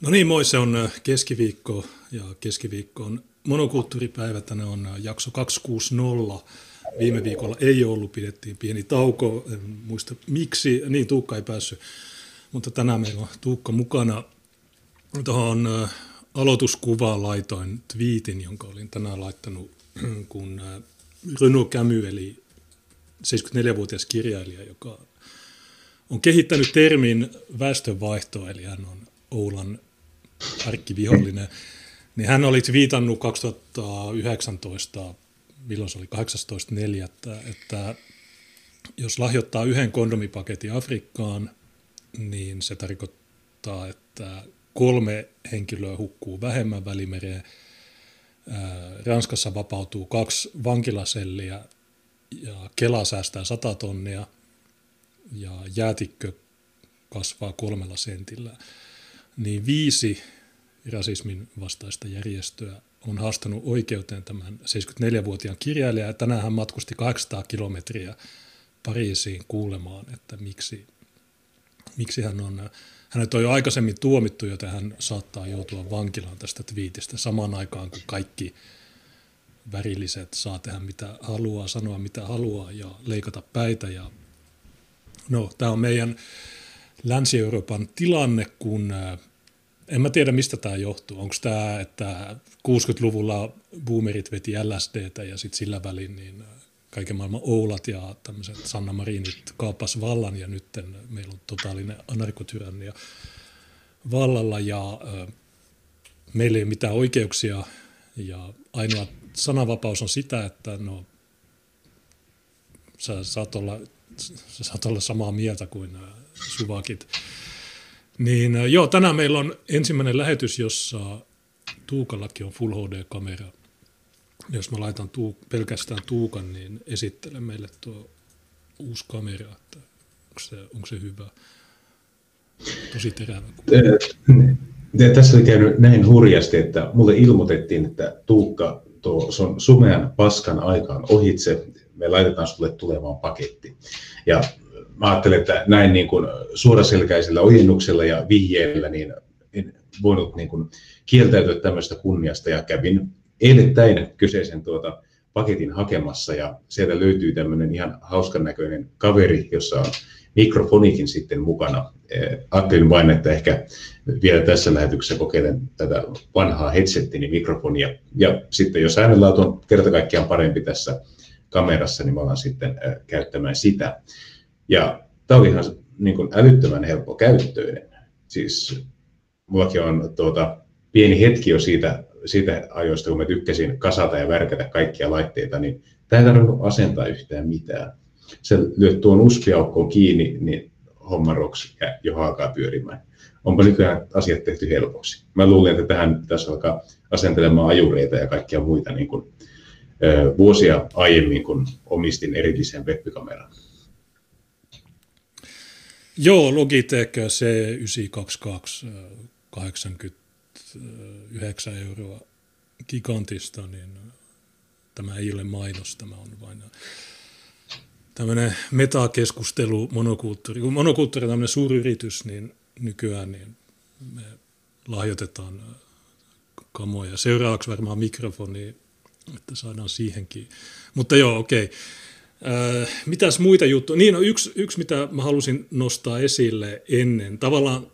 No niin, moi, se on keskiviikko ja keskiviikko on monokulttuuripäivä. Tänään on jakso 260. Viime viikolla ei ollut, pidettiin pieni tauko, en muista miksi, niin Tuukka ei päässyt, mutta tänään meillä on Tuukka mukana. Tuohon aloituskuvaan laitoin twiitin, jonka olin tänään laittanut, kun Renaud Camus, eli 74-vuotias kirjailija, joka on kehittänyt termin väestönvaihto, eli hän on Oulan arkkivihollinen, niin hän oli viitannut 2019, milloin se oli, 18.4., että jos lahjoittaa yhden kondomipaketin Afrikkaan, niin se tarkoittaa, että 3 henkilöä hukkuu vähemmän Välimereen. Ranskassa vapautuu 2 vankilaselliä ja Kela säästää 100 000 ja jäätikkö kasvaa 3 sentillä. Niin 5 rasismin vastaista järjestöä on haastanut oikeuteen tämän 74-vuotiaan kirjailijan. Tänään hän matkusti 800 kilometriä Pariisiin kuulemaan, että miksi hän on. Hänet on jo aikaisemmin tuomittu, joten hän saattaa joutua vankilaan tästä twiitistä samaan aikaan, kun kaikki värilliset saa tehdä mitä haluaa, sanoa mitä haluaa ja leikata päitä. Ja no, tämä on meidän Länsi-Euroopan tilanne, kun en mä tiedä mistä tämä johtuu. Onko tämä, että 60-luvulla boomerit veti LSDtä ja sitten sillä välin niin kaiken maailman Oulat ja tämmöiset Sanna Marinit kaapas vallan ja nyt meillä on totaalinen anarkotyrannia vallalla ja meillä ei ole mitään oikeuksia ja ainoa sananvapaus on sitä, että no sä saat olla samaa mieltä kuin suvakit. Niin joo, tänään meillä on ensimmäinen lähetys, jossa Tuukallakin on Full HD-kamera. Jos mä laitan pelkästään Tuukan, niin esittele meille tuo uusi kamera, että onko se hyvä, tosi terävä. Tässä oli käynyt näin hurjasti, että mulle ilmoitettiin, että Tuukka, se on sumean paskan aikaan ohitse, me laitetaan sulle tulemaan paketti. Ja mä ajattelin, että näin niin kuin suoraselkäisellä ojennuksella ja vihjeellä niin en voinut niin kuin kieltäytyä tämmöistä kunniasta ja kävin eilettäin kyseisen paketin hakemassa ja sieltä löytyy tämmöinen ihan hauskan näköinen kaveri, jossa on mikrofonikin sitten mukana. Ajattelin vain, että ehkä vielä tässä lähetyksessä kokeilen tätä vanhaa headsettini mikrofonia. Ja sitten jos äänenlaatu on kerta kaikkiaan parempi tässä kamerassa, niin mä alan sitten käyttämään sitä. Ja tämä oli ihan niin kuin älyttömän helppokäyttöinen. Siis mullakin on pieni hetki jo siitä ajoista, kun mä tykkäsin kasata ja värkätä kaikkia laitteita, niin tämä ei tarvinnut asentaa yhtään mitään. Se lyöt tuon USB-aukkoon kiinni, niin homma roksi ja jo alkaa pyörimään. Onpa nykyään asiat tehty helpoksi. Mä luulen, että tähän pitäisi alkaa asentelemaan ajureita ja kaikkia muita niin kuin, vuosia aiemmin, kun omistin erillisen web-kameran. Joo, Logitech C922, 89 € Gigantista, niin tämä ei ole mainos, tämä on vain tämmöinen metakeskustelu, monokulttuuri. Kun monokulttuuri on tämmöinen suuryritys, niin nykyään niin me lahjoitetaan kamoja. Seuraavaksi varmaan mikrofoni, että saadaan siihenkin. Mutta joo, okei. Mitäs muita juttuja? Niin, no yksi, mitä mä halusin nostaa esille ennen. Tavallaan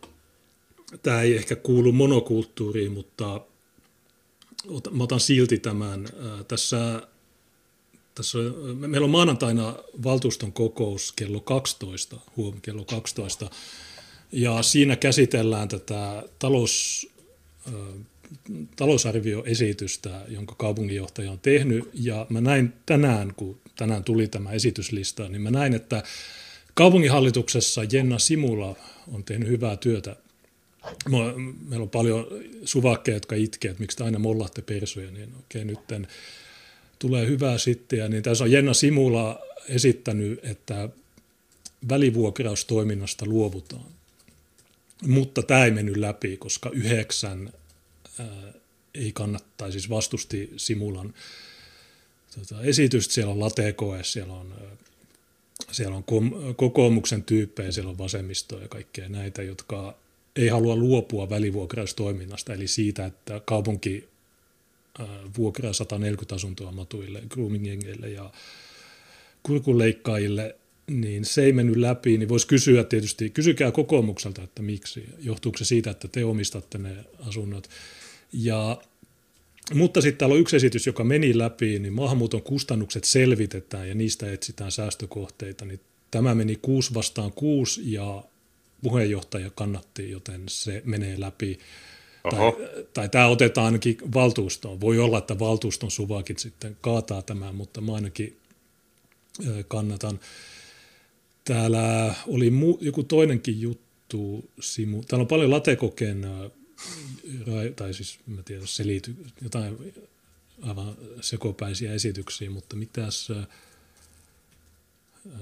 tämä ei ehkä kuulu monokulttuuriin, mutta mä otan silti tämän. Tässä meillä on maanantaina valtuuston kokous kello 12, huom. kello 12, ja siinä käsitellään tätä talousarvioesitystä, jonka kaupunginjohtaja on tehnyt, ja mä näin tänään, kun tänään tuli tämä esityslista, niin mä näin, että kaupunginhallituksessa Jenna Simula on tehnyt hyvää työtä. Meillä on paljon suvakkeja, jotka itkee, että miksi te aina mollaatte persuja, niin okei, nytten tulee hyvää sitten. Ja niin tässä on Jenna Simula esittänyt, että välivuokraustoiminnasta luovutaan, mutta tämä ei mennyt läpi, koska 9 ei kannattaa, siis vastusti Simulan esitystä. Siellä on latekoe, siellä on kokoomuksen tyyppejä, siellä on vasemmistoa ja kaikkea näitä, jotka ei halua luopua välivuokraustoiminnasta, eli siitä, että kaupunki vuokraa 140 asuntoa matuille, grooming-jengeille ja kurkunleikkaajille, niin se ei mennyt läpi, niin voisi kysyä tietysti, kysykää kokoomukselta, että miksi, johtuuko se siitä, että te omistatte ne asunnot. Ja, mutta sitten täällä on yksi esitys, joka meni läpi, niin maahanmuuton kustannukset selvitetään ja niistä etsitään säästökohteita, niin tämä meni 6-6 ja puheenjohtaja kannatti, joten se menee läpi. Tai tämä otetaan ainakin valtuustoon. Voi olla, että valtuuston suvakin sitten kaataa tämän, mutta mä ainakin kannatan. Täällä oli joku toinenkin juttu, Simu. Täällä on paljon latekokeen, tai siis mä tiedän, jotain aivan sekopäisiä esityksiä, mutta mitäs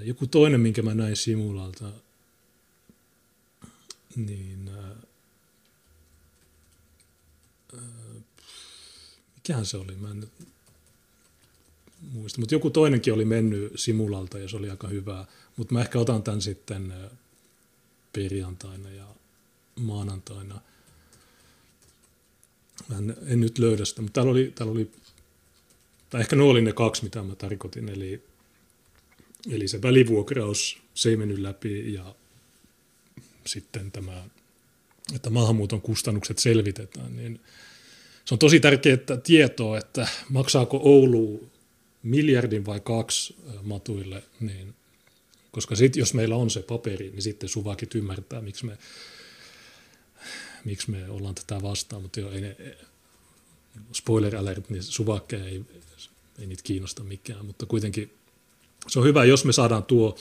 joku toinen, minkä mä näin Simulalta, niin mikähän se oli, mä en muista, mutta joku toinenkin oli mennyt Simulalta ja se oli aika hyvää, mutta mä ehkä otan tämän sitten perjantaina ja maanantaina. Mä en nyt löydä sitä, mutta täällä oli tai ehkä nuo oli ne kaksi, mitä mä tarkoitin, eli se välivuokraus, se ei mennyt läpi ja sitten tämä, että maahanmuuton kustannukset selvitetään, niin se on tosi tärkeää tietoa, että maksaako Oulu 1 miljardin vai 2 matuille, niin, koska sitten jos meillä on se paperi, niin sitten suvakit ymmärtää, miksi me ollaan tätä vastaan, mutta jo, ei ne, spoiler alert, niin suvakkeja ei niitä kiinnosta mikään, mutta kuitenkin se on hyvä, jos me saadaan tuo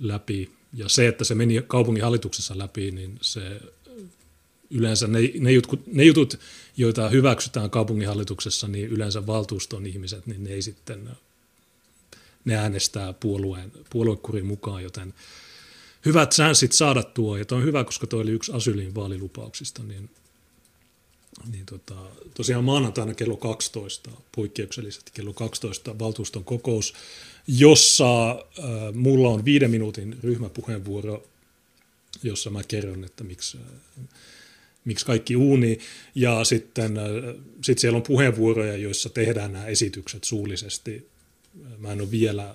läpi. Ja se, että se meni kaupunginhallituksessa läpi, niin se yleensä ne jutut, joita hyväksytään kaupunginhallituksessa, niin yleensä valtuuston ihmiset, niin ne ei sitten, ne äänestää puoluekurin mukaan, joten hyvät säänsit saada tuo, ja toi on hyvä, koska toi oli yksi Asylin vaalilupauksista, niin, tosiaan maanantaina kello 12, poikkeuksellisesti kello 12 valtuuston kokous, jossa mulla on 5 minuutin ryhmäpuheenvuoro, jossa mä kerron, että miksi kaikki uuni. Ja sitten sit siellä on puheenvuoroja, joissa tehdään nämä esitykset suullisesti. Mä en ole vielä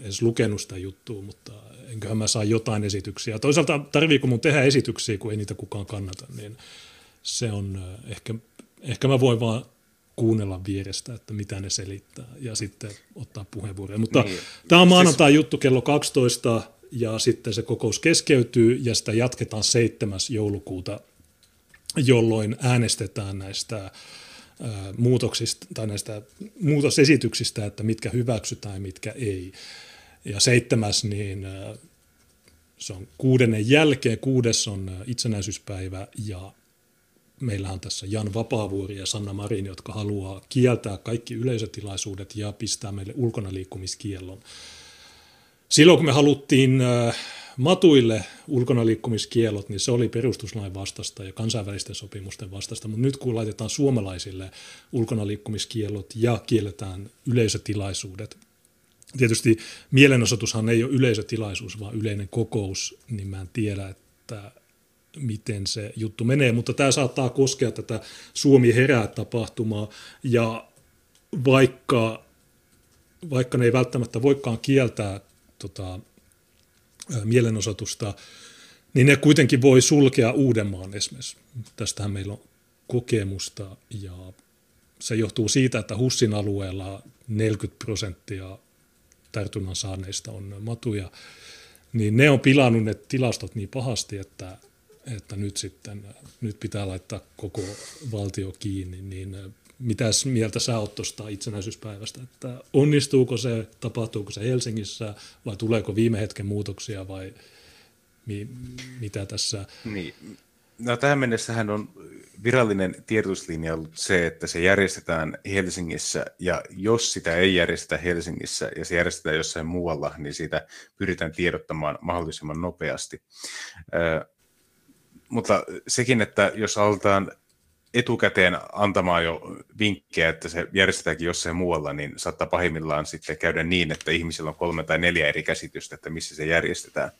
edes lukenut sitä juttua, mutta enköhän mä saa jotain esityksiä. Toisaalta tarviiko mun tehdä esityksiä, kun ei niitä kukaan kannata, niin se on ehkä mä voin vaan kuunnella vierestä, että mitä ne selittää ja sitten ottaa puheenvuoroja. Mutta niin, tämä on maanantai juttu kello 12 ja sitten se kokous keskeytyy ja sitä jatketaan 7. joulukuuta, jolloin äänestetään näistä muutoksista tai näistä muutosesityksistä, että mitkä hyväksytään ja mitkä ei. Ja 7. niin se on 6. jälkeen, 6. on itsenäisyyspäivä ja meillä on tässä Jan Vapaavuori ja Sanna Marin, jotka haluaa kieltää kaikki yleisötilaisuudet ja pistää meille ulkonaliikkumiskiellon. Silloin kun me haluttiin matuille ulkonaliikkumiskiellot, niin se oli perustuslain vastaista ja kansainvälisten sopimusten vastaista, mutta nyt kun laitetaan suomalaisille ulkonaliikkumiskiellot ja kielletään yleisötilaisuudet, tietysti mielenosoitushan ei ole yleisötilaisuus, vaan yleinen kokous, niin mä en tiedä, että miten se juttu menee, mutta tämä saattaa koskea tätä Suomi herää-tapahtumaa, ja vaikka ne ei välttämättä voikaan kieltää mielenosoitusta, niin ne kuitenkin voi sulkea Uudenmaan esimerkiksi. Tästähän meillä on kokemusta, ja se johtuu siitä, että HUSin alueella 40% tartunnan saaneista on matuja, niin ne on pilannut ne tilastot niin pahasti, että nyt pitää laittaa koko valtio kiinni, niin mitäs mieltä sä oot tuosta itsenäisyyspäivästä, että onnistuuko se, tapahtuuko se Helsingissä vai tuleeko viime hetken muutoksia vai mitä tässä? Niin. No, tähän mennessähän on virallinen tiedotuslinja ollut se, että se järjestetään Helsingissä ja jos sitä ei järjestetä Helsingissä ja se järjestetään jossain muualla, niin siitä pyritään tiedottamaan mahdollisimman nopeasti. Mutta sekin, että jos aletaan etukäteen antamaan jo vinkkejä, että se järjestetäänkin jossain muualla, niin saattaa pahimmillaan sitten käydä niin, että ihmisillä on 3 tai 4 eri käsitystä, että missä se järjestetään.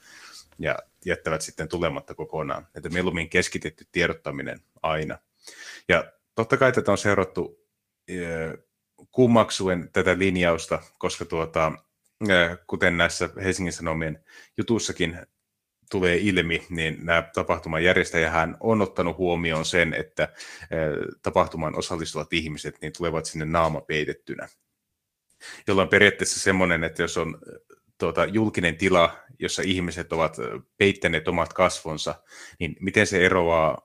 ja jättävät sitten tulematta kokonaan. Että mieluummin keskitetty tiedottaminen aina. Ja totta kai tätä on seurattu kummaksuen tätä linjausta, koska kuten näissä Helsingin Sanomien jutussakin tulee ilmi, niin nämä tapahtuman järjestäjähän on ottanut huomioon sen, että tapahtumaan osallistuvat ihmiset niin tulevat sinne naama peitettynä. Jolloin periaatteessa semmoinen, että jos on julkinen tila, jossa ihmiset ovat peittäneet omat kasvonsa, niin miten se eroaa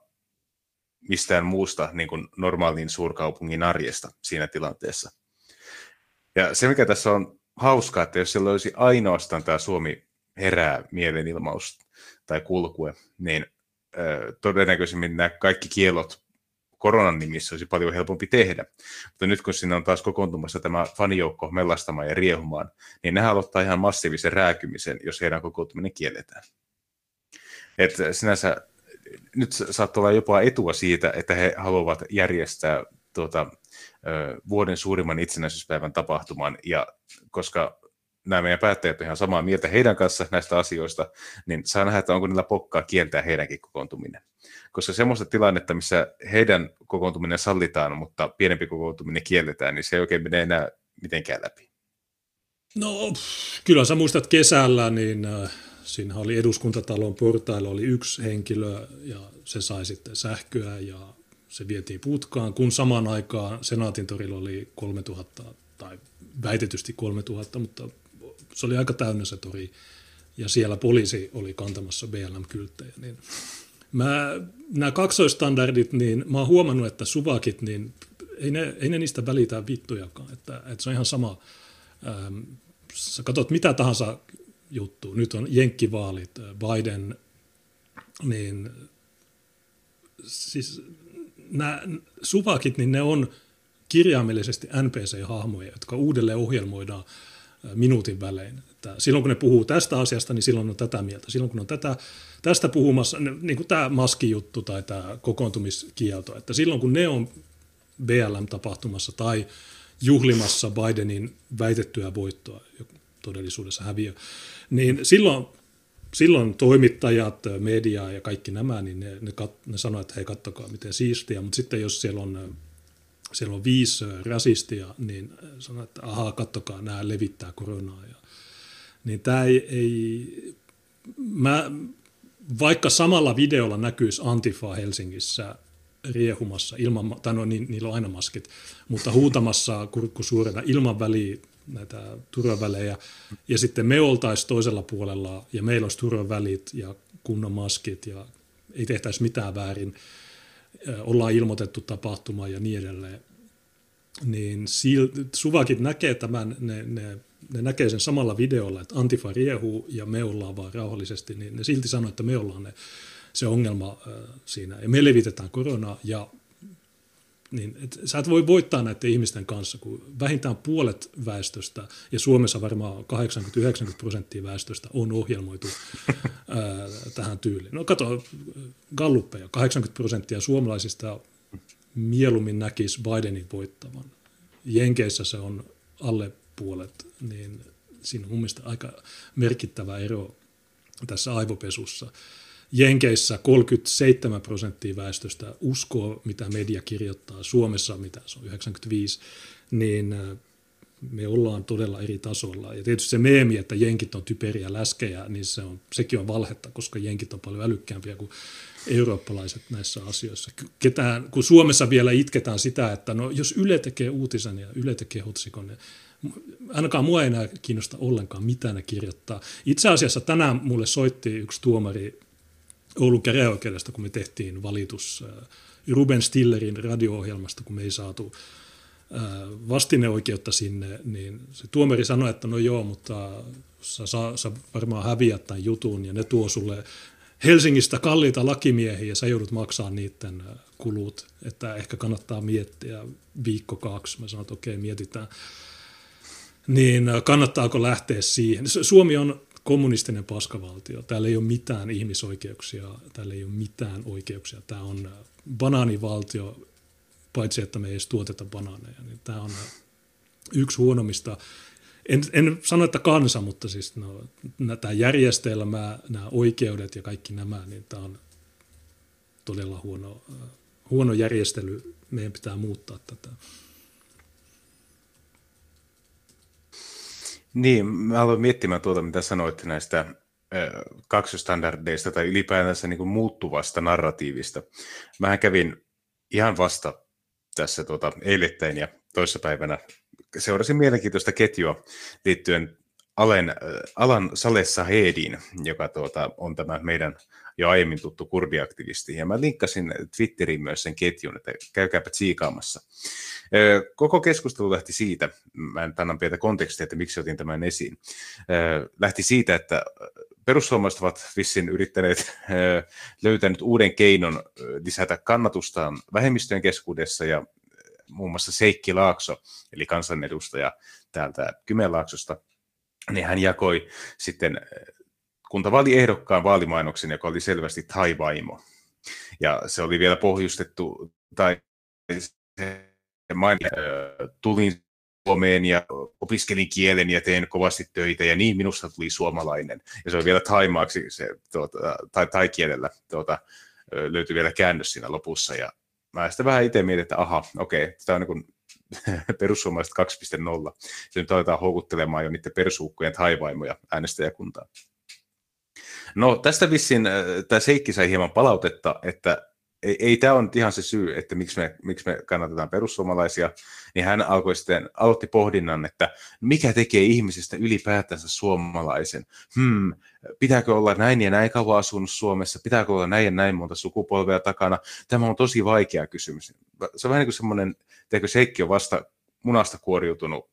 mistään muusta niin kuin normaalin suurkaupungin arjesta siinä tilanteessa. Ja se, mikä tässä on hauskaa, että jos siellä olisi ainoastaan tämä Suomi herää mielenilmaus tai kulkue, niin todennäköisemmin nämä kaikki kiellot koronan nimissä olisi paljon helpompi tehdä. Mutta nyt kun siinä on taas kokoontumassa tämä fanijoukko mellastamaan ja riehumaan, niin nehän aloittaa ihan massiivisen rääkymisen, jos heidän kokoontuminen kielletään. Että sinänsä nyt saattaa olla jopa etua siitä, että he haluavat järjestää vuoden suurimman itsenäisyyspäivän tapahtuman, ja koska nämä meidän päättäjät on ihan samaa mieltä heidän kanssa näistä asioista, niin saa nähdä, että onko niillä pokkaa kieltää heidänkin kokoontuminen. Koska semmoista tilannetta, missä heidän kokoontuminen sallitaan, mutta pienempi kokoontuminen kielletään, niin se ei oikein mene enää mitenkään läpi. No, kyllä sä muistat kesällä, niin siinä oli eduskuntatalon portailla oli yksi henkilö, ja se sai sitten sähköä, ja se vietiin putkaan, kun samaan aikaan Senaatintorilla oli 3000, tai väitetysti 3000, mutta se oli aika täynnä se tori, ja siellä poliisi oli kantamassa BLM-kylttejä. Niin nämä kaksoistandardit, niin mä oon huomannut, että suvakit, niin ei ne niistä välitä vittujakaan, että se on ihan sama. Sä katsot mitä tahansa juttu, nyt on jenkkivaalit, Biden, niin siis nämä suvakit, niin ne on kirjaimellisesti NPC-hahmoja, jotka uudelleen ohjelmoidaan minuutin välein. Että silloin kun ne puhuu tästä asiasta, niin silloin on tätä mieltä. Silloin kun on tästä puhumassa, niin kuin tämä maskijuttu tai tämä kokoontumiskielto, että silloin kun ne on BLM-tapahtumassa tai juhlimassa Bidenin väitettyä voittoa, todellisuudessa häviö, niin silloin toimittajat, media ja kaikki nämä, niin ne sanoo, että hei kattokaa miten siistiä, mutta sitten jos siellä on 5 rasistia, niin sanoo, että ahaa kattokaa nämä levittää koronaa. Niin tämä vaikka samalla videolla näkyisi Antifa Helsingissä riehumassa, niillä on aina maskit, mutta huutamassa kurkku suorana ilman väliä, näitä turvavälejä, ja sitten me oltaisiin toisella puolella, ja meillä olisi turvavälit ja kunnon maskit, ja ei tehtäisi mitään väärin, ollaan ilmoitettu tapahtumaan ja niin edelleen, niin suvakit näkee tämän, ne näkee sen samalla videolla, että Antifa riehuu ja me ollaan vaan rauhallisesti, niin ne silti sanoo, että me ollaan se ongelma siinä, ja me levitetään koronaa, ja niin, sä et voi voittaa näiden ihmisten kanssa, kun vähintään puolet väestöstä, ja Suomessa varmaan 80-90% väestöstä on ohjelmoitu tähän tyyliin. No kato, galluppeja, 80% suomalaisista mieluummin näkisi Bidenin voittavan. Jenkeissä se on alle puolet, niin siinä on mun mielestä aika merkittävä ero tässä aivopesussa. Jenkeissä 37% väestöstä uskoo, mitä media kirjoittaa, Suomessa mitä se on 95, niin me ollaan todella eri tasolla. Ja tietysti se meemi, että jenkit on typeriä läskejä, niin sekin on valhetta, koska jenkit on paljon älykkäämpiä kuin eurooppalaiset näissä asioissa. Kun Suomessa vielä itketään sitä, että no, jos Yle tekee uutisen ja Yle tekee otsikon, niin ainakaan mua ei enää kiinnosta ollenkaan, mitä ne kirjoittaa. Itse asiassa tänään mulle soitti yksi tuomari Oulun käräjäoikeudesta, kun me tehtiin valitus Ruben Stillerin radio-ohjelmasta, kun me ei saatu vastineoikeutta sinne, niin se tuomari sanoi, että no joo, mutta sä varmaan häviät tämän jutun ja ne tuo sulle Helsingistä kalliita lakimiehiä ja sä joudut maksaa niiden kulut, että ehkä kannattaa miettiä 1-2. Mä sanoin, että okei, mietitään. Niin kannattaako lähteä siihen? Suomi on kommunistinen paskavaltio. Täällä ei ole mitään ihmisoikeuksia, täällä ei ole mitään oikeuksia. Tämä on banaanivaltio, paitsi että me ei edes tuoteta banaaneja. Tämä on yksi huonommista En sano, että kansa, mutta siis no, tämä järjestelmä, nämä oikeudet ja kaikki nämä, niin tämä on todella huono järjestely. Meidän pitää muuttaa tätä. Niin, mä aloin miettimään tuota, mitä sanoit näistä kaksostandardeista tai ylipäätänsä niin kuin muuttuvasta narratiivista. Mähän kävin ihan vasta tässä eilettäin ja toissapäivänä seurasin mielenkiintoista ketjua liittyen Alan Salehzadehhin, joka on tämä meidän jo aiemmin tuttu kurdiaktivisti. Ja mä linkkasin Twitteriin myös sen ketjun, että käykääpä tsiikaamassa. Koko keskustelu lähti siitä, mä en annan pientä kontekstia, että miksi otin tämän esiin, lähti siitä, että perussuomalaiset ovat vissiin löytäneet uuden keinon lisätä kannatustaan vähemmistöjen keskuudessa, ja muun muassa Seikki Laakso, eli kansanedustaja täältä Kymenlaaksosta, niin hän jakoi sitten kuntavaaliehdokkaan vaalimainoksen, joka oli selvästi thai-vaimo. Ja se oli vielä pohjustettu, tai tulin Suomeen ja opiskelin kielen ja tein kovasti töitä, ja niin minusta tuli suomalainen. Ja se oli vielä thaimaaksi, tai thai-kielellä löytyi vielä käännös siinä lopussa. Ja mä sitten vähän itse mietin, että tämä on niin kuin perussuomalaiset 2.0. Se nyt aletaan houkuttelemaan jo niiden persuukkojen thai-vaimoja äänestäjäkuntaan. No tästä vissiin tämä Seikki sai hieman palautetta, että ei tämä on ihan se syy, että miksi me kannatetaan perussuomalaisia, niin hän aloitti pohdinnan, että mikä tekee ihmisestä ylipäätänsä suomalaisen. Pitääkö olla näin ja näin kauan asunut Suomessa, pitääkö olla näin ja näin monta sukupolvea takana. Tämä on tosi vaikea kysymys. Se on vähän niin kuin semmoinen, teekö Seikki on vasta munasta kuoriutunut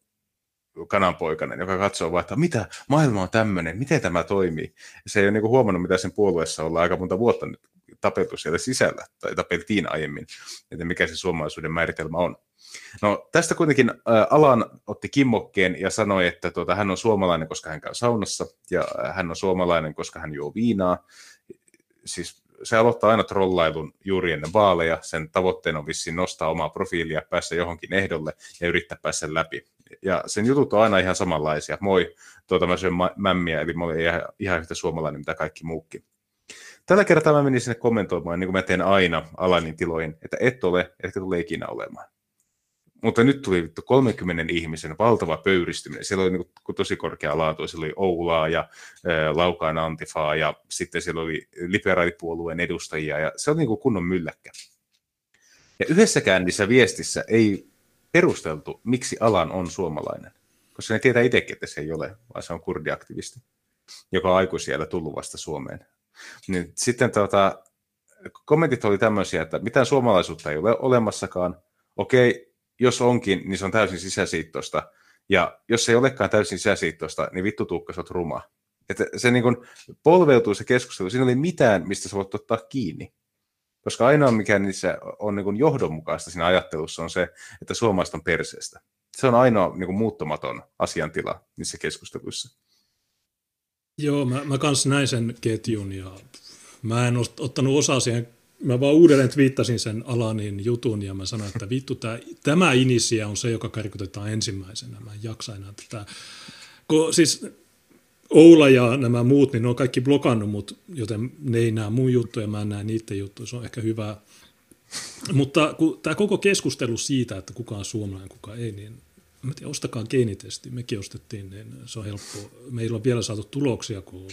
kananpoikainen, joka katsoo vaan, että mitä maailma on tämmöinen, miten tämä toimii. Se ei ole niin kuin huomannut, mitä sen puolueessa ollaan aika monta vuotta nyt tapeltu siellä sisällä, tai tapeltiin aiemmin, että mikä se suomalaisuuden määritelmä on. No tästä kuitenkin Alan otti kimmokkeen ja sanoi, että hän on suomalainen, koska hän käy saunassa, ja hän on suomalainen, koska hän juo viinaa. Siis se aloittaa aina trollailun juuri ennen vaaleja, sen tavoitteena on vissiin nostaa omaa profiilia, päästä johonkin ehdolle ja yrittää päästä läpi. Ja sen jutut on aina ihan samanlaisia. Moi, mä syön mämmiä, eli mä olen ihan yhtä suomalainen, mitä kaikki muukin. Tällä kertaa mä menin sinne kommentoimaan, niin kuin mä teen aina Alanin tiloihin, että et ole, etkä tule ikinä olemaan. Mutta nyt tuli 30 ihmisen valtava pöyristyminen. Siellä oli niin kuin tosi korkea laatu. Siellä oli Oulaa ja Laukaan Antifaa, ja sitten siellä oli liberaalipuolueen edustajia, ja se oli niin kuin kunnon mylläkkä. Ja yhdessäkään niissä viestissä ei perusteltu, miksi Alan on suomalainen, koska ne tietää itsekin, että se ei ole, vaan se on kurdiaktivisti, joka on aikuisiällä tullut vasta Suomeen. Niin sitten kommentit oli tämmöisiä, että mitään suomalaisuutta ei ole olemassakaan. Okei, jos onkin, niin se on täysin sisäsiittoista. Ja jos se ei olekaan täysin sisäsiittoista, niin vittu Tuukka, sä oot ruma. Että se niin kuin polveutuu se keskustelu. Siinä oli mitään, mistä sä voit ottaa kiinni. Koska ainoa, mikä niissä on niin kuin johdonmukaista siinä ajattelussa, on se, että suomalaiset on perseestä. Se on ainoa niin kuin muuttumaton asiantila niissä keskusteluissa. Joo, mä kans näin sen ketjun, ja mä en ottanut osaa siihen, mä vaan uudelleen twiittasin sen Alanin jutun, ja mä sanoin, että vittu, tämä inisia on se, joka karkotetaan ensimmäisenä, mä en jaksa enää tätä. Siis Oula ja nämä muut, niin ne on kaikki blokannut mut, joten ne ei näe mun juttuja, mä en näe niiden juttuja, se on ehkä hyvä. Mutta tämä koko keskustelu siitä, että kuka on suomalainen, kuka ei, niin mä tiedän, ostakaa geenitesti, mekin ostettiin, niin se on helppo. Meillä on vielä saatu tuloksia, kun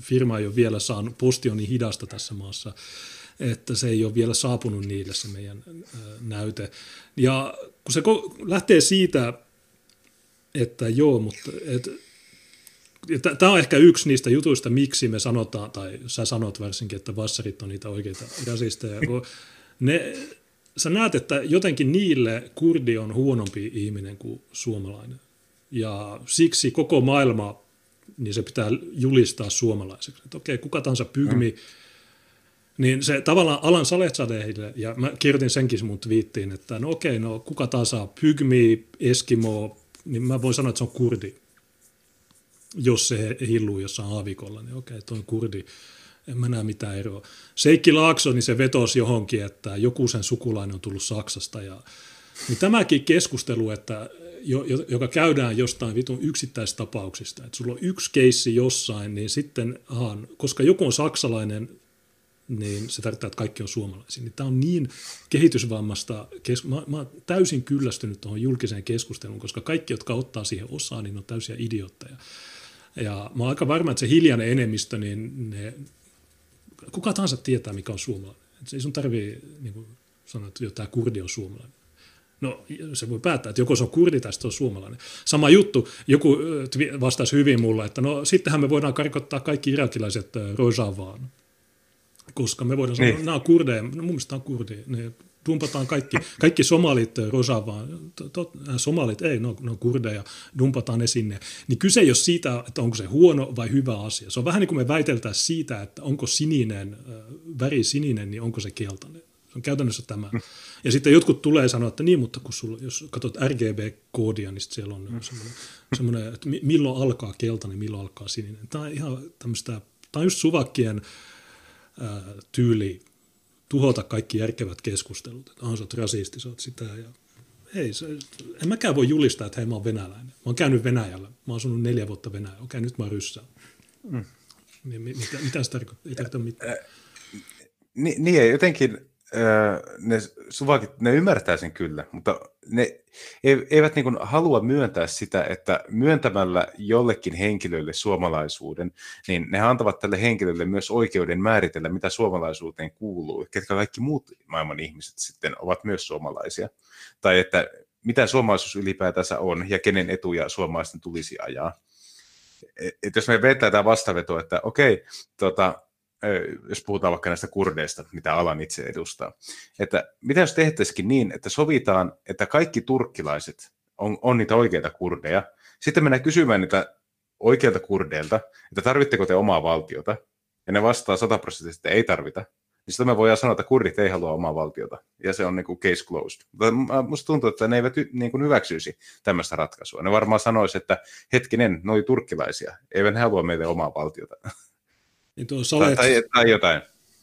firma ei ole vielä saanut, posti on niin hidasta tässä maassa, että se ei ole vielä saapunut niille se meidän näyte. Ja kun se lähtee siitä, että joo, mutta tämä on ehkä yksi niistä jutuista, miksi me sanotaan, tai sä sanot varsinkin, että vassarit on niitä oikeita rasisteja, kun ne... Sä näet, että jotenkin niille kurdi on huonompi ihminen kuin suomalainen. Ja siksi koko maailma, niin se pitää julistaa suomalaiseksi. Että okei, kuka tahansa pygmi. Niin se tavallaan Alan Salehzadehille, ja mä kirjoitin senkin mun twiittiin, että no okei, no kuka tahansa pygmi, eskimo, niin mä voin sanoa, että se on kurdi. Jos se hilluu jossain aavikolla, niin okei, toi on kurdi. En mä näe mitään eroa. Seikki Laakso, niin se vetosi johonkin, että joku sen sukulainen on tullut Saksasta. Ja, niin tämäkin keskustelu, että joka käydään jostain vitun yksittäistapauksista. Että sulla on yksi keissi jossain, niin sitten, koska joku on saksalainen, niin se tarkoittaa, että kaikki on suomalaisia. Niin tämä on niin kehitysvammasta, mä oon täysin kyllästynyt tuohon julkiseen keskusteluun, koska kaikki, jotka ottaa siihen osaa, niin on täysiä idiootteja. Ja mä oon aika varma, että se hiljainen enemmistö, niin kuka tahansa tietää, mikä on suomalainen. Ei sun tarvitse niin sanoa, että tämä kurdi on suomalainen. No se voi päättää, että joko se on kurdi tai sitten on suomalainen. Sama juttu, joku vastasi hyvin mulle, että no sittenhän me voidaan karkottaa kaikki irakilaiset Rojavaan. Koska me voidaan sanoa, että nämä on kurdeja, no mun mielestä on kurdeja. Ne dumpataan kaikki somalit Rojavaan, somalit ei, ne on kurdeja, dumpataan ne sinne. Niin kyse ei ole siitä, että onko se huono vai hyvä asia. Se on vähän niin kuin me väiteltään siitä, että onko sininen, väri sininen, niin onko se keltainen. Se on käytännössä tämä. Ja sitten jotkut tulee sanoa, että niin, mutta kun sulla, jos katsot RGB-koodia, niin siellä on semmoinen, että milloin alkaa keltainen, milloin alkaa sininen. Tämä on ihan tämmöistä, tämä on just suvakkien tyyli tuhota kaikki järkevät keskustelut. Että sä oot rasisti, sä oot sitä. Ja ei, en mäkään voi julistaa, että hei, mä oon venäläinen. Mä oon käynyt Venäjällä. Mä oon asunut 4 vuotta Venäjällä. Okei, nyt mä oon ryssään. Mitä se tarkoittaa? Ei tarkoita mitään. Niin, jotenkin ne suvakit, ne ymmärtää sen kyllä, mutta ne eivät niin kuin halua myöntää sitä, että myöntämällä jollekin henkilölle suomalaisuuden, niin ne antavat tälle henkilölle myös oikeuden määritellä, mitä suomalaisuuteen kuuluu, ketkä kaikki muut maailman ihmiset sitten ovat myös suomalaisia, tai että mitä suomalaisuus ylipäätänsä on ja kenen etuja suomalaisten tulisi ajaa. Et jos me vetää tämä vastaveto, että okei, jos puhutaan vaikka näistä kurdeista, mitä Alan itse edustaa, että mitä jos tehtäisikin niin, että sovitaan, että kaikki turkkilaiset on niitä oikeita kurdeja, sitten mennään kysymään niitä oikeilta kurdeilta, että tarvitteko te omaa valtiota, ja ne vastaa 100%, että ei tarvita, niin sitten me voidaan sanoa, että kurdit ei halua omaa valtiota, ja se on niin kuin case closed. Mutta musta tuntuu, että ne eivät niin kuin hyväksyisi tämmöistä ratkaisua. Ne varmaan sanoisivat, että hetkinen, noi turkkilaisia, eivät halua meille omaa valtiota. Niin tuo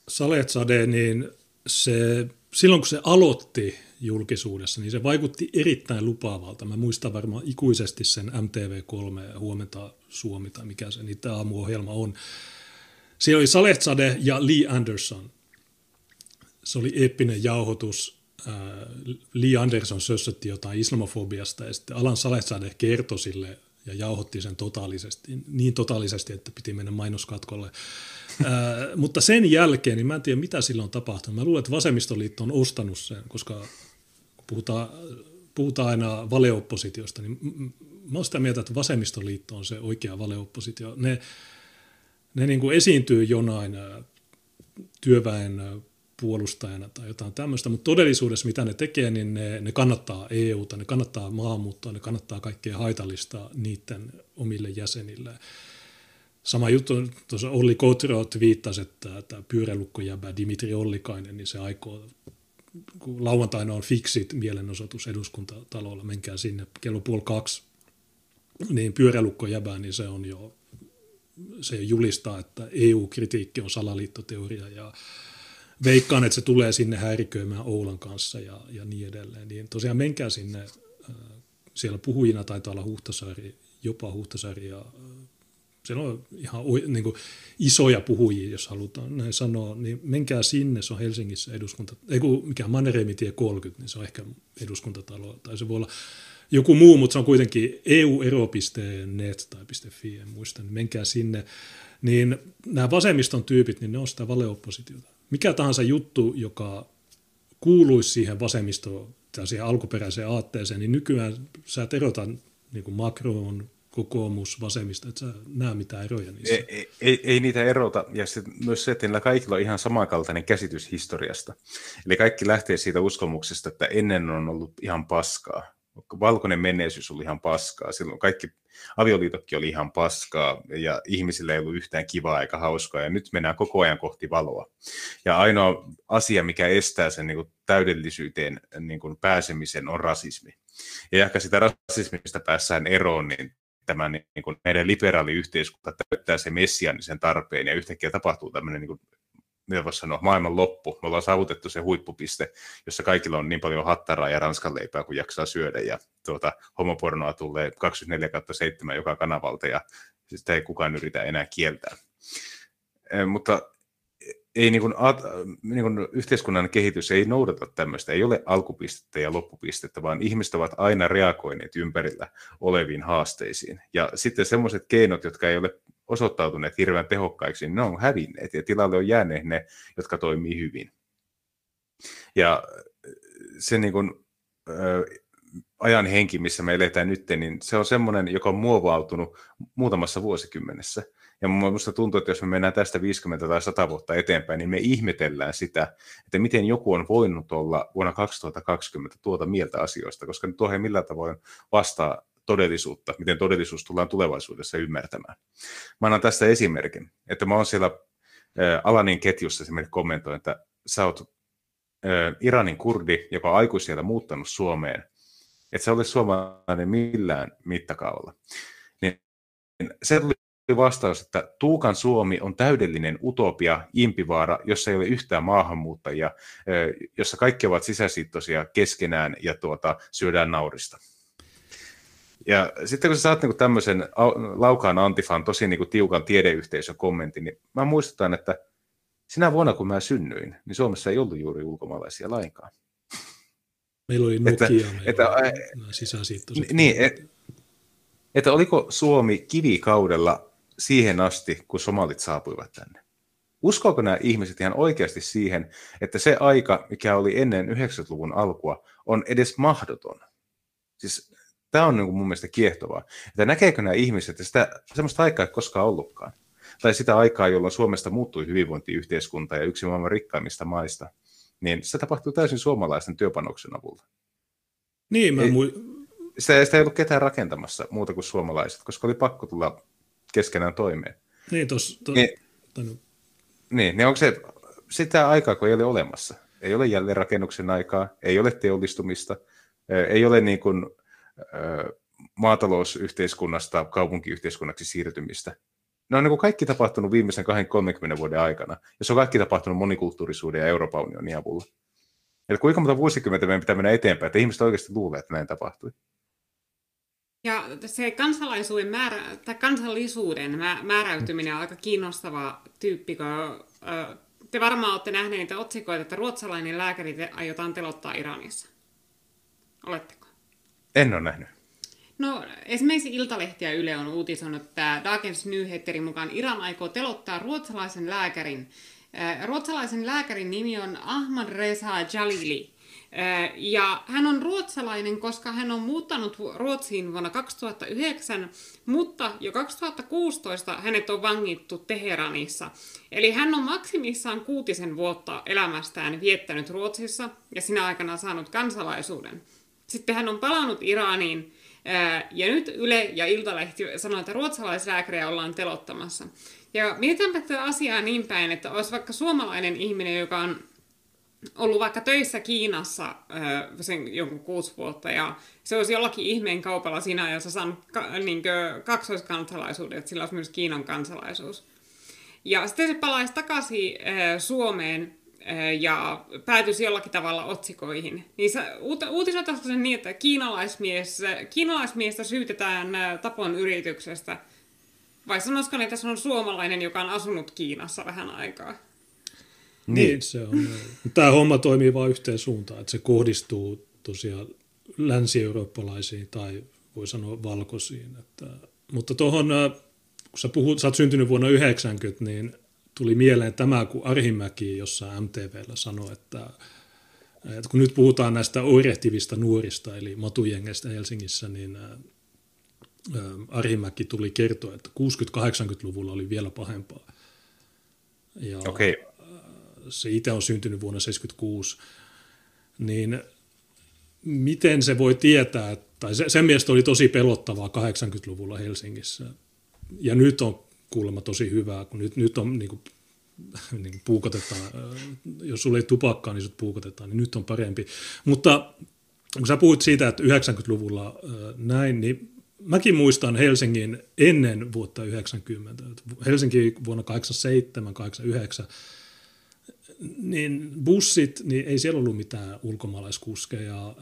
Salehzadeh, niin se, silloin kun se aloitti julkisuudessa, niin se vaikutti erittäin lupaavalta. Mä muistan varmaan ikuisesti sen MTV3 Huomenta Suomi tai mikä se niitä aamuohjelma on. Se oli Salehzadeh ja Li Andersson. Se oli eeppinen jauhotus. Li Andersson sössötti jotain islamofobiasta ja sitten Alan Salehzadeh kertoi sille ja jauhotti sen totaalisesti, niin totaalisesti, että piti mennä mainoskatkolle. Mutta sen jälkeen, niin mä en tiedä, mitä sillä on tapahtunut. Mä luulen, että vasemmistoliitto on ostanut sen, koska puhutaan aina valeoppositiosta, niin mä oon sitä mieltä, että vasemmistoliitto on se oikea valeoppositio. Ne niin kuin esiintyy jonain työväen puolustajana tai jotain tämmöistä, mutta todellisuudessa mitä ne tekee, niin ne kannattaa EUta, ne kannattaa maahanmuuttoa, ne kannattaa kaikkea haitallista niiden omille jäsenille. Sama juttu on, tuossa Olli Kotro twiittasi, että tämä pyörälukkojäbä Dimitri Ollikainen, niin se aikoo, kun lauantaina on Fixit mielenosoitus eduskuntatalolla, menkää sinne kello 1:30, niin pyörälukkojäbä, niin se on jo, se julistaa, että EU-kritiikki on salaliittoteoria ja veikkaan, että se tulee sinne häiriköimään Oulan kanssa ja niin edelleen. Niin tosiaan menkää sinne, siellä puhujina taitaa olla Huhtasaari, jopa Huhtasaari. Ja, siellä on ihan niin kuin isoja puhujia, jos halutaan näin sanoa. Niin menkää sinne, se on Helsingissä mikä Mannerheimitie 30, niin se on ehkä eduskuntatalo. Tai se voi olla joku muu, mutta se on kuitenkin eu-ero.net tai .fi, en muista. Niin menkää sinne. Niin nämä vasemmiston tyypit, niin ne on sitä valeoppositiota. Mikä tahansa juttu, joka kuuluisi siihen vasemmistoon tai siihen alkuperäiseen aatteeseen, niin nykyään sä et erota niin kuin Macron, kokoomus, vasemmisto, että sä näe mitään eroja niissä. Ei niitä erota, ja sitten myös se, että niillä kaikilla on ihan samankaltainen käsitys historiasta. Eli kaikki lähtee siitä uskomuksesta, että ennen on ollut ihan paskaa. Valkoinen menneisyys oli ihan paskaa, silloin kaikki avioliitokki oli ihan paskaa ja ihmisillä ei ollut yhtään kivaa eikä hauskaa ja nyt mennään koko ajan kohti valoa. Ja ainoa asia, mikä estää sen niin kuin täydellisyyteen niin kuin pääsemisen on rasismi. Ja ehkä sitä rasismista päässään eroon, niin tämä niin kuin meidän liberaali yhteiskunta täyttää sen messiaanisen tarpeen ja yhtäkkiä tapahtuu tämmöinen niin kuin mitä voisi sanoa, maailman loppu. Me ollaan saavutettu se huippupiste, jossa kaikilla on niin paljon hattaraa ja ranskanleipää, kun jaksaa syödä. Ja homopornoa tulee 24/7 joka kanavalta, ja sitä ei kukaan yritä enää kieltää. Mutta ei niin kuin yhteiskunnan kehitys ei noudata tämmöistä, ei ole alkupistettä ja loppupistettä, vaan ihmiset ovat aina reagoineet ympärillä oleviin haasteisiin. Ja sitten semmoiset keinot, jotka ei ole osoittautuneet hirveän tehokkaiksi, niin ne on hävinneet ja tilalle on jääneet ne, jotka toimii hyvin. Ja se niin kuin, ajan henki, missä me eletään nyt, niin se on semmoinen, joka on muovautunut muutamassa vuosikymmenessä. Ja minusta tuntuu, että jos me mennään tästä 50 tai 100 vuotta eteenpäin, niin me ihmetellään sitä, että miten joku on voinut olla vuonna 2020 tuota mieltä asioista, koska nyt tuohon ei millään tavoin vastaa todellisuutta, miten todellisuus tullaan tulevaisuudessa ymmärtämään. Mä annan tästä esimerkin, että mä oon siellä Alanin ketjussa esimerkiksi kommentoin, että sä oot Iranin kurdi, joka on aikuisiellä muuttanut Suomeen, että sä olet suomalainen millään mittakaavalla. Niin se tuli vastaus, että Tuukan Suomi on täydellinen utopia, Impivaara, jossa ei ole yhtään maahanmuuttajia, jossa kaikki ovat sisäsiittoisia keskenään ja syödään naurista. Ja sitten kun sä saat niinku tämmöisen Laukaan Antifan tosi niinku tiukan tiedeyhteisön kommentin, niin mä muistutan, että sinä vuonna kun mä synnyin, niin Suomessa ei ollut juuri ulkomaalaisia lainkaan. Meillä oli Nokia, meillä oli sisäsiittoiset. Niin, että oliko Suomi kivikaudella siihen asti, kun somalit saapuivat tänne? Uskoako nämä ihmiset ihan oikeasti siihen, että se aika, mikä oli ennen 90-luvun alkua, on edes mahdoton? Siis tämä on mun mielestä kiehtovaa. Että näkeekö nämä ihmiset, että sellaista aikaa ei koskaan ollutkaan? Tai sitä aikaa, jolloin Suomesta muuttui hyvinvointiyhteiskunta ja yksi maailman rikkaimmista maista, niin se tapahtuu täysin suomalaisten työpanoksen avulla. Niin, sitä ei ollut ketään rakentamassa muuta kuin suomalaiset, koska oli pakko tulla keskenään toimeen. Niin, niin onko se sitä aikaa, kun ei ole olemassa? Ei ole jälleenrakennuksen aikaa, ei ole teollistumista, ei ole niin kuin maatalousyhteiskunnasta kaupunkiyhteiskunnaksi siirtymistä. Ne on niin kuin kaikki tapahtunut viimeisen 20-30 vuoden aikana, ja se on kaikki tapahtunut monikulttuurisuuden ja Euroopan unionin avulla. Eli kuinka monta vuosikymmentä meidän pitää mennä eteenpäin, että ihmiset oikeasti luulee, että näin tapahtui? Ja se kansallisuuden määräytyminen on aika kiinnostava tyyppi, kun te varmaan olette nähneet niitä otsikoita, että ruotsalainen lääkäri aiotaan telottaa Iranissa. Oletteko? En ole nähnyt. No, esimerkiksi Iltalehti ja Yle on uutisoinut, että Dagens Nyheterin mukaan Iran aikoo telottaa ruotsalaisen lääkärin. Ruotsalaisen lääkärin nimi on Ahmadreza Djalali. Ja hän on ruotsalainen, koska hän on muuttanut Ruotsiin vuonna 2009, mutta jo 2016 hänet on vangittu Teheranissa. Eli hän on maksimissaan 6 vuotta elämästään viettänyt Ruotsissa ja sinä aikana saanut kansalaisuuden. Sitten hän on palannut Iraniin. Ja nyt Yle ja Iltalehti sanoo, että ruotsalaislääkäriä ollaan telottamassa. Ja mietitäänpä tätä asiaa niin päin, että olisi vaikka suomalainen ihminen, joka on ollut vaikka töissä Kiinassa sen jonkun 6 vuotta, ja se olisi jollakin ihmeen kaupalla siinä ajassa saanut niin kuin kaksoiskansalaisuuden, että sillä olisi myös Kiinan kansalaisuus. Ja sitten se palaisi takaisin Suomeen ja päätyisi jollakin tavalla otsikoihin. Niin uutisoitaisiko sen niin, että kiinalaismiestä syytetään tapon yrityksestä? Vai sanoisiko, että se on suomalainen, joka on asunut Kiinassa vähän aikaa? Niin, se on. Tämä homma toimii vain yhteen suuntaan, että se kohdistuu tosiaan länsi-eurooppalaisiin tai voi sanoa valkoisiin. Mutta tuohon, kun sä oot syntynyt vuonna 90, niin tuli mieleen tämä, kun Arhinmäki jossain MTV:llä sanoi, että kun nyt puhutaan näistä oirehtivista nuorista, eli matujengeistä Helsingissä, niin Arhinmäki tuli kertoa, että 60-80-luvulla oli vielä pahempaa. Okei. Okay. Se itse on syntynyt vuonna 1976, niin miten se voi tietää, tai sen mielestä oli tosi pelottavaa 80-luvulla Helsingissä, ja nyt on kuulemma tosi hyvää, kun nyt on niin kuin puukotetaan, jos sulla ei tupakkaa, niin sut puukotetaan, niin nyt on parempi. Mutta kun sä puhut siitä, että 90-luvulla näin, niin mäkin muistan Helsingin ennen vuotta 90, Helsinki vuonna 87, 89, niin bussit, niin ei siellä ollut mitään ulkomaalaiskuskeja.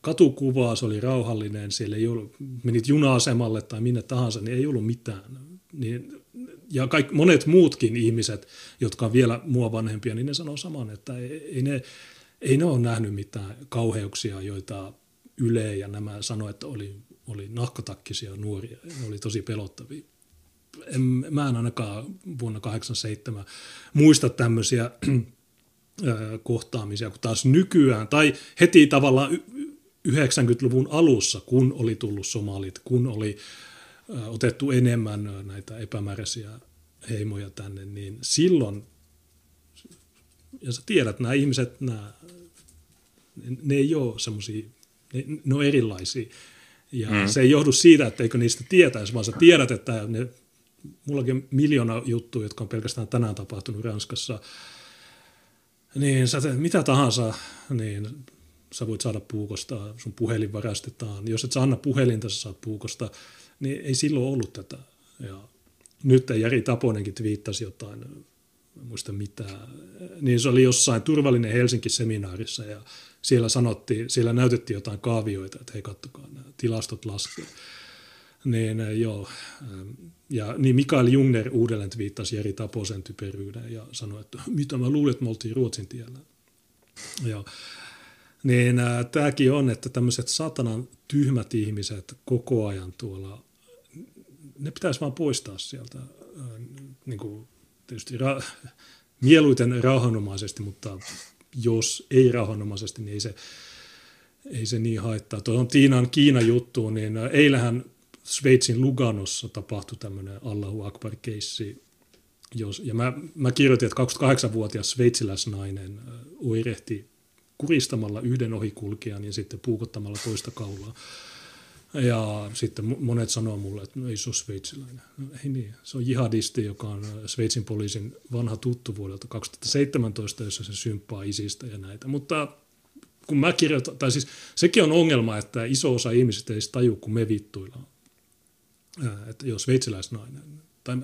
Katukuvaa, se oli rauhallinen, siellä ei ollut, menit juna-asemalle tai minne tahansa, niin ei ollut mitään. Niin, ja monet muutkin ihmiset, jotka on vielä mua vanhempia, niin ne sanoo saman, että ei ne ole nähnyt mitään kauheuksia, joita Yle ja nämä sanoi, että oli nahkatakkisia nuoria, ne oli tosi pelottavia. Mä en ainakaan vuonna 1987 muista tämmöisiä kohtaamisia kuin taas nykyään, tai heti tavallaan 90-luvun alussa, kun oli tullut somalit, kun oli otettu enemmän näitä epämääräisiä heimoja tänne, niin silloin, ja sä tiedät, nämä ihmiset, ne ei ole semmoisia, ne on erilaisia, ja se ei johdu siitä, etteikö niistä tietäisi, vaan sä tiedät, että ne, mullakin on 1 miljoona juttuja, jotka on pelkästään tänään tapahtunut Ranskassa, niin sä teet mitä tahansa, niin sä voit saada puukosta, sun puhelin varastetaan, jos et sä anna puhelinta, sä saat puukosta, niin ei silloin ollut tätä. Ja nyt Jari Taponenkin twiittasi jotain, en muista mitään, niin se oli jossain Turvallinen Helsinki-seminaarissa ja siellä näytettiin jotain kaavioita, että hei kattokaa, nämä tilastot laskevat. Niin joo, ja niin Mikael Jungner uudelleen twiittasi Jari Taposen typeryyden ja sanoi, että mitä mä luulin, että me oltiin Ruotsin tiellä. Joo. Niin tämäkin on, että tämmöiset satanan tyhmät ihmiset koko ajan tuolla, ne pitäisi vaan poistaa sieltä, niin kuin tietysti mieluiten rauhanomaisesti, mutta jos ei rauhanomaisesti, niin ei se niin haittaa. Tuo on Tiinan Kiina-juttu, niin eilähän Sveitsin Luganossa tapahtui tämmöinen Allahu Akbar-keissi. Ja mä kirjoitin, että 28-vuotias sveitsiläisnainen oirehti kuristamalla yhden ohikulkijan ja sitten puukottamalla toista kaulaa. Ja sitten monet sanoo mulle, että no, ei se ole sveitsiläinen. No, ei niin, se on jihadisti, joka on Sveitsin poliisin vanha tuttu vuodelta 2017, jossa se symppaa Isistä ja näitä. Mutta kun mä kirjoitan, tai siis sekin on ongelma, että iso osa ihmisistä ei taju, kun me vittuillaan. Että jos sveitsiläisnainen. Tai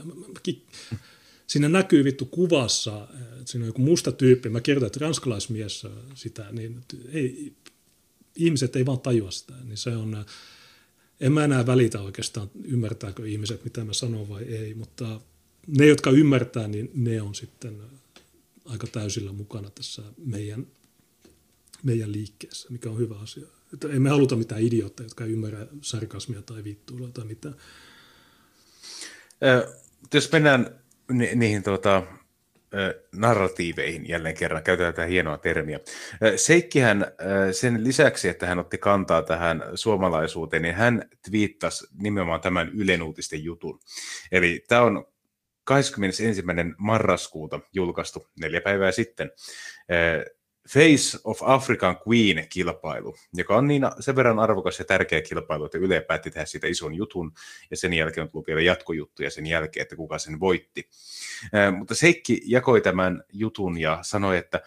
siinä näkyy vittu kuvassa, että siinä on joku musta tyyppi. Mä kirjoitan, että ranskalaismies sitä, niin ei, ihmiset ei vaan tajua sitä. Niin se on, en mä enää välitä oikeastaan, ymmärtääkö ihmiset, mitä mä sanon vai ei. Mutta ne, jotka ymmärtää, niin ne on sitten aika täysillä mukana tässä meidän liikkeessä, mikä on hyvä asia. Että ei me haluta mitään idiootteja, jotka ei ymmärrä sarkasmia tai vittuilua tai mitään. Jos mennään niihin narratiiveihin jälleen kerran, käytetään tätä hienoa termiä. Seikkihän sen lisäksi, että hän otti kantaa tähän suomalaisuuteen, niin hän twiittasi nimenomaan tämän Ylen uutisten jutun. Eli tämä on 21. marraskuuta julkaistu 4 päivää sitten. Face of African Queen-kilpailu, joka on niin sen verran arvokas ja tärkeä kilpailu, että Yle päätti tehdä siitä ison jutun, ja sen jälkeen on tullut vielä jatkojuttuja sen jälkeen, että kuka sen voitti. Mutta Seikki jakoi tämän jutun ja sanoi, että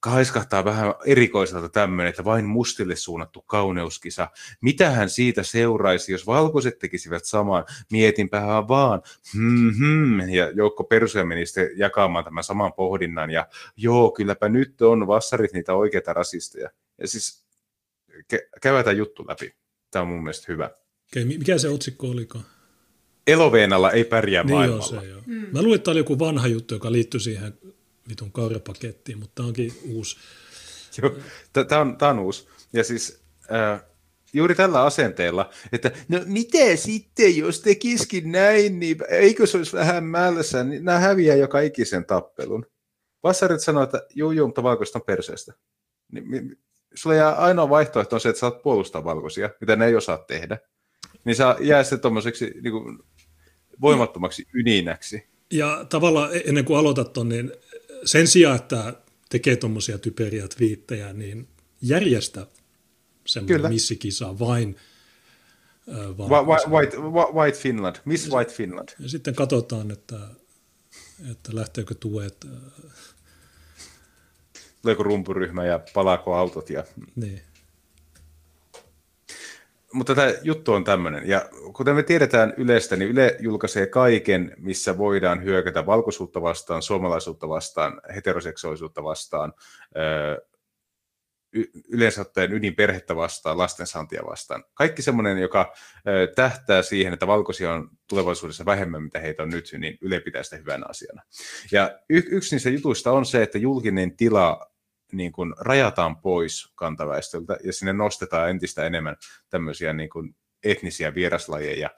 kaiskahtaa vähän erikoiselta tämmöinen, että vain mustille suunnattu kauneuskisa. Mitähän siitä seuraisi, jos valkoiset tekisivät samaan? Mietinpähän vaan. Ja joukko persuja meni sitten jakamaan tämän saman pohdinnan. Ja joo, kylläpä nyt on vassarit niitä oikeita rasisteja. Ja siis käydään tämä juttu läpi. Tämä on mun mielestä hyvä. Okei, mikä se otsikko oliko? Eloveenalla ei pärjää niin maailmalla. Joo. Mä luin, että tämä oli joku vanha juttu, joka liittyi siihen vitun kaurapakettiin, mutta tämä onkin uusi. Tämä on uusi. Ja siis juuri tällä asenteella, että no mitä sitten, jos tekisikin näin, niin eikö se olisi vähän mälsä, niin nämä häviää joka ikisen tappelun. Vassarit sanoo, että juu, mutta valkoista on perseestä. Niin, sulla jää ainoa vaihtoehto on se, että saat puolustaa valkoisia, mitä ne ei osaa tehdä. Niin saa jää sitten tuommoiseksi niin kuin voimattomaksi yninäksi. Ja tavallaan ennen kuin aloitat ton, niin sen sijaan, että tekee tuommoisia typeriä twiittejä, niin järjestä semmoinen missikisa vain. White Finland, Miss White Finland. Ja sitten katsotaan, että lähteekö tuet. Tuleeko rumpuryhmä ja palaako autot ja... Niin. mutta tämä juttu on tämmöinen, ja kuten me tiedetään Ylestä, niin Yle julkaisee kaiken, missä voidaan hyökätä valkoisuutta vastaan, suomalaisuutta vastaan, heteroseksuaalisuutta vastaan, yleensä ottaen ydinperhettä vastaan, lastensaantia vastaan. Kaikki semmoinen, joka tähtää siihen, että valkoisia on tulevaisuudessa vähemmän, mitä heitä on nyt, niin Yle pitää sitä hyvänä asiana. Ja yksi niistä jutuista on se, että julkinen tila niin kuin rajataan pois kantaväestöltä ja sinne nostetaan entistä enemmän tämmöisiä niin kuin etnisiä vieraslajeja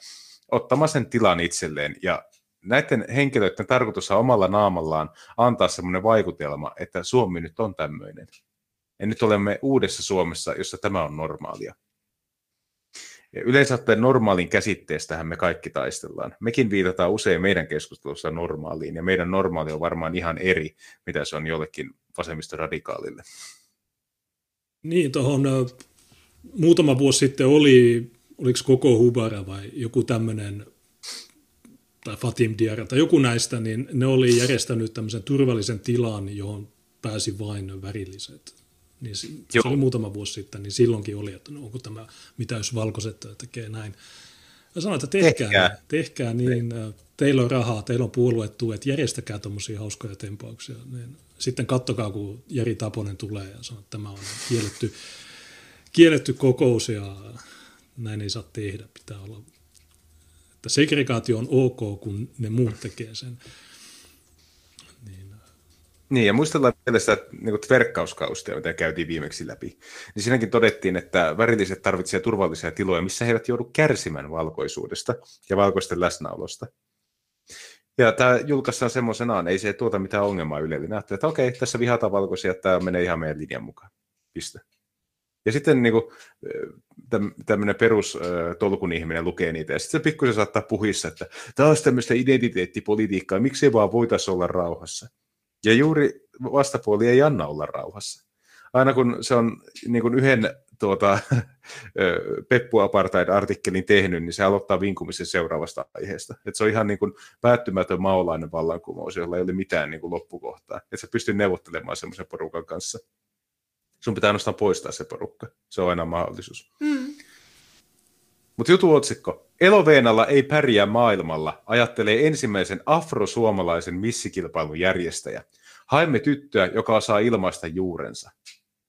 ottamaan sen tilan itselleen. Ja näiden henkilöiden tarkoitus on omalla naamallaan antaa semmoinen vaikutelma, että Suomi nyt on tämmöinen. Ja nyt olemme uudessa Suomessa, jossa tämä on normaalia. Ja yleensä ottaen normaalin käsitteestähän me kaikki taistellaan. Mekin viitataan usein meidän keskustelussa normaaliin, ja meidän normaali on varmaan ihan eri, mitä se on jollekin vasemmistoradikaalille. Niin, tuohon muutama vuosi sitten oliko Koko Hubara vai joku tämmöinen, tai Fatim Diarra tai joku näistä, niin ne oli järjestänyt tämmöisen turvallisen tilan, johon pääsi vain värilliset. Niin se oli muutama vuosi sitten, niin silloinkin oli, että no, onko tämä, mitä jos valkoiset tekee näin. Ja sanoin, että tehkää niin, teillä on rahaa, teillä on puoluetuet, järjestäkää tuommoisia hauskoja tempauksia. Niin. Sitten katsokaa, kun Jari Taponen tulee ja sanoo, että tämä on kielletty kokous ja näin ei saa tehdä, pitää olla. Että segregaatio on ok, kun ne muut tekee sen. Niin, ja muistellaan vielä sitä niin tverkkauskaustia, mitä käytiin viimeksi läpi. Niin siinäkin todettiin, että värilliset tarvitsevat turvallisia tiloja, missä he eivät joudu kärsimään valkoisuudesta ja valkoisten läsnäolosta. Ja tämä julkaistaan semmoisenaan, ei se tuota mitään ongelmaa Ylelle. Näyttää, että okei, tässä vihataan valkoisia, tämä menee ihan meidän linjan mukaan. Piste. Ja sitten niin tämmöinen perustolkun ihminen lukee niitä, ja sitten se pikkusen saattaa puhissa, että tämä on tämmöistä identiteettipolitiikkaa, miksei vaan voitaisiin olla rauhassa. Ja juuri vastapuoli ei anna olla rauhassa. Aina kun se on niin kuin yhden Peppu Apartheid-artikkelin tehnyt, niin se aloittaa vinkumisen seuraavasta aiheesta. Et se on ihan niin kuin päättymätön maolainen vallankumous, jolla ei ole mitään niin kuin loppukohtaa. Et sä pystyy neuvottelemaan semmoisen porukan kanssa. Sun pitää ainoastaan poistaa se porukka. Se on aina mahdollisuus. Mm. Mutta jutuotsikko. Eloveenalla ei pärjää maailmalla, ajattelee ensimmäisen afrosuomalaisen missikilpailun järjestäjä. Haemme tyttöä, joka osaa ilmaista juurensa.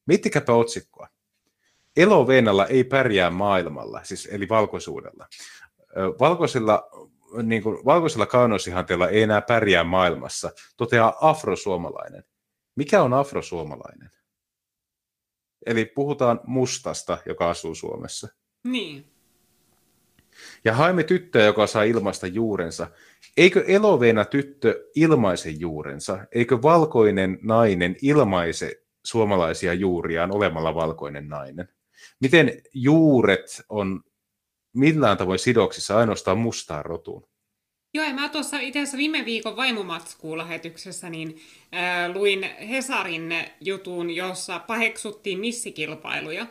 Miettikääpä otsikkoa. Eloveenalla ei pärjää maailmalla, siis eli valkoisuudella. Valkoisella kauneusihanteella ei enää pärjää maailmassa, toteaa afrosuomalainen. Mikä on afrosuomalainen? Eli puhutaan mustasta, joka asuu Suomessa. Niin. Ja haemme tyttöä, joka saa ilmaista juurensa. Eikö eloveena tyttö ilmaise juurensa? Eikö valkoinen nainen ilmaise suomalaisia juuriaan olemalla valkoinen nainen? Miten juuret on millään tavoin sidoksissa ainoastaan mustaan rotuun? Joo, ja mä tuossa itse asiassa viime viikon Vaimomatskuu-lähetyksessä niin, luin Hesarin jutun, jossa paheksuttiin missikilpailuja.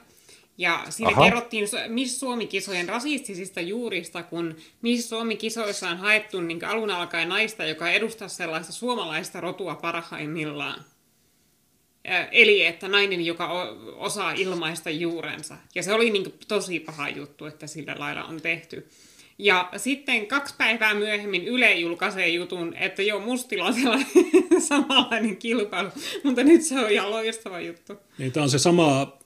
Ja siinä kerrottiin Miss Suomi-kisojen rasistisista juurista, kun Miss Suomi-kisoissa on haettu niin alun alkaen naista, joka edustaa sellaista suomalaista rotua parhaimmillaan. Eli että nainen, joka osaa ilmaista juurensa. Ja se oli niin tosi paha juttu, että sillä lailla on tehty. Ja sitten 2 päivää myöhemmin Yle julkaisee jutun, että joo, mustilla on sellainen samanlainen kilpailu, mutta nyt se on ihan loistava juttu. Niin, tämä on se sama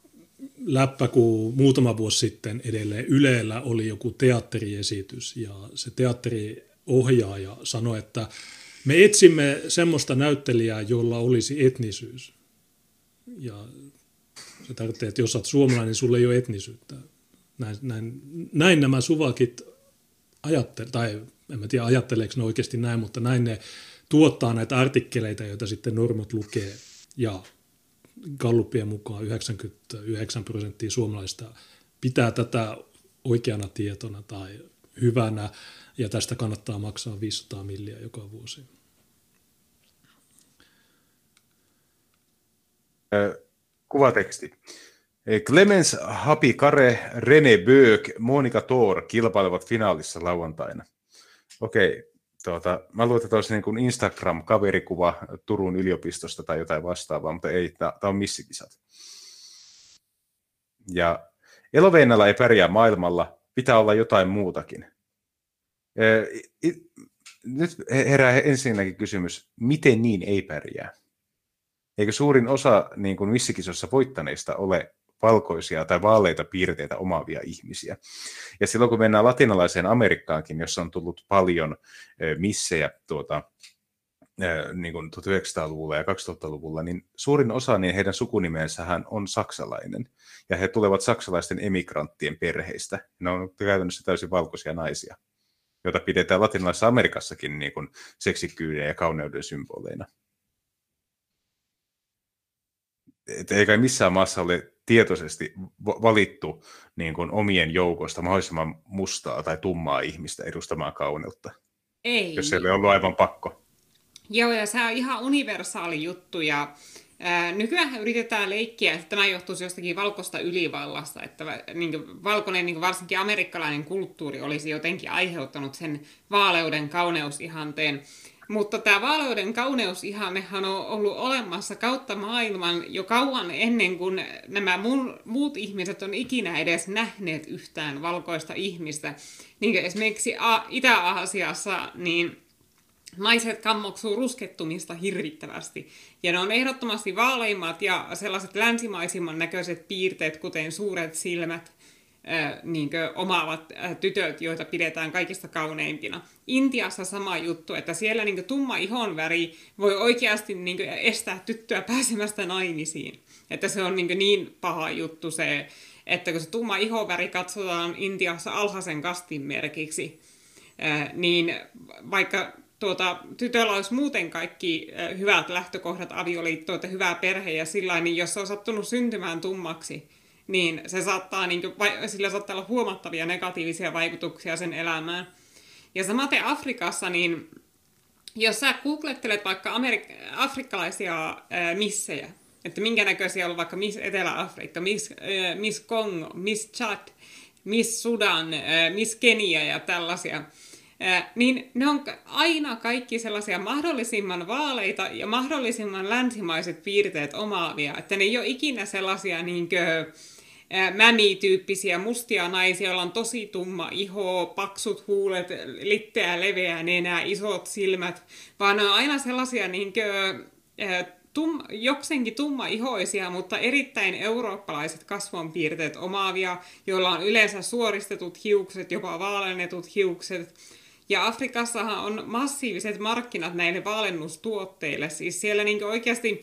läppä, kun muutama vuosi sitten edelleen Ylellä oli joku teatteriesitys ja se teatteriohjaaja sanoi, että me etsimme semmoista näyttelijää, jolla olisi etnisyys. Ja se tarkoittaa, että jos olet suomalainen, niin sulla ei ole etnisyyttä. Näin nämä suvakit ajattelevat, tai en tiedä ajatteleeko ne oikeasti näin, mutta näin ne tuottaa näitä artikkeleita, joita sitten normot lukee ja Gallupien mukaan 99% suomalaisista pitää tätä oikeana tietona tai hyvänä, ja tästä kannattaa maksaa 500 milliä joka vuosi. Kuvateksti. Clemens Hapi Kare, René Bööck, Monika Thor kilpailevat finaalissa lauantaina. Okei. Mä luulen, että olisi niin kuin Instagram-kaverikuva Turun yliopistosta tai jotain vastaavaa, mutta ei, tämä on missikisat. Ja Eloveinalla ei pärjää maailmalla, pitää olla jotain muutakin. Nyt herää ensinnäkin kysymys, miten niin ei pärjää? Eikö suurin osa niin kuin missikisossa voittaneista ole valkoisia tai vaaleita piirteitä omaavia ihmisiä? Ja silloin kun mennään latinalaiseen Amerikkaankin, jossa on tullut paljon missejä niin kuin 1900-luvulla ja 2000-luvulla, niin suurin osa niin heidän sukunimensähän on saksalainen. Ja he tulevat saksalaisten emigranttien perheistä. Ne on käytännössä täysin valkoisia naisia, joita pidetään latinalaisessa Amerikassakin niin kuin seksikyyden ja kauneuden symboleina. Et eikä missään maassa ole tietoisesti valittu niin kuin omien joukosta mahdollisimman mustaa tai tummaa ihmistä edustamaan kauneutta, ei, jos ei ole ollut aivan pakko. Joo, ja se on ihan universaali juttu, ja nykyään yritetään leikkiä, että tämä johtuisi jostakin valkoista ylivallasta, että niin valkoinen, niin varsinkin amerikkalainen kulttuuri olisi jotenkin aiheuttanut sen vaaleuden kauneusihanteen. Mutta tämä vaaleuden kauneusihannehan on ollut olemassa kautta maailman jo kauan ennen kuin nämä muut ihmiset on ikinä edes nähneet yhtään valkoista ihmistä. Niin kuin esimerkiksi Itä-Aasiassa, niin naiset kammoksuu ruskettumista hirvittävästi. Ja ne on ehdottomasti vaaleimmat ja sellaiset länsimaisimman näköiset piirteet, kuten suuret silmät, niin kuin omaavat tytöt, joita pidetään kaikista kauneimpina. Intiassa sama juttu, että siellä niin kuin tumma ihonväri voi oikeasti niin kuin estää tyttöä pääsemästä naimisiin. Että se on niin paha juttu se, että kun se tumma ihonväri katsotaan Intiassa alhaisen kastin merkiksi, niin vaikka tytöllä olisi muuten kaikki hyvät lähtökohdat, avioliittoa ja hyvää perhe ja sillä, niin jos se on sattunut syntymään tummaksi, niin se saattaa, sillä saattaa olla huomattavia negatiivisia vaikutuksia sen elämään. Ja samaten Afrikassa, niin jos sä googlettelet vaikka afrikkalaisia missejä, että minkä näköisiä on vaikka Miss Etelä-Afrikka, Miss Kongo, Miss Chad, Miss Sudan, Miss Kenia ja tällaisia, niin ne on aina kaikki sellaisia mahdollisimman vaaleita ja mahdollisimman länsimaiset piirteet omaavia, että ne ei ole ikinä sellaisia niinkö mämi-tyyppisiä mustia naisia, joilla on tosi tumma iho, paksut huulet, litteä, leveä nenä, isot silmät, vaan ne on aina sellaisia niinkö jokseenkin tummaihoisia, mutta erittäin eurooppalaiset kasvonpiirteet omaavia, joilla on yleensä suoristetut hiukset, jopa vaalennetut hiukset. Ja Afrikassahan on massiiviset markkinat näille vaalennustuotteille. Siis siellä niin oikeasti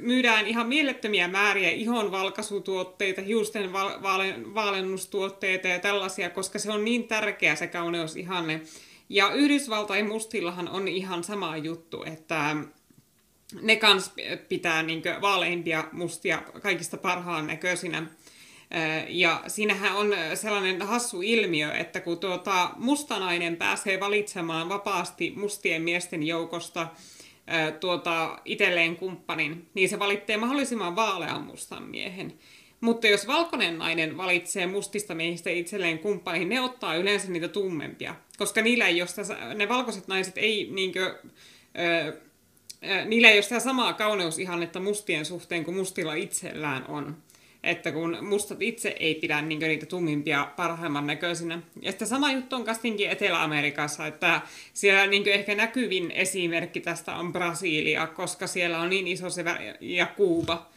myydään ihan mielettömiä määriä ihonvalkaisutuotteita, hiusten vaalennustuotteita ja tällaisia, koska se on niin tärkeä se kauneusihanne. Ja Yhdysvaltain mustillahan on ihan sama juttu, että ne kans pitää niin kuin vaaleimpia mustia kaikista parhaan näköisinä. Ja siinähän on sellainen hassu ilmiö, että kun mustanainen pääsee valitsemaan vapaasti mustien miesten joukosta itselleen kumppanin, niin se valitsee mahdollisimman vaalean mustan miehen. Mutta jos valkoinen nainen valitsee mustista miehistä itselleen kumppanin, ne ottaa yleensä niitä tummempia, koska ne valkoiset naiset ei niinkö niillä ei ole sitä samaa kauneusihannetta mustien suhteen kuin mustilla itsellään on. Että kun mustat itse ei pidä niitä tummimpia parhaimman näköisinä. Ja sitten sama juttu on kastinkin Etelä-Amerikassa, että siellä ehkä näkyvin esimerkki tästä on Brasilia, koska siellä on niin iso se ja Kuuba.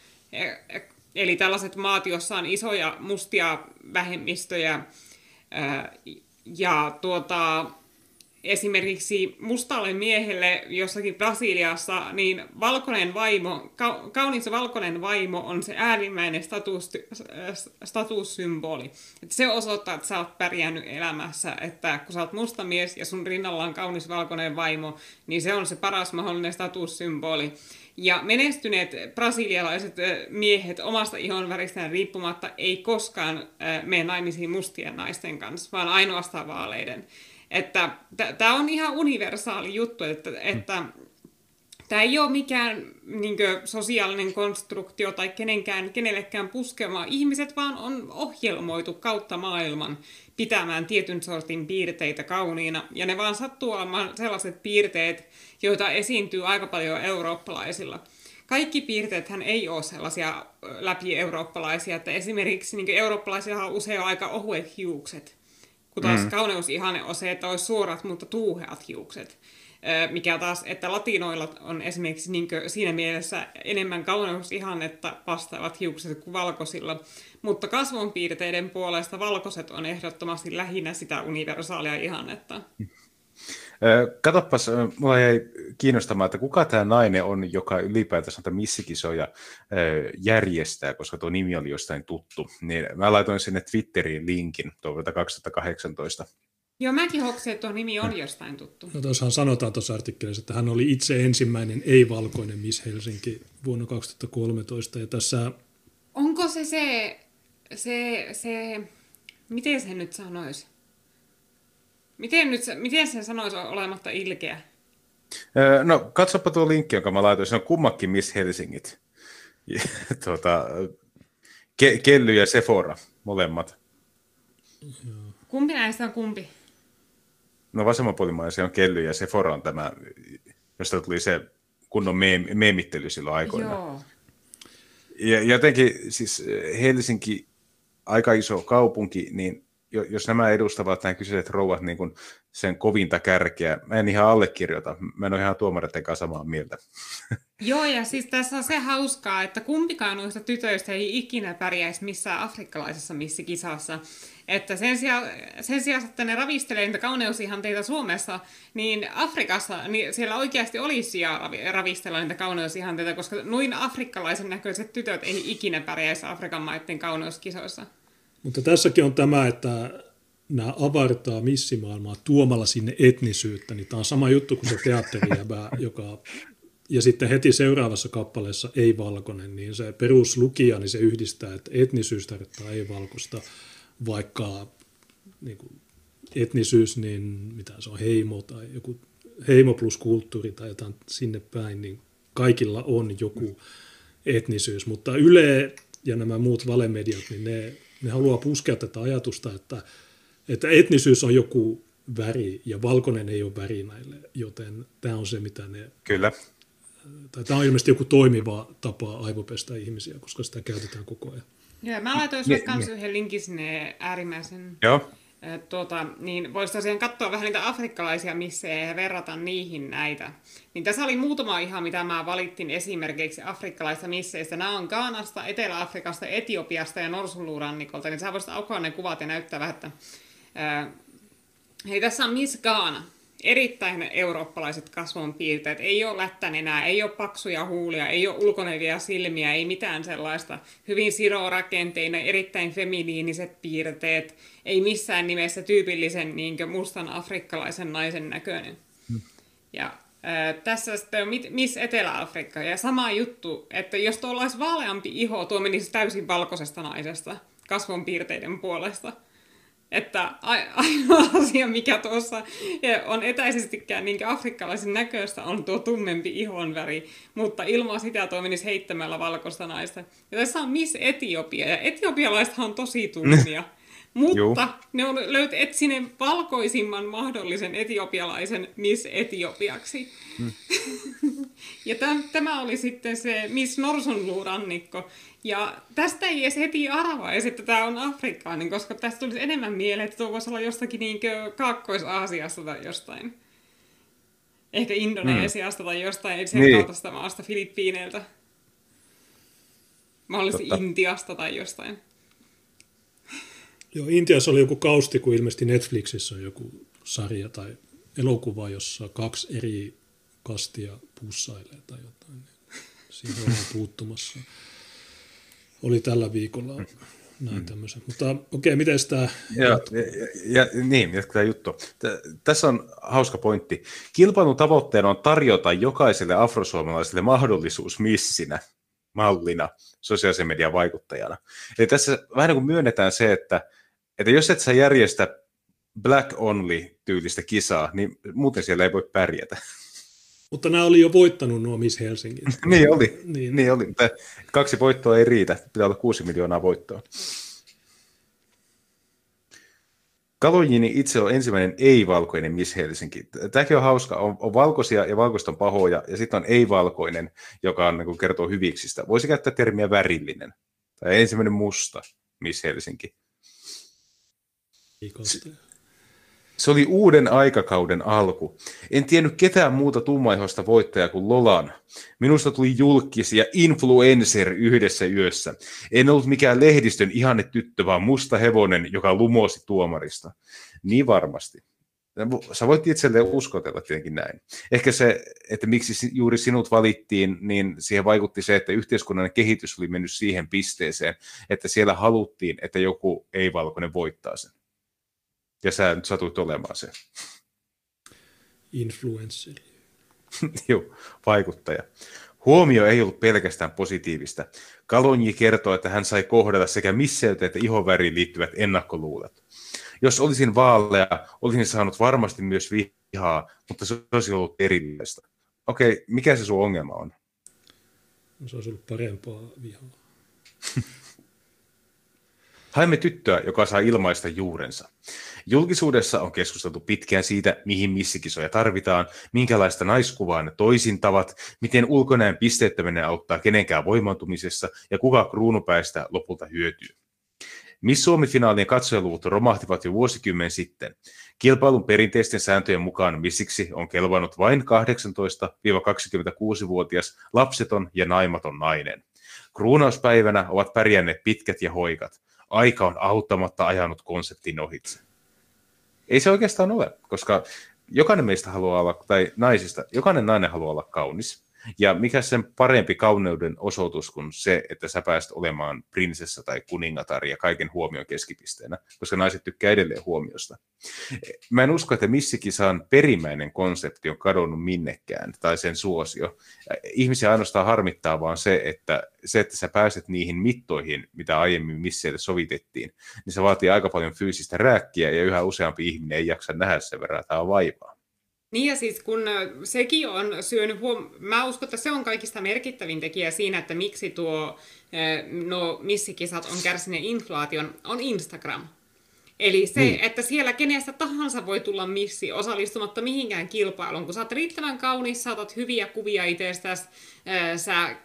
Eli tällaiset maat, joissa on isoja mustia vähemmistöjä ja esimerkiksi mustalle miehelle jossakin Brasiliassa, niin valkoinen vaimo, kaunis valkoinen vaimo on se äärimmäinen statussymboli. Et se osoittaa, että sä oot pärjännyt elämässä, että kun sä oot musta mies ja sun rinnalla on kaunis valkoinen vaimo, niin se on se paras mahdollinen statussymboli. Ja menestyneet brasilialaiset miehet omasta ihonväristään riippumatta ei koskaan mene naimisiin mustien naisten kanssa, vaan ainoastaan vaaleiden. Että tämä on ihan universaali juttu, että tämä ei ole mikään niinkö sosiaalinen konstruktio tai kenellekään puskemaa. Ihmiset vaan on ohjelmoitu kautta maailman pitämään tietyn sortin piirteitä kauniina. Ja ne vaan sattuu olemaan sellaiset piirteet, joita esiintyy aika paljon eurooppalaisilla. kaikki piirteethän ei ole sellaisia läpi-eurooppalaisia, että esimerkiksi niin eurooppalaisilla on usein aika ohuet hiukset, kun taas kauneusihanne on se, että olisi suorat, mutta tuuheat hiukset. Mikä taas, että latinoilla on esimerkiksi niin siinä mielessä enemmän kauneusihannetta vastaavat hiukset kuin valkoisilla. Mutta kasvonpiirteiden puolesta valkoiset on ehdottomasti lähinnä sitä universaalia ihannetta. Katoppas, mulla jäi kiinnostamaan, että kuka tämä nainen on, joka ylipäätänsä näitä missikisoja järjestää, koska tuo nimi oli jostain tuttu. Niin mä laitoin sinne Twitteriin linkin tuolta 2018. Joo, mäkin hoksin, että tuo nimi on jostain tuttu. No tuossahan sanotaan tuossa artikkelissa, että hän oli itse ensimmäinen ei-valkoinen Miss Helsinki vuonna 2013. Ja tässä... Onko se se miten sen nyt sanoisi? Miten sen sanoisi olematta ilkeä? No, katsoppa tuo linkki, jonka mä laitoin. Se on kummatkin Miss Helsingit. Kelly ja Sephora, molemmat. Joo. Kumpi näistä on kumpi? No vasemmanpuolimaisia on Kelly ja Sephora on tämä, josta tuli se kunnon meemittely silloin aikoinaan. Ja jotenkin siis Helsinki, aika iso kaupunki, niin jos nämä edustavat nämä kyseiset rouvat niin kuin sen kovinta kärkeä, mä en ihan allekirjoita, mä en ole ihan tuomareiden kanssa samaa mieltä. Joo, ja siis tässä on se hauskaa, että kumpikaan noista tytöistä ei ikinä pärjäisi missään afrikkalaisessa missikisassa. Että sen sijaan, että ne ravistelee niitä kauneusihanteita Suomessa, niin Afrikassa niin siellä oikeasti olisi sijaa ravistella niitä kauneusihanteita, koska noin afrikkalaisen näköiset tytöt ei ikinä pärjäisi Afrikan maiden kauneuskisoissa. Mutta tässäkin on tämä, että nämä avartaa missimaailmaa tuomalla sinne etnisyyttä, niin tämä on sama juttu kuin se teatterijäbä, joka... Ja sitten heti seuraavassa kappaleessa ei-valkoinen, niin se peruslukija niin se yhdistää, että etnisyys tarkoittaa ei-valkoista, vaikka niin kuin etnisyys, niin mitä se on, heimo tai joku heimo plus kulttuuri tai jotain sinne päin, niin kaikilla on joku etnisyys. Mutta Yle ja nämä muut valemediat, niin ne haluaa puskea tätä ajatusta, että etnisyys on joku väri ja valkoinen ei ole väri näille, joten tämä on se, mitä ne... Kyllä. Tai tämä on ilmeisesti joku toimiva tapa aivopestää ihmisiä, koska sitä käytetään koko ajan. Joo, mä laitoin sulle kanssa yhden linkin sinne äärimmäisen. Joo. Niin voisi tosiaan katsoa vähän niitä afrikkalaisia missejä ja verrata niihin näitä. Niin tässä oli muutama ihan, mitä mä valittin esimerkiksi afrikkalaisista misseistä. Nämä on Ghanasta, Etelä-Afrikasta, Etiopiasta ja Norsunluurannikolta. Niin sä voisit aukoa ne kuvat ja näyttää vähän, että... Hei, tässä on Miss Ghana. Erittäin eurooppalaiset kasvonpiirteet. Ei ole lättänenää, ei ole paksuja huulia, ei ole ulkonevia silmiä, ei mitään sellaista. Hyvin sirorakenteina, erittäin feminiiniset piirteet. Ei missään nimessä tyypillisen niin mustan afrikkalaisen naisen näköinen. Ja tässä sitten on Miss Etelä-Afrikka. Ja sama juttu, että jos tuolla olisi vaaleampi iho, tuo menisi täysin valkoisesta naisesta kasvonpiirteiden puolesta. Että ainoa asia, mikä tuossa on etäisestikään niin afrikkalaisen näköistä, on tuo tummempi ihonväri, mutta ilman sitä tuo menisi heittämällä valkoista naista. Ja tässä on Miss Etiopia, ja etiopialaisethan on tosi tummia, mutta ne on etsineen valkoisimman mahdollisen etiopialaisen Miss Etiopiaksi. Ja tämä oli sitten se Miss Norsunluurannikko. Ja tästä ei edes heti arvaisi, että tämä on afrikkalainen, koska tästä tulisi enemmän mieleen, että tuo voisi olla jostakin niin Kaakkois-Aasiasta tai jostain. Ehkä Indonesiasta tai jostain sen kaltaista maasta, Filippiineiltä. Mahdollisesti Intiasta tai jostain. Joo, Intiassa oli joku kausti, kun ilmeisesti Netflixissä on joku sarja tai elokuva, jossa kaksi eri kastia pussailee tai jotain. Siinä ollaan puuttumassa. Oli tällä viikolla näin tämmöisen. Mutta okei, miten sitä... Niin, jatketaan juttu. Tässä on hauska pointti. Kilpailun tavoitteena on tarjota jokaiselle afrosuomalaiselle mahdollisuus missinä, mallina, sosiaalisen median vaikuttajana. Eli tässä vähän niin kuin myönnetään se, että jos et sä järjestä black only-tyylistä kisaa, niin muuten siellä ei voi pärjätä. Mutta nämä oli jo voittanut nuo Miss Helsingit. Niin oli. Kaksi voittoa ei riitä. Pitää olla 6 miljoonaa voittoa. Kalonjini itse on ensimmäinen ei-valkoinen Miss Helsinki. Tämäkin on hauska. On valkoisia ja valkoista on pahoja, ja sitten on ei-valkoinen, joka on, niin kuin kertoo hyviksistä. Voisi käyttää termiä värillinen. Tai ensimmäinen musta Miss Helsinki. Se oli uuden aikakauden alku. En tiennyt ketään muuta tummaihoista voittajaa kuin Lolan. Minusta tuli julkkis ja influencer yhdessä yössä. En ollut mikään lehdistön ihanne tyttö, vaan musta hevonen, joka lumosi tuomarista. Niin varmasti. Sä voit itselleen uskotella tietenkin näin. Ehkä se, että miksi juuri sinut valittiin, niin siihen vaikutti se, että yhteiskunnan kehitys oli mennyt siihen pisteeseen, että siellä haluttiin, että joku ei-valkoinen voittaa sen. Ja sä nyt satuit olemaan se. Influensseri. Joo, vaikuttaja. Huomio ei ollut pelkästään positiivista. Kalonji kertoo, että hän sai kohdata sekä misseyteen että ihonväriin liittyvät ennakkoluulet. Jos olisin vaalea, olisin saanut varmasti myös vihaa, mutta se olisi ollut erilaista. Okei, mikä se sun ongelma on? Se olisi ollut parempaa vihaa. Haimme tyttöä, joka saa ilmaista juurensa. Julkisuudessa on keskusteltu pitkään siitä, mihin missikisoja tarvitaan, minkälaista naiskuvaa ne toisintavat, miten ulkonäön pisteettöminen auttaa kenenkään voimantumisessa ja kuka kruunupäistä lopulta hyötyy. Miss Suomi-finaalien katsojaluvut romahtivat jo vuosikymmen sitten. Kilpailun perinteisten sääntöjen mukaan missiksi on kelvannut vain 18–26-vuotias lapseton ja naimaton nainen. Kruunauspäivänä ovat pärjänneet pitkät ja hoikat. Aika on auttamatta ajanut konseptin ohitse. Ei se oikeastaan ole, koska jokainen meistä haluaa olla, tai naisista, jokainen nainen haluaa olla kaunis. Ja mikä sen parempi kauneuden osoitus kuin se, että sä pääst olemaan prinsessa tai kuningatar ja kaiken huomion keskipisteenä, koska naiset tykkää edelleen huomiosta. Mä en usko, että missikisan perimmäinen konsepti on kadonnut minnekään, tai sen suosio. Ihmisiä ainoastaan harmittaa vaan se, että sä pääset niihin mittoihin, mitä aiemmin misseille sovitettiin, niin se vaatii aika paljon fyysistä rääkkiä, ja yhä useampi ihminen ei jaksa nähdä sen verran tämä vaivaa. Niin ja siis kun sekin on syönyt mä uskon, että se on kaikista merkittävin tekijä siinä, että miksi missikisat on kärsineet inflaation, on Instagram. Eli se, että siellä kenestä tahansa voi tulla missi osallistumatta mihinkään kilpailuun. Kun sä oot riittävän kaunis, sä otat hyviä kuvia itsestäsi, sä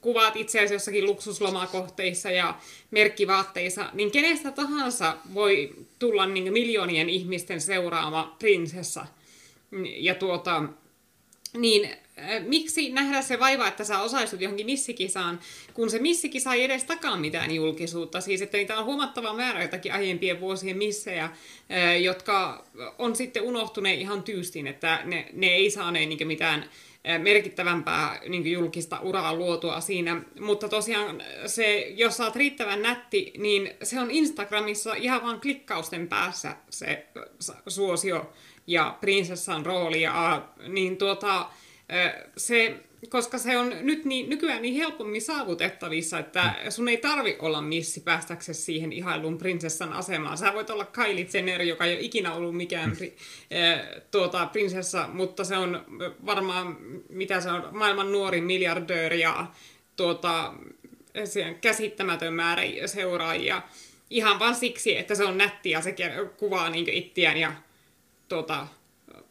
kuvaat itseäsi jossakin luksuslomakohteissa ja merkkivaatteissa, niin kenestä tahansa voi tulla niin miljoonien ihmisten seuraama prinsessa. Ja niin miksi nähdä se vaiva, että sä osaisut johonkin missikisaan, kun se missikisa ei edes takaa mitään julkisuutta? Siis, että niitä on huomattava määrä jotakin aiempien vuosien missejä, jotka on sitten unohtuneet ihan tyystin, että ne ei saaneet niin mitään merkittävämpää niin julkista uraa luotua siinä. Mutta tosiaan se, jos sä oot riittävän nätti, niin se on Instagramissa ihan vaan klikkausten päässä se suosio ja prinsessan rooli. Ja, niin se, koska se on nyt nykyään niin helpommin saavutettavissa, että sun ei tarvi olla missi päästäksesi siihen ihailun prinsessan asemaan. Sä voit olla Kylie Jenner, joka ei ole ikinä ollut mikään prinsessa, mutta se on varmaan, mitä se on, maailman nuorin miljardööri ja käsittämätön määrä seuraajia. Ihan vaan siksi, että se on nätti ja se kuvaa niin ittiään ja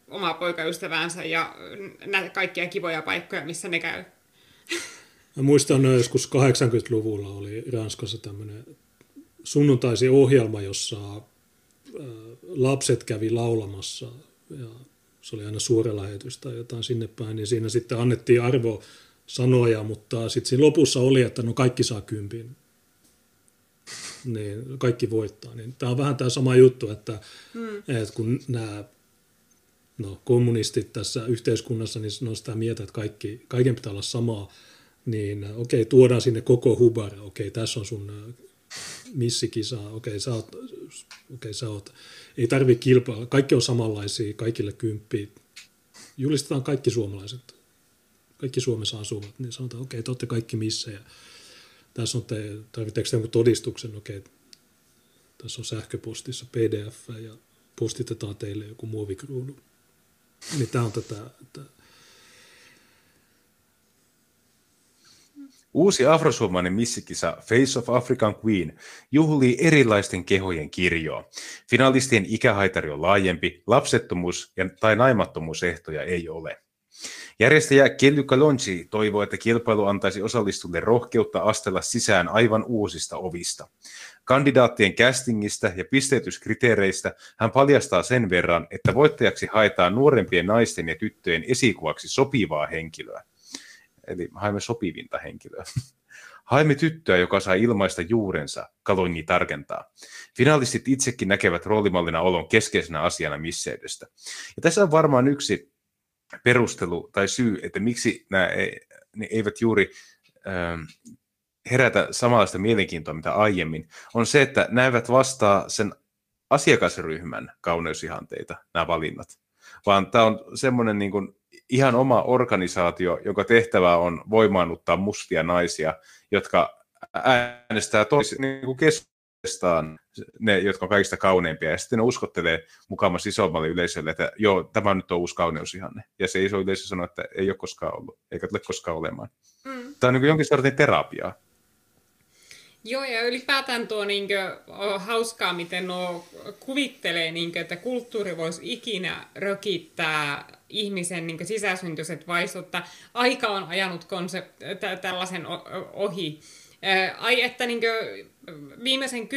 omaa poikaystäväänsä ja näitä kaikkia kivoja paikkoja, missä ne käy. Mä muistan, joskus 80-luvulla oli Ranskassa tämmöinen sunnuntaisin ohjelma, jossa lapset kävi laulamassa, ja se oli aina suoralähetys tai jotain sinne päin, niin siinä sitten annettiin arvosanoja, mutta sitten siinä lopussa oli, että no kaikki saa 10. Niin kaikki voittaa. Niin tämä on vähän tämä sama juttu, että kun nämä kommunistit tässä yhteiskunnassa, niin on sitä mieltä, että kaiken pitää olla samaa, niin okei, tuodaan sinne koko hubara, okei, tässä on sun missikisa, okei, sä oot, ei tarvitse kilpailla, kaikki on samanlaisia, kaikille 10, julistetaan kaikki suomalaiset, kaikki Suomessa asuvat, niin sanotaan, okei, te ootte kaikki missejä, tässä on tarvitseeko te jonkun todistuksen, okei, tässä on sähköpostissa pdf ja postitetaan teille joku muovikruunu. Niin tämä on tätä. Uusi afrosuomainen missikisa Face of African Queen juhlii erilaisten kehojen kirjoa. Finalistien ikähaitari on laajempi, lapsettomuus tai naimattomuusehtoja ei ole. Järjestäjä Kelly Kalonji toivoo, että kilpailu antaisi osallistujille rohkeutta astella sisään aivan uusista ovista. Kandidaattien castingista ja pisteytyskriteereistä hän paljastaa sen verran, että voittajaksi haetaan nuorempien naisten ja tyttöjen esikuvaksi sopivaa henkilöä. Eli haemme sopivinta henkilöä. Haemme tyttöä, joka saa ilmaista juurensa, Kalonji tarkentaa. Finalistit itsekin näkevät roolimallina olon keskeisenä asiana misseydestä. Ja tässä on varmaan yksi perustelu tai syy, että miksi ne eivät juuri herätä samanlaista mielenkiintoa, mitä aiemmin, on se, että nämä eivät vastaa sen asiakasryhmän kauneusihanteita, nämä valinnat. Vaan tämä on semmoinen niin kuin ihan oma organisaatio, jonka tehtävä on voimaannuttaa mustia naisia, jotka äänestää toisiaan niin keskustaan ne, jotka on kaikista kauneimpia. Ja sitten ne uskottelee mukaamassa isommalle yleisölle, että joo, tämä nyt on uusi kauneusihanne. Ja se iso yleisö sanoo, että ei ole koskaan ollut, eikä tule koskaan olemaan. Mm. Tämä on niin jonkin sortin terapiaa. Joo, ja ylipäätään tuo niinkö, on hauskaa, miten nuo kuvittelee, niinkö, että kulttuuri voisi ikinä rökittää ihmisen niinkö, sisäsyntyiset vaistot, että aika on ajanut tällaisen ohi. Ai, että niinkö, viimeisen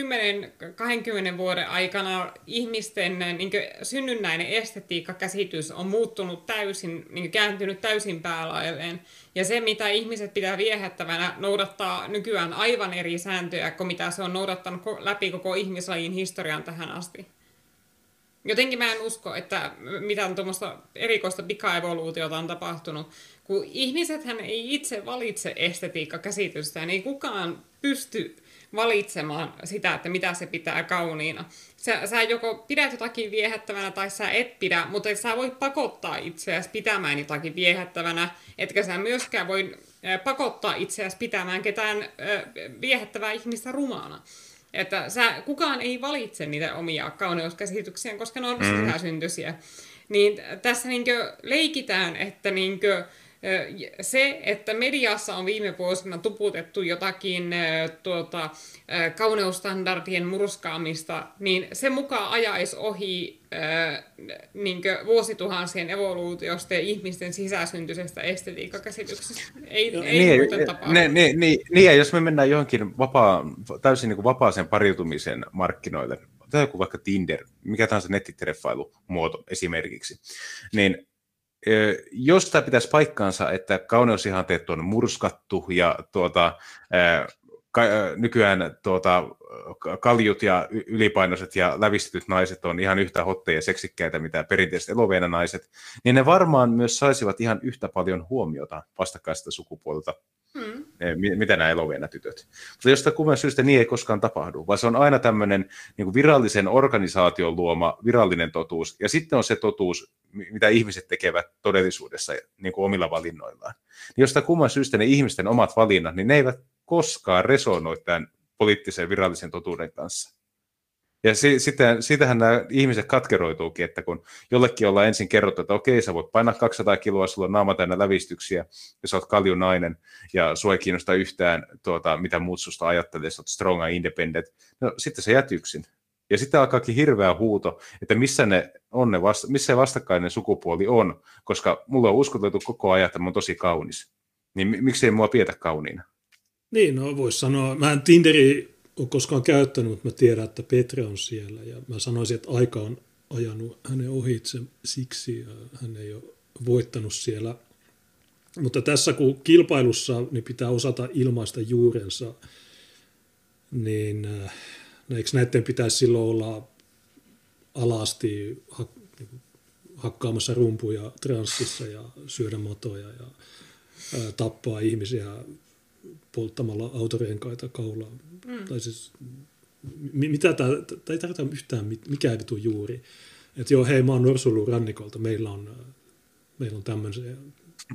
10-20 vuoden aikana ihmisten niinkö, synnynnäinen estetiikkakäsitys on muuttunut täysin, niinkö, kääntynyt täysin päälaelleen. Ja se, mitä ihmiset pitää viehättävänä, noudattaa nykyään aivan eri sääntöjä kuin mitä se on noudattanut läpi koko ihmislajin historian tähän asti. Jotenkin mä en usko, että mitään tuommoista erikoista pikaevoluutiota on tapahtunut. Kun ihmisethän ei itse valitse estetiikkakäsitystään, ei kukaan pysty valitsemaan sitä, että mitä se pitää kauniina. Sä joko pidät jotakin viehättävänä tai sä et pidä, mutta et sä voi pakottaa itseäsi pitämään jotakin viehättävänä, etkä sä myöskään voi pakottaa itseäsi pitämään ketään viehättävää ihmistä rumaana. Että kukaan ei valitse niitä omia kauneuskäsityksiä, koska ne on sisäsyntyisiä. Niin tässä niinkö leikitään, että niinkö se, että mediassa on viime vuosina tuputettu jotakin kauneustandardien murskaamista, niin se mukaan ajaisi ohi niinkö vuosituhansien evoluutiosta ja ihmisten sisäsyntyisestä estetiikkakäsityksestä. Ei muuten tapahdu. Niin, jos me mennään johonkin täysin niin kuin vapaaseen pariutumisen markkinoille, tai joku vaikka Tinder, mikä tahansa nettitereffailumuoto esimerkiksi, niin jos tämä pitäisi paikkaansa, että kauneusihanteet on murskattu ja nykyään kaljut ja ylipainoiset ja lävistetyt naiset on ihan yhtä hotteja ja seksikkäitä, mitä perinteiset elovena naiset, niin ne varmaan myös saisivat ihan yhtä paljon huomiota vastakkaista sukupuolta, mitä nämä elovena tytöt. Mutta jostain kumman syystä niin ei koskaan tapahdu, vaan se on aina tämmöinen niin kuin virallisen organisaation luoma virallinen totuus, ja sitten on se totuus, mitä ihmiset tekevät todellisuudessa niin kuin omilla valinnoillaan. Jostain kumman syystä ne ihmisten omat valinnat, niin ne eivät koskaan resonoi tämän poliittisen virallisen totuuden kanssa. Ja siitähän nämä ihmiset katkeroituukin, että kun jollekin ollaan ensin kerrottu, että okei, sä voit painaa 200 kiloa, sulla on naama täynnä lävistyksiä, ja sä oot kaljunainen, ja sua ei kiinnosta yhtään, mitä muut susta ajattelee, sä oot strong and independent. No, sitten sä jät yksin. Ja sitten alkaakin hirveä huuto, että missä vastakkainen sukupuoli on, koska mulla on uskoteltu koko ajan, että mä oon tosi kaunis. Niin miksei mua pidetä kauniina? Niin, no voisi sanoa, mä en Tinderiä ole koskaan käyttänyt, mutta mä tiedän, että Petra on siellä ja mä sanoisin, että aika on ajanut hänen ohitse siksi, hän ei ole voittanut siellä. Mutta tässä kun kilpailussa niin pitää osata ilmaista juurensa, niin eikö näiden pitäisi silloin olla alasti hakkaamassa rumpuja transsissa ja syödä matoja ja tappaa ihmisiä polttamalla autorenkaita kaulaa. Tai siis, ei tarvita yhtään mikään vitu juuri. Että joo, hei, mä oon Norsunluun rannikolta, meillä on tämmöisiä.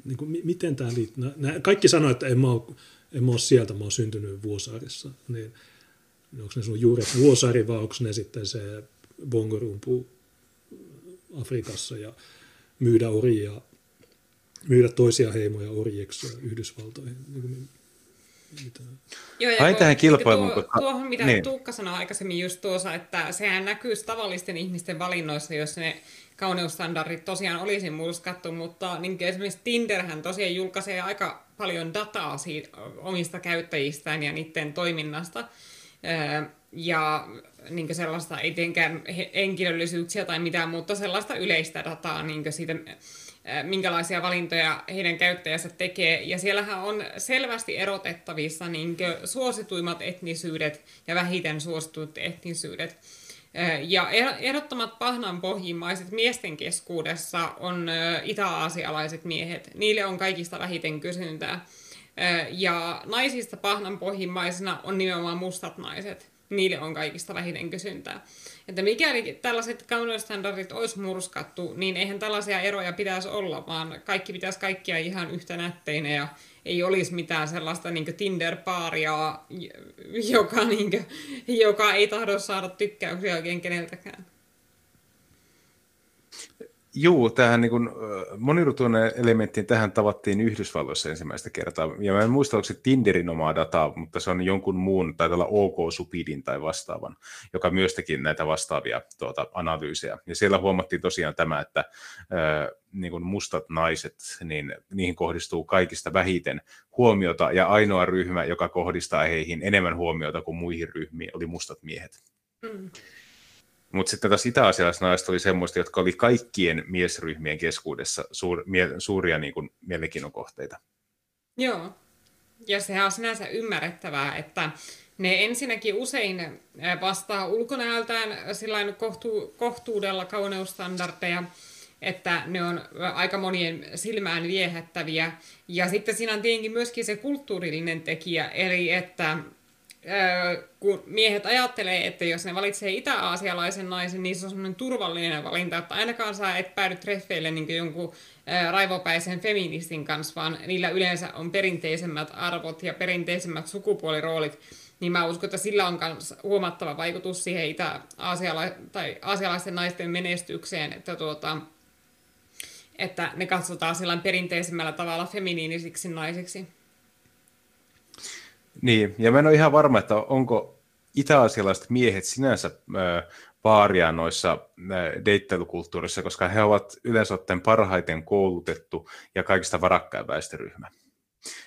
Niin kuin, miten tämä liittyy? Kaikki sanoo, että en mä ole sieltä, mä oon syntynyt Vuosaarissa. Niin, onko ne sun juuret Vuosaari, vai onko ne sitten se bongorumpu Afrikassa ja myydä orjia, myydä toisia heimoja orjeksi Yhdysvaltoihin? Niin Joo, ja tähän kilpailuun. Tuohon, mitä niin. Tuukka sanoi aikaisemmin just tuossa, että sehän näkyy tavallisten ihmisten valinnoissa, jos ne kauneusstandardit tosiaan olisi murskattu, mutta niin esimerkiksi Tinderhän tosiaan julkaisee aika paljon dataa siitä, omista käyttäjistään ja niiden toiminnasta. Ja niin sellaista, ei tietenkään henkilöllisyyksiä tai mitään, mutta sellaista yleistä dataa niin siitä, minkälaisia valintoja heidän käyttäjänsä tekee. Ja siellähän on selvästi erotettavissa niin suosituimmat etnisyydet ja vähiten suosituit etnisyydet. Ja ehdottomat pahnanpohjimmaiset miesten keskuudessa on itä-aasialaiset miehet. Niille on kaikista vähiten kysyntää. Ja naisista pahnanpohjimmaisena on nimenomaan mustat naiset. Niille on kaikista vähiten kysyntää. Että mikäli tällaiset kauneusstandardit olisi murskattu, niin eihän tällaisia eroja pitäisi olla, vaan kaikki pitäisi kaikkia ihan yhtä nätteinä ja ei olisi mitään sellaista niin Tinder-paaria, joka ei tahdo saada tykkäyksiä oikein keneltäkään. Joo, tämähän niin moniruutuinen elementtiin tähän tavattiin Yhdysvalloissa ensimmäistä kertaa. Ja mä en muista, onko se Tinderin omaa dataa, mutta se on jonkun muun, tai tällä OK-supidin tai vastaavan, joka myös teki näitä vastaavia analyysejä. Ja siellä huomattiin tosiaan tämä, että niin mustat naiset, niin niihin kohdistuu kaikista vähiten huomiota, ja ainoa ryhmä, joka kohdistaa heihin enemmän huomiota kuin muihin ryhmiin, oli mustat miehet. Mm. Mutta sitten taas itä-asialaiset naiset oli semmoista, jotka oli kaikkien miesryhmien keskuudessa suuria niin kuin mielenkiinnon kohteita. Joo, ja sehän on sinänsä ymmärrettävää, että ne ensinnäkin usein vastaa ulkonäöltään sillain kohtuudella kauneusstandardeja, että ne on aika monien silmään viehättäviä. Ja sitten siinä on tietenkin myöskin se kulttuurillinen tekijä, eli että kun miehet ajattelee, että jos ne valitsee itä-aasialaisen naisen, niin se on semmoinen turvallinen valinta, että ainakaan sä et päädy treffeille niin kuin jonkun raivopäisen feministin kanssa, vaan niillä yleensä on perinteisemmät arvot ja perinteisemmät sukupuoliroolit, niin mä uskon, että sillä on myös huomattava vaikutus siihen itä-aasialaisten naisten menestykseen, että ne katsotaan sellainen perinteisemmällä tavalla feminiinisiksi naisiksi. Niin, ja mä en ole ihan varma, että onko itä-asialaiset miehet sinänsä paaria noissa deittailukulttuurissa, koska he ovat yleensä ottaen parhaiten koulutettu ja kaikista varakkain väestöryhmä.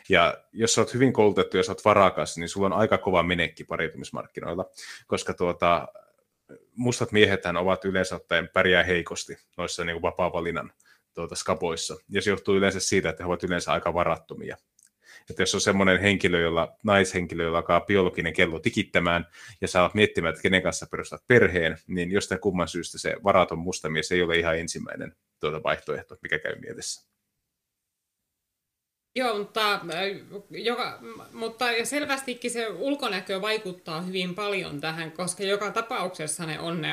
Ja jos sä oot hyvin koulutettu ja sä oot varakas, niin sulla on aika kova menekki pariutumismarkkinoilla, koska mustat miehethän ovat yleensä ottaen pärjää heikosti noissa niin kuin vapaa-valinnan skaboissa. Ja se johtuu yleensä siitä, että he ovat yleensä aika varattomia. Että jos on semmoinen henkilö, naishenkilö, jolla alkaa biologinen kello tikittämään ja sä olet miettimään, että kenen kanssa perustat perheen, niin jostain kumman syystä se varaton mustamies ei ole ihan ensimmäinen vaihtoehto, mikä käy mielessä. Joo, mutta selvästikin se ulkonäkö vaikuttaa hyvin paljon tähän, koska joka tapauksessa ne on ne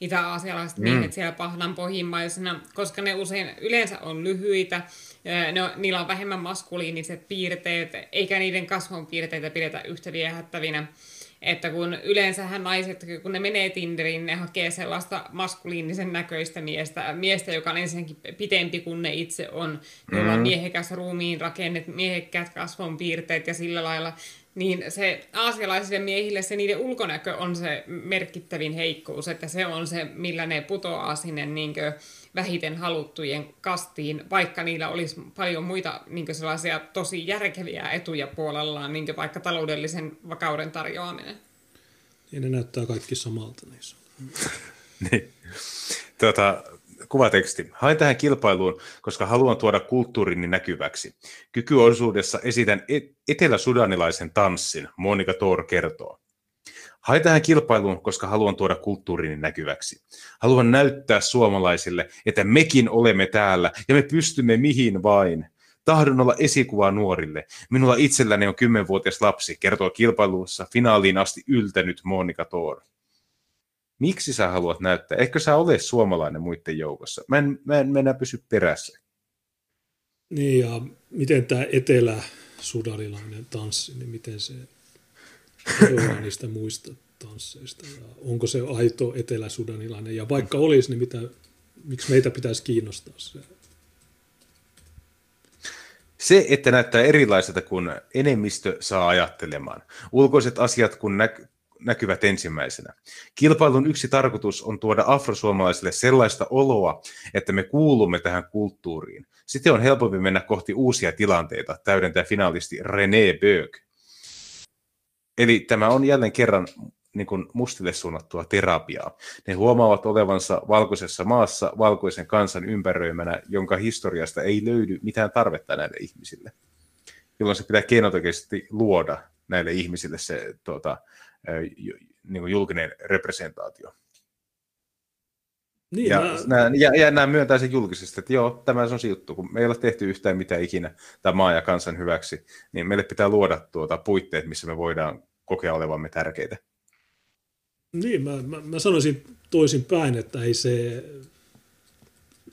itä-aasialaiset miehet siellä pahnan pohjimmaisena, koska ne usein yleensä on lyhyitä, niillä on vähemmän maskuliiniset piirteet, eikä niiden kasvonpiirteitä pidetä yhtä viehättävinä. Että kun yleensähän naiset, kun ne menee Tinderiin, ne hakee sellaista maskuliinisen näköistä miestä, joka on ensinnäkin pitempi kuin ne itse on, jolla on miehekäs ruumiin rakennet, miehekkäät kasvonpiirteet ja sillä lailla, niin se aasialaisille miehille se niiden ulkonäkö on se merkittävin heikkous, että se on se, millä ne putoaa sinne niinkö vähiten haluttujen kastiin, vaikka niillä olisi paljon muita niinkö sellaisia tosi järkeviä etuja puolellaan, niinkö vaikka taloudellisen vakauden tarjoaminen. Ja ne näyttää kaikki samalta niissä. Niin. Kuvateksti. Hain tähän kilpailuun, koska haluan tuoda kulttuurini näkyväksi. Kykyosuudessa esitän eteläsudanilaisen tanssin, Monika Thor kertoo. Hain tähän kilpailuun, koska haluan tuoda kulttuurini näkyväksi. Haluan näyttää suomalaisille, että mekin olemme täällä ja me pystymme mihin vain. Tahdon olla esikuva nuorille. Minulla itselläni on 10-vuotias lapsi, kertoo kilpailussa finaaliin asti yltänyt Monika Thor. Miksi sä haluat näyttää? Eikö sä ole suomalainen muiden joukossa? Mä en enää pysy perässä. Niin, ja miten tämä etelä-sudanilainen tanssi, niin miten se eroaa niistä muista tansseista? Ja onko se aito etelä-sudanilainen? Ja vaikka olisi, niin miksi meitä pitäisi kiinnostaa se? Se, että näyttää erilaiselta, kun enemmistö saa ajattelemaan. Ulkoiset asiat, kun näkyvät ensimmäisenä. Kilpailun yksi tarkoitus on tuoda afrosuomalaisille sellaista oloa, että me kuulumme tähän kulttuuriin. Sitten on helpompi mennä kohti uusia tilanteita, täydentää finaalisti René Bööck. Eli tämä on jälleen kerran niin kuin mustille suunnattua terapiaa. Ne huomaavat olevansa valkoisessa maassa valkoisen kansan ympäröimänä, jonka historiasta ei löydy mitään tarvetta näille ihmisille. Jolloin se pitää keinotekoisesti luoda näille ihmisille se niin kuin julkinen representaatio. Niin, nämä myöntää sen julkisesti, että joo, tämä on se juttu, kun me ei ole tehty yhtään mitään ikinä tämän maan ja kansan hyväksi, niin meille pitää luoda puitteet, missä me voidaan kokea olevamme tärkeitä. Niin, mä sanoisin toisin päin, että ei se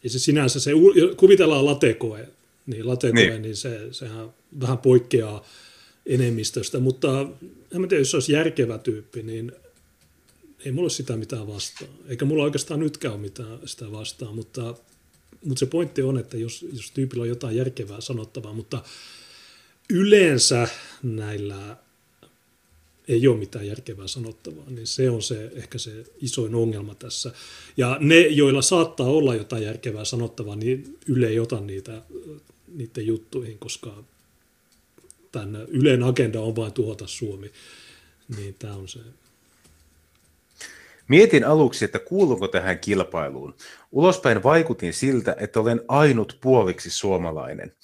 sinänsä, se kuvitellaan latekoe, niin sehän vähän poikkeaa enemmistöstä, mutta en mä tiedä, jos se olisi järkevä tyyppi, niin ei mulla ole sitä mitään vastaan, eikä mulla oikeastaan nytkään ole mitään sitä vastaan, mutta se pointti on, että jos tyypillä on jotain järkevää sanottavaa, mutta yleensä näillä ei ole mitään järkevää sanottavaa, niin se on se ehkä se isoin ongelma tässä. Ja ne, joilla saattaa olla jotain järkevää sanottavaa, niin Yle ei ota niiden juttuihin, koska tämän Ylen agenda on vain tuhota Suomi. Niin tämä on se. Mietin aluksi, että kuulunko tähän kilpailuun. Ulospäin vaikutin siltä, että olen ainut puoliksi suomalainen.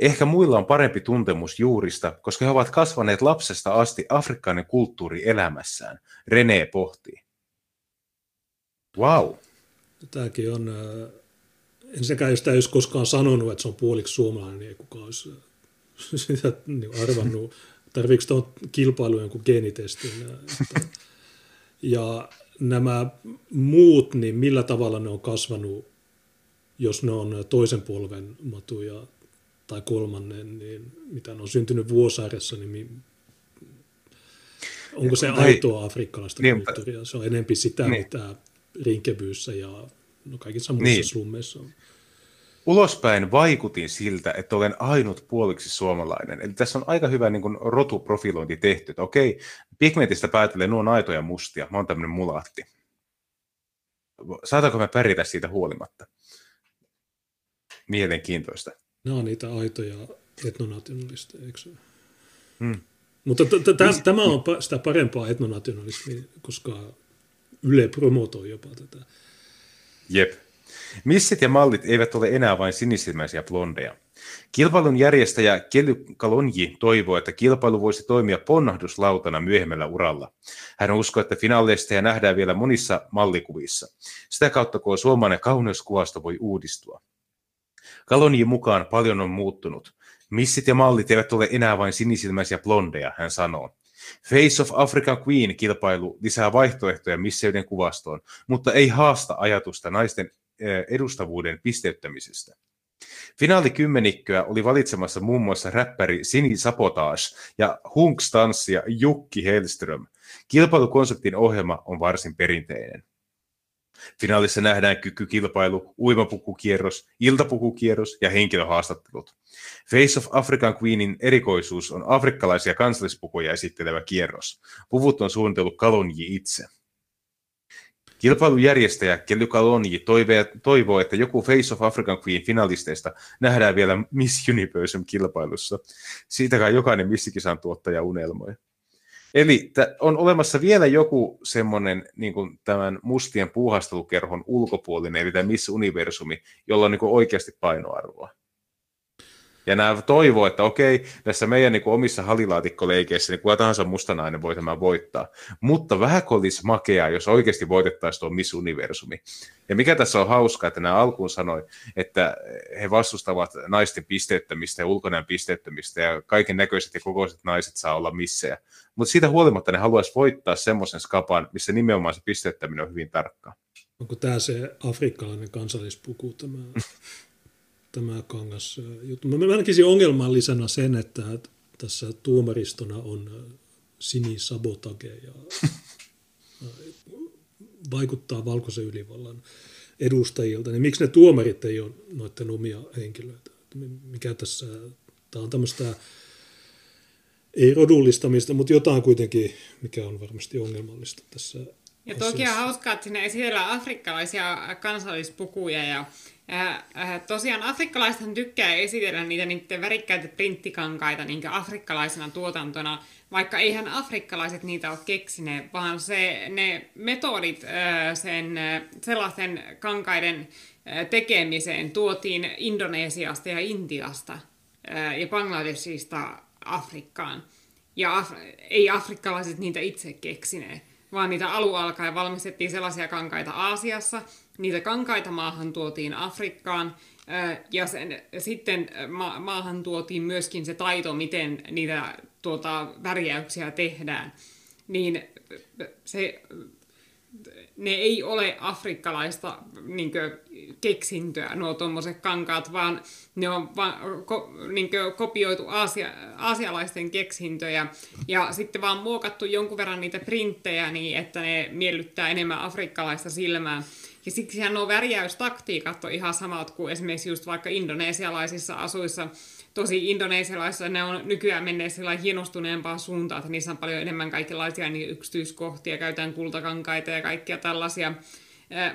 Ehkä muilla on parempi tuntemus juurista, koska he ovat kasvaneet lapsesta asti afrikkalainen kulttuuri elämässään. René pohtii. Wow. Tämäkin on, ensinnäkään jos tämä ei olisi koskaan sanonut, että se on puoliksi suomalainen, niin ei kukaan olisi sitä arvannut. Tarviiko tuon kilpailuun jonkun geenitestin? Ja nämä muut, niin millä tavalla ne on kasvanut, jos ne on toisen polven matuja tai kolmannen, niin mitä on syntynyt Vuosaaressa, niin onko se aitoa afrikkalaista kulttuuria? Se on enempi sitä, mitä Rinkebyyssä ja kaikissa muissa slummeissa on. Ulospäin vaikutin siltä, että olen ainut puoliksi suomalainen. Eli tässä on aika hyvä niin kuin rotuprofilointi tehty, että okei, pigmentistä päättelee, nuo on aitoja mustia, mä oon tämmöinen mulaatti. Saataanko mä pärjätä siitä huolimatta? Mielenkiintoista. Nämä on niitä aitoja etnonationalisteja, eikö se? Mutta tämä on sitä parempaa etnonationalismia, koska Yle promotoi jopa tätä. Jep. Missit ja mallit eivät ole enää vain sinisilmäisiä blondeja. Kilpailun järjestäjä Kelly Kalonji toivoo, että kilpailu voisi toimia ponnahduslautana myöhemmällä uralla. Hän uskoo, että finaaleista nähdään vielä monissa mallikuvissa. Sitä kautta, kun suomalainen kauneuskuvasto voi uudistua. Kalonjin mukaan paljon on muuttunut. Missit ja mallit eivät ole enää vain sinisilmäisiä blondeja, hän sanoo. Face of African Queen-kilpailu lisää vaihtoehtoja misseyden kuvastoon, mutta ei haasta ajatusta naisten edustavuuden pisteyttämisestä. Finaalikymmenikköä oli valitsemassa muun muassa räppäri Sini Sabotage ja Hunks-tanssija Jukki Hellström. Kilpailukonseptin ohjelma on varsin perinteinen. Finaalissa nähdään kykykilpailu, uimapukukierros, iltapukukierros ja henkilöhaastattelut. Face of African Queenin erikoisuus on afrikkalaisia kansallispukuja esittelevä kierros. Puvut on suunnitellut Kalonji itse. Kilpailujärjestäjä Kelly Kalonji toivoo, että joku Face of African Queen finalisteista nähdään vielä Miss Universum -kilpailussa. Siitäkään jokainen missikisan tuottaja unelmoi. Eli on olemassa vielä joku semmoinen niin kuin tämän mustien puuhastelukerhon ulkopuolinen, eli tämä Miss Universumi, jolla on niin kuin oikeasti painoarvoa. Ja nämä toivoo, että okei, tässä meidän niin kuin omissa halilaatikkoleikeissä niin kuka tahansa mustanainen voi tämän voittaa. Mutta vähänkö olisi makeaa, jos oikeasti voitettaisiin tuo Miss Universumi. Ja mikä tässä on hauskaa, että nämä alkuun sanoi, että he vastustavat naisten pisteyttämistä ja ulkonäön pisteyttämistä ja kaiken näköiset ja kokoiset naiset saa olla missejä. Mutta siitä huolimatta ne haluaisi voittaa semmoisen skapan, missä nimenomaan se pisteyttäminen on hyvin tarkkaa. Onko tämä se afrikkalainen kansallispuku tämä? Tämä kangas juttu. Mä näkisin ongelmallisena sen, että tässä tuomaristona on Sini Sabotage ja vaikuttaa valkoisen ylivallan edustajilta. Niin miksi ne tuomarit ei ole noiden omia henkilöitä? Mikä tässä Tämä on tämmöistä, ei rodullistamista, mutta jotain kuitenkin, mikä on varmasti ongelmallista tässä. Ja toki on hauskaa, että siinä esitellään afrikkalaisia kansallispukuja ja tosiaan afrikkalaisethan tykkää esitellä niiden värikkäitä printtikankaita niinkä afrikkalaisena tuotantona, vaikka eihän afrikkalaiset niitä ole keksineet, vaan ne metodit sellaisten kankaiden tekemiseen tuotiin Indonesiasta ja Intiasta ja Bangladesista Afrikkaan. Ja ei afrikkalaiset niitä itse keksineet, vaan niitä alkualkaen valmistettiin sellaisia kankaita Aasiassa, niitä kankaita maahan tuotiin Afrikkaan, ja sitten maahan tuotiin myöskin se taito, miten niitä värjäyksiä tehdään. Niin ne ei ole afrikkalaista niinkö keksintöä, nuo tuommoiset kankaat, vaan ne on niinkö kopioitu aasialaisten keksintöjä ja sitten vaan muokattu jonkun verran niitä printtejä niin, että ne miellyttää enemmän afrikkalaista silmää. Ja siksihän nuo värjäystaktiikat on ihan samat kuin esimerkiksi just vaikka indonesialaisissa asuissa. Tosi indonesialaisissa ne on nykyään menneet sellainen hienostuneempaa suuntaan, että niissä on paljon enemmän kaikenlaisia niin yksityiskohtia, käytetään kultakankaita ja kaikkia tällaisia.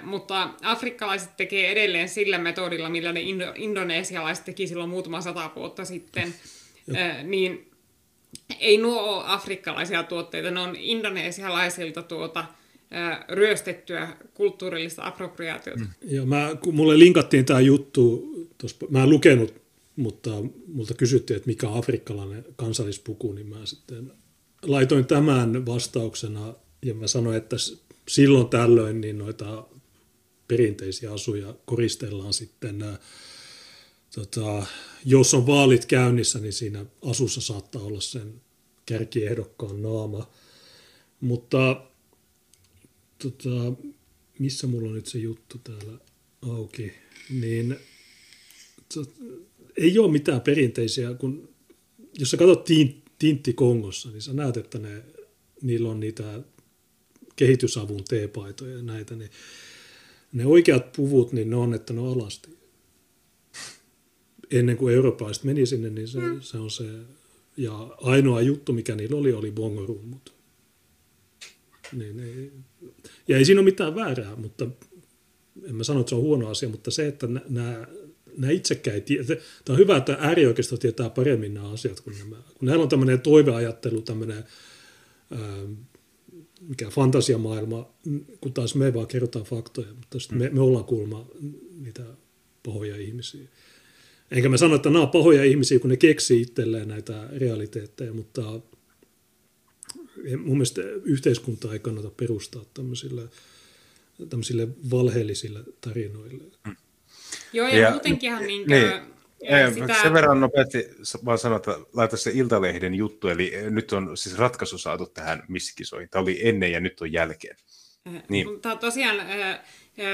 Mutta afrikkalaiset tekee edelleen sillä metodilla, millä ne indonesialaiset teki silloin muutama 100 vuotta sitten, niin ei nuo ole afrikkalaisia tuotteita, ne on indonesialaisilta ryöstettyä kulttuurillista appropriaatiota. Ja kun mulle linkattiin tämä juttu, mä en lukenut, mutta multa kysyttiin, että mikä on afrikkalainen kansallispuku, niin mä sitten laitoin tämän vastauksena ja mä sanoin, että silloin tällöin niin noita perinteisiä asuja koristellaan sitten. Jos on vaalit käynnissä, niin siinä asussa saattaa olla sen kärkiehdokkaan naama. Mutta missä mulla on nyt se juttu täällä auki, niin ei ole mitään perinteisiä, kun jos sä katsot Tintti Kongossa, niin sä näet, että niillä on niitä kehitysavun teepaitoja ja näitä, niin ne oikeat puvut, niin ne on, että ne on alasti. Ennen kuin eurooppalaiset meni sinne, niin se on se, ja ainoa juttu, mikä niillä oli bongorummut. Niin, ja ei siinä ole mitään väärää, mutta en mä sano, että se on huono asia, mutta se, että nämä itsekään ei tiedä. Tämä on hyvä, että äärioikeisto tietää paremmin nämä asiat kuin nämä. Kun näillä on tämmöinen toiveajattelu, tämmöinen mikä fantasiamaailma, kun taas me vaan kerrotaan faktoja, mutta sitten me ollaan kuulemma niitä pahoja ihmisiä. Enkä mä sano, että nämä on pahoja ihmisiä, kun ne keksii itselleen näitä realiteetteja, mutta mun mielestä yhteiskuntaa ei kannata perustaa tämmöisille valheellisille tarinoille. Joo, ja muutenkinhan sitä... Sen verran nopeasti vaan sanoa, että laita se Iltalehden juttu, eli nyt on siis ratkaisu saatu tähän missikisoihin. Tämä oli ennen ja nyt on jälkeen. Niin. Mutta tosiaan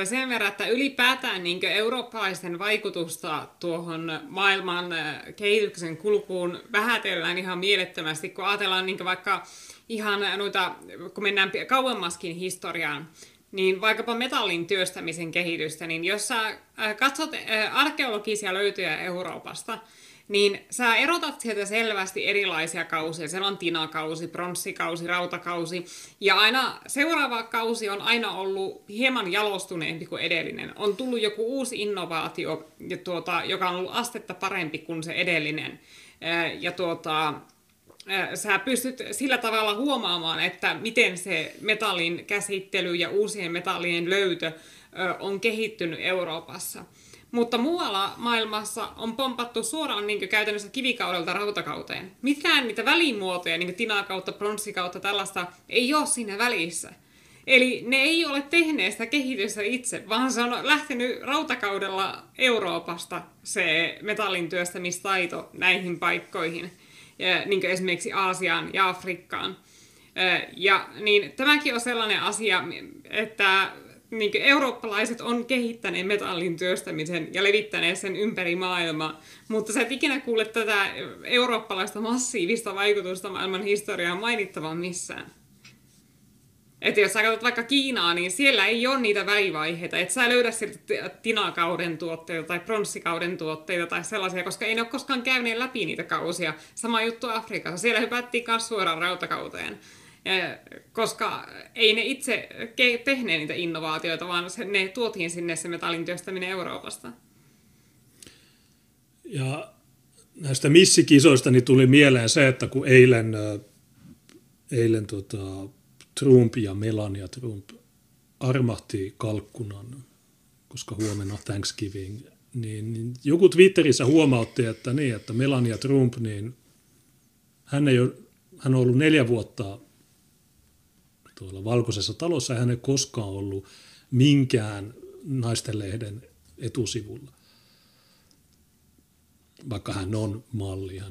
sen verran, että ylipäätään niin eurooppalaisten vaikutusta tuohon maailman kehityksen kulkuun vähätellään ihan mielettömästi, kun ajatellaan niin vaikka ihan noita, kun mennään kauemmaskin historiaan, niin vaikkapa metallin työstämisen kehitystä, niin jos sä katsot arkeologisia löytöjä Euroopasta, niin sä erotat sieltä selvästi erilaisia kausia. Siellä on tinakausi, pronssikausi, rautakausi. Ja aina seuraava kausi on aina ollut hieman jalostuneempi kuin edellinen. On tullut joku uusi innovaatio, joka on ollut astetta parempi kuin se edellinen. Ja sä pystyt sillä tavalla huomaamaan, että miten se metallin käsittely ja uusien metallien löytö on kehittynyt Euroopassa. Mutta muualla maailmassa on pompattu suoraan niin käytännössä kivikaudelta rautakauteen. Mitään niitä välimuotoja, niin tinakautta, pronssikautta, tällaista, ei ole siinä välissä. Eli ne ei ole tehneet sitä kehitystä itse, vaan se on lähtenyt rautakaudella Euroopasta se metallin työstämistaito näihin paikkoihin, niin kuin esimerkiksi Aasiaan ja Afrikkaan. Ja niin tämäkin on sellainen asia, että niin kuin eurooppalaiset on kehittäneet metallin työstämisen ja levittäneet sen ympäri maailmaa, mutta sä et ikinä kuule tätä eurooppalaista massiivista vaikutusta maailman historiaan mainittavan missään. Että jos sä katsot vaikka Kiinaa, niin siellä ei ole niitä välivaiheita. Et sä löydä sieltä tinakauden tuotteita tai pronssikauden tuotteita tai sellaisia, koska ei ne ole koskaan käyneet läpi niitä kausia. Sama juttu Afrikassa. Siellä hypättiin myös suoraan rautakauteen. Koska ei ne itse tehneet niitä innovaatioita, vaan ne tuotiin sinne se metallin työstäminen Euroopasta. Ja näistä missikisoista niin tuli mieleen se, että kun eilen Trump ja Melania Trump armahti kalkkunan, koska huomenna Thanksgiving, niin joku Twitterissä huomautti, että Melania Trump, niin hän on ollut 4 vuotta tuolla Valkoisessa talossa, ja hän ei koskaan ollut minkään naistenlehden etusivulla. Vaikka hän on malli,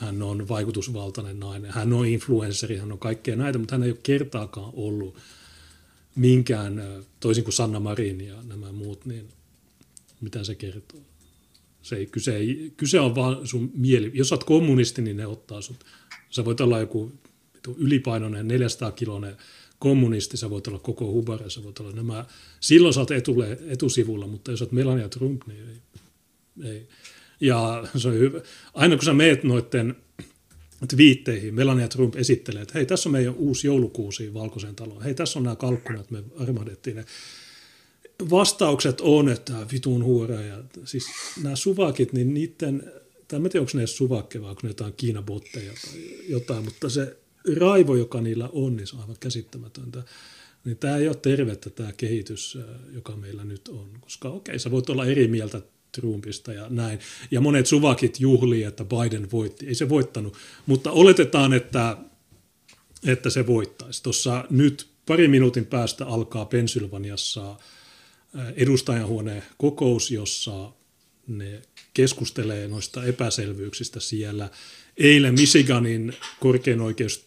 hän on vaikutusvaltainen nainen, hän on influenssari, hän on kaikkea näitä, mutta hän ei ole kertaakaan ollut minkään, toisin kuin Sanna Marin ja nämä muut, niin mitä se kertoo? Kyse on vaan sun mieli. Jos sä oot kommunisti, niin ne ottaa sut. Sä voit olla joku ylipainoinen 400-kiloinen kommunisti, sä voit olla koko hubara, sä voit olla nämä. Silloin sä oot etusivulla, mutta jos sä oot Melania Trump, niin ei. Ja se on hyvä. Aina kun sä meet noitten twiitteihin, Melania Trump esittelee, että hei, tässä on meidän uusi joulukuusi Valkoiseen taloon. Hei, tässä on nämä kalkkunat, me armahdettiin ne. Vastaukset on, että vitun huora. Ja siis nämä suvakit, niin niiden, tai mä tiedän, onko ne edes suvakkeja vai onko ne jotain Kiinabotteja tai jotain, mutta se raivo, joka niillä on, niin se on aivan käsittämätöntä. Niin tämä ei ole tervettä tämä kehitys, joka meillä nyt on, koska okei, sä voit olla eri mieltä Trumpista ja näin. Ja monet suvakit juhlii, että Biden voitti. Ei se voittanut, mutta oletetaan, että se voittaisi. Tuossa nyt pari minuutin päästä alkaa Pennsylvaniassa edustajanhuoneen kokous, jossa ne keskustelee noista epäselvyyksistä siellä. Eilen Michiganin korkein oikeus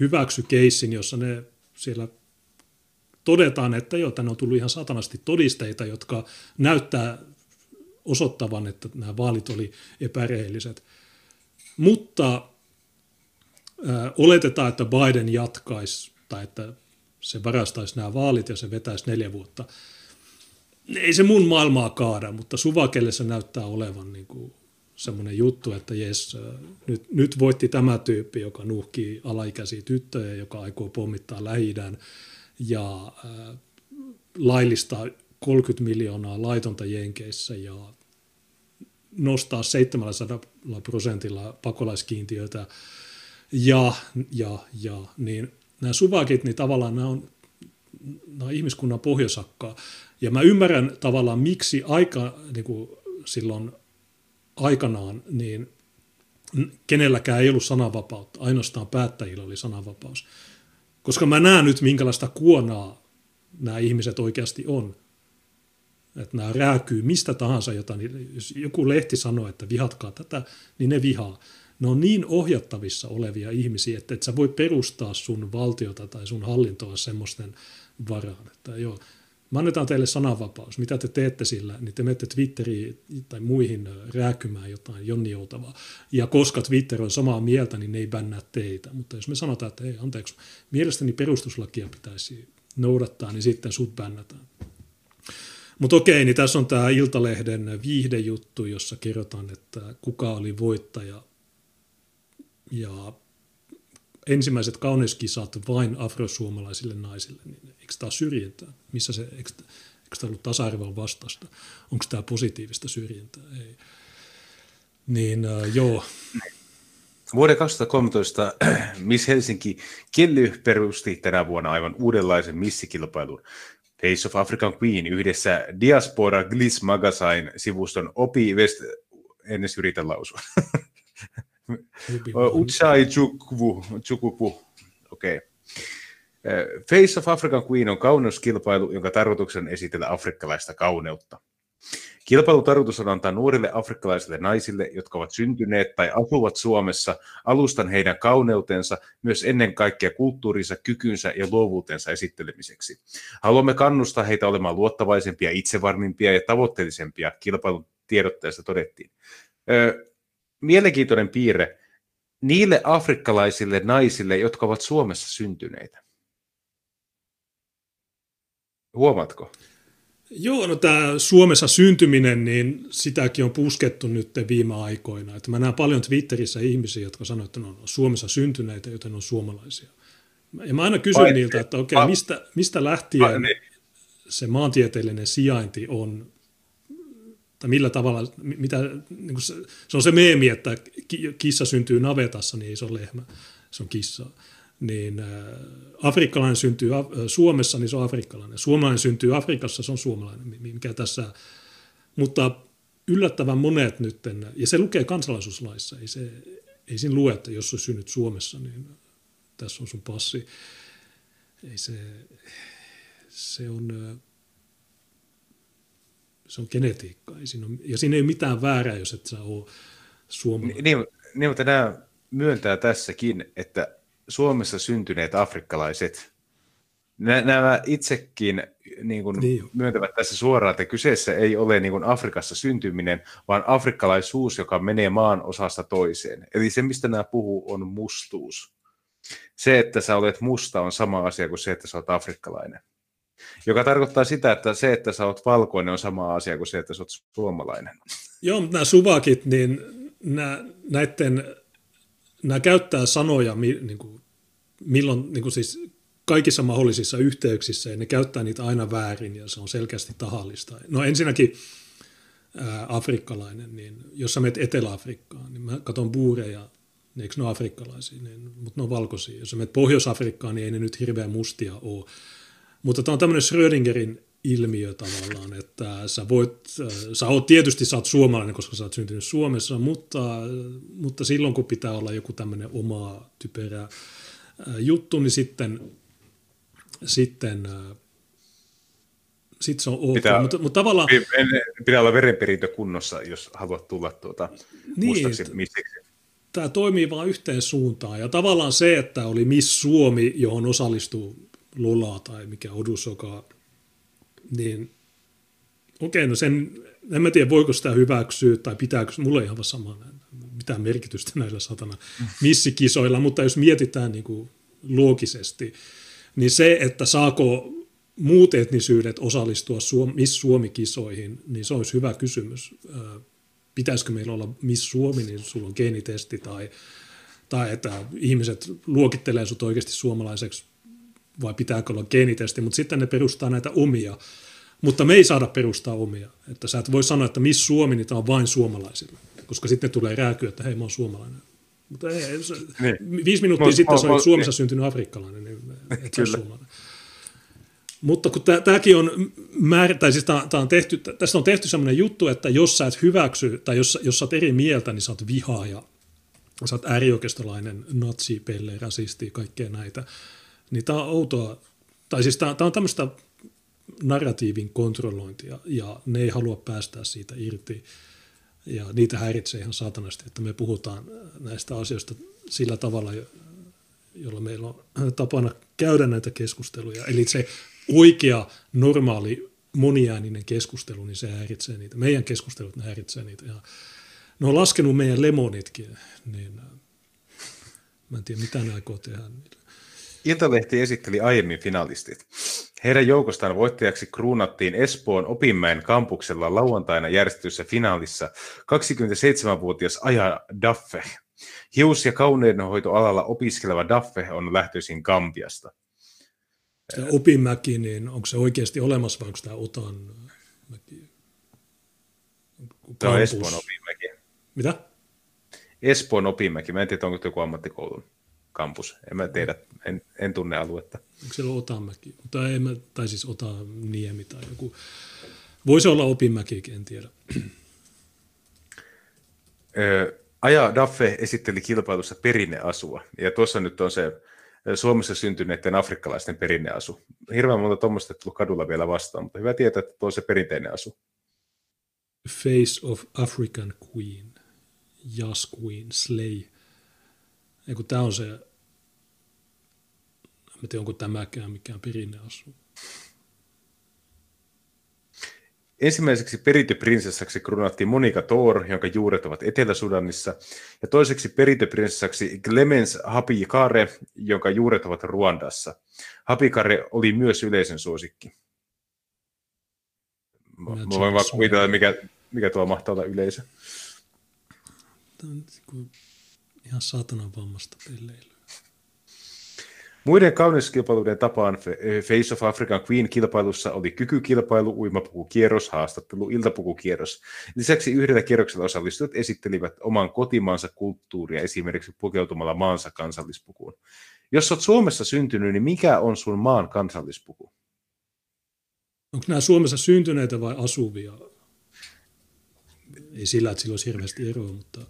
hyväksyi keissin, jossa ne siellä todetaan, että joo, tänne on tullut ihan satanasti todisteita, jotka näyttää osoittavan, että nämä vaalit oli epärehelliset. Mutta oletetaan, että Biden jatkaisi tai että se varastaisi nämä vaalit ja se vetäisi 4 vuotta. Ei se mun maailmaa kaada, mutta suvakelle se näyttää olevan niin kuin semmoinen juttu, että jes, nyt voitti tämä tyyppi, joka nuhkii alaikäisiä tyttöjä, joka aikoo pommittaa Lähi-idän ja laillistaa 30 miljoonaa laitonta Jenkeissä ja nostaa 700% pakolaiskiintiöitä ja niin nämä suvakit, niin tavallaan nämä on ihmiskunnan pohjasakkaa. Ja mä ymmärrän tavallaan, miksi niin kuin silloin aikanaan, niin kenelläkään ei ollut sananvapautta, ainoastaan päättäjillä oli sananvapaus. Koska mä näen nyt, minkälaista kuonaa nämä ihmiset oikeasti on. Että nämä rääkyy mistä tahansa jotain. Jos joku lehti sanoo, että vihatkaa tätä, niin ne vihaa. Ne on niin ohjattavissa olevia ihmisiä, että et sä voi perustaa sun valtiota tai sun hallintoa semmoisten varaan. Että joo, me annetaan teille sananvapaus. Mitä te teette sillä, niin te menette Twitteriin tai muihin rääkymään jotain jonnijoutavaa. Ja koska Twitter on samaa mieltä, niin ne ei bännää teitä. Mutta jos me sanotaan, että hei, anteeksi, mielestäni perustuslakia pitäisi noudattaa, niin sitten sut bännätään. Mutta okei, niin tässä on tämä Iltalehden viihdejuttu, jossa kerrotaan, että kuka oli voittaja. Ja ensimmäiset kauneuskisat vain afrosuomalaisille naisille. Niin eikö tämä syrjintää? Missä se, eikö tämä ollut tasa-arvon vastaista? Onko tämä positiivista syrjintää? Ei. Niin joo. Vuoden 2013 Miss Helsinki Kelly perusti tänä vuonna aivan uudenlaisen missikilpailun. Face of African Queen yhdessä Diaspora Gliss Magazine-sivuston Opi West, en edes yritä lausua. Uchai Chukupu, okei. Face of African Queen on kauneuskilpailu, jonka tarkoituksena on esitellä afrikkalaista kauneutta. Kilpailun tarkoitus on antaa nuorille afrikkalaisille naisille, jotka ovat syntyneet tai asuvat Suomessa, alustan heidän kauneutensa, myös ennen kaikkea kulttuurinsa, kykynsä ja luovuutensa esittelemiseksi. Haluamme kannustaa heitä olemaan luottavaisempia, itsevarmimpia ja tavoitteellisempia, kilpailun tiedotteessa todettiin. Mielenkiintoinen piirre niille afrikkalaisille naisille, jotka ovat Suomessa syntyneitä. Huomaatko? Joo, no tämä Suomessa syntyminen, niin sitäkin on puskettu nyt viime aikoina. Että mä näen paljon Twitterissä ihmisiä, jotka sanoo, että ne on Suomessa syntyneitä, joten on suomalaisia. Ja mä aina kysyn niiltä, että okei, mistä lähtien se maantieteellinen sijainti on, tai millä tavalla, niin se on se meemi, että kissa syntyy navetassa, niin ei se ole lehmä, se on kissa. Niin afrikkalainen syntyy Suomessa, niin se on afrikkalainen. Suomalainen syntyy Afrikassa, se on suomalainen, mikä tässä. Mutta yllättävän monet nyt, ja se lukee kansalaisuuslaissa, ei siinä lue, että jos olet synnyt Suomessa, niin tässä on sun passi. Ei se on genetiikka. Ei siinä ole, ja siinä ei ole mitään väärää, jos et sä ole suomalainen. Niin, mutta nämä myöntää tässäkin, että Suomessa syntyneet afrikkalaiset, nämä itsekin niin myöntävät tässä suoraan, että kyseessä ei ole niin kuin Afrikassa syntyminen, vaan afrikkalaisuus, joka menee maan osasta toiseen. Eli se, mistä nämä puhuu, on mustuus. Se, että sä olet musta, on sama asia kuin se, että sä olet afrikkalainen. Joka tarkoittaa sitä, että se, että sä olet valkoinen, on sama asia kuin se, että sä olet suomalainen. Joo, mutta nämä suvakit, niin nämä käyttää sanoja milloin, siis kaikissa mahdollisissa yhteyksissä, ja ne käyttää niitä aina väärin, ja se on selkeästi tahallista. No ensinnäkin afrikkalainen, niin jos sä menet Etelä-Afrikkaan, niin mä katson buureja, niin eikö ne ole afrikkalaisia, niin, mutta ne on valkoisia. Jos sä menet Pohjois-Afrikkaan, niin ei ne nyt hirveän mustia ole. Mutta tämä on tämmöinen Schrödingerin ilmiö tavallaan, että sä oot suomalainen, koska sä oot syntynyt Suomessa, mutta silloin kun pitää olla joku tämmöinen oma typerä juttu, niin sitten se on ok. Mutta tavallaan pitää olla verenperintö kunnossa, jos haluat tulla mustaksi missiksi. Tämä toimii vaan yhteen suuntaan, ja tavallaan se, että oli Miss Suomi, johon osallistuu Lola tai mikä Odusoka, niin okei, no sen, en mä tiedä voiko sitä hyväksyä tai pitääkö, mulla ei ihan sama mitään merkitystä näillä satana missikisoilla, mutta jos mietitään niin kuin loogisesti, niin se, että saako muut etnisyydet osallistua Miss Suomi-kisoihin, niin se olisi hyvä kysymys. Pitäisikö meillä olla Miss Suomi, niin sulla on geenitesti tai että ihmiset luokittelee sut oikeasti suomalaiseksi, vai pitääkö olla geenitesti, mutta sitten ne perustaa näitä omia. Mutta me ei saada perustaa omia. Että sä et voi sanoa, että Miss Suomi, niin tämä on vain suomalaisille. Koska sitten tulee rääkyä, että hei, mä oon suomalainen. Mutta ei, se, niin. 5 minuuttia sitten sä olet Suomessa syntynyt afrikkalainen, niin et ole suomalainen. Mutta kun tämäkin on tästä on tehty sellainen juttu, että jos sä et hyväksy, tai jos sä oot eri mieltä, niin sä oot vihaaja. Sä oot äärioikeistolainen, natsi, pelle, rasisti, kaikkea näitä. Niin tämä on outoa, tai siis tämä on tämmöistä narratiivin kontrollointia, ja ne ei halua päästää siitä irti, ja niitä häiritsee ihan saatanasti, että me puhutaan näistä asioista sillä tavalla, jolla meillä on tapana käydä näitä keskusteluja, eli se oikea, normaali, moniääninen keskustelu, niin se häiritsee niitä, meidän keskustelut ne häiritsee niitä, ja ne on laskenut meidän lemonitkin, niin mä en tiedä mitä ne aikoo tehdä. Iltalehti esitteli aiemmin finalistit. Heidän joukostaan voittajaksi kruunattiin Espoon Opinmäen kampuksella lauantaina järjestetyssä finaalissa 27-vuotias Aja Daffe. Hius- ja kauneudenhoitoalalla opiskeleva Daffe on lähtöisin Gambiasta. Tämä Opinmäki, niin onko se oikeasti olemassa vai onko tämä Otanmäki? Tämä on Espoon Opinmäki. Mitä? Espoon Opinmäki. Mä en tiedä, onko joku ammattikoulun kampus. En mä tiedä, en tunne aluetta. Onko siellä Otanmäki? Tai siis Otaniemi tai joku. Voisi olla Opinmäkikin, en tiedä. Aja Daffe esitteli kilpailussa perinneasua. Ja tuossa nyt on se Suomessa syntyneiden afrikkalaisten perinneasu. Hirveän monta tuommoista ei tullut kadulla vielä vastaan, mutta hyvä tietää, että tuo on se perinteinen asu. Face of African Queen, Yas Queen, Slay. Eiku tää on se, en tiedä onko tämäkään mikään perinneasu. Ensimmäiseksi perintöprinsessaksi kruunattiin Monika Thor, jonka juuret ovat Etelä-Sudanissa, ja toiseksi perintöprinsessaksi Clemens Hapi Kare, jonka juuret ovat Ruandassa. Hapi Kare oli myös yleisön suosikki. Mä voin vaan kuvitella, mikä tuo mahtaa olla yleisö. Tämä on ihan saatanan vammasta pelleilyä. Muiden kauneuskilpailuiden tapaan Face of African Queen-kilpailussa oli kykykilpailu, uimapukukierros, haastattelu, iltapukukierros. Lisäksi yhdellä kierroksella osallistujat esittelivät oman kotimaansa kulttuuria esimerkiksi pukeutumalla maansa kansallispukuun. Jos olet Suomessa syntynyt, niin mikä on sun maan kansallispuku? Onko nämä Suomessa syntyneitä vai asuvia? Ei sillä, että sillä olisi hirveästi eroa, mutta...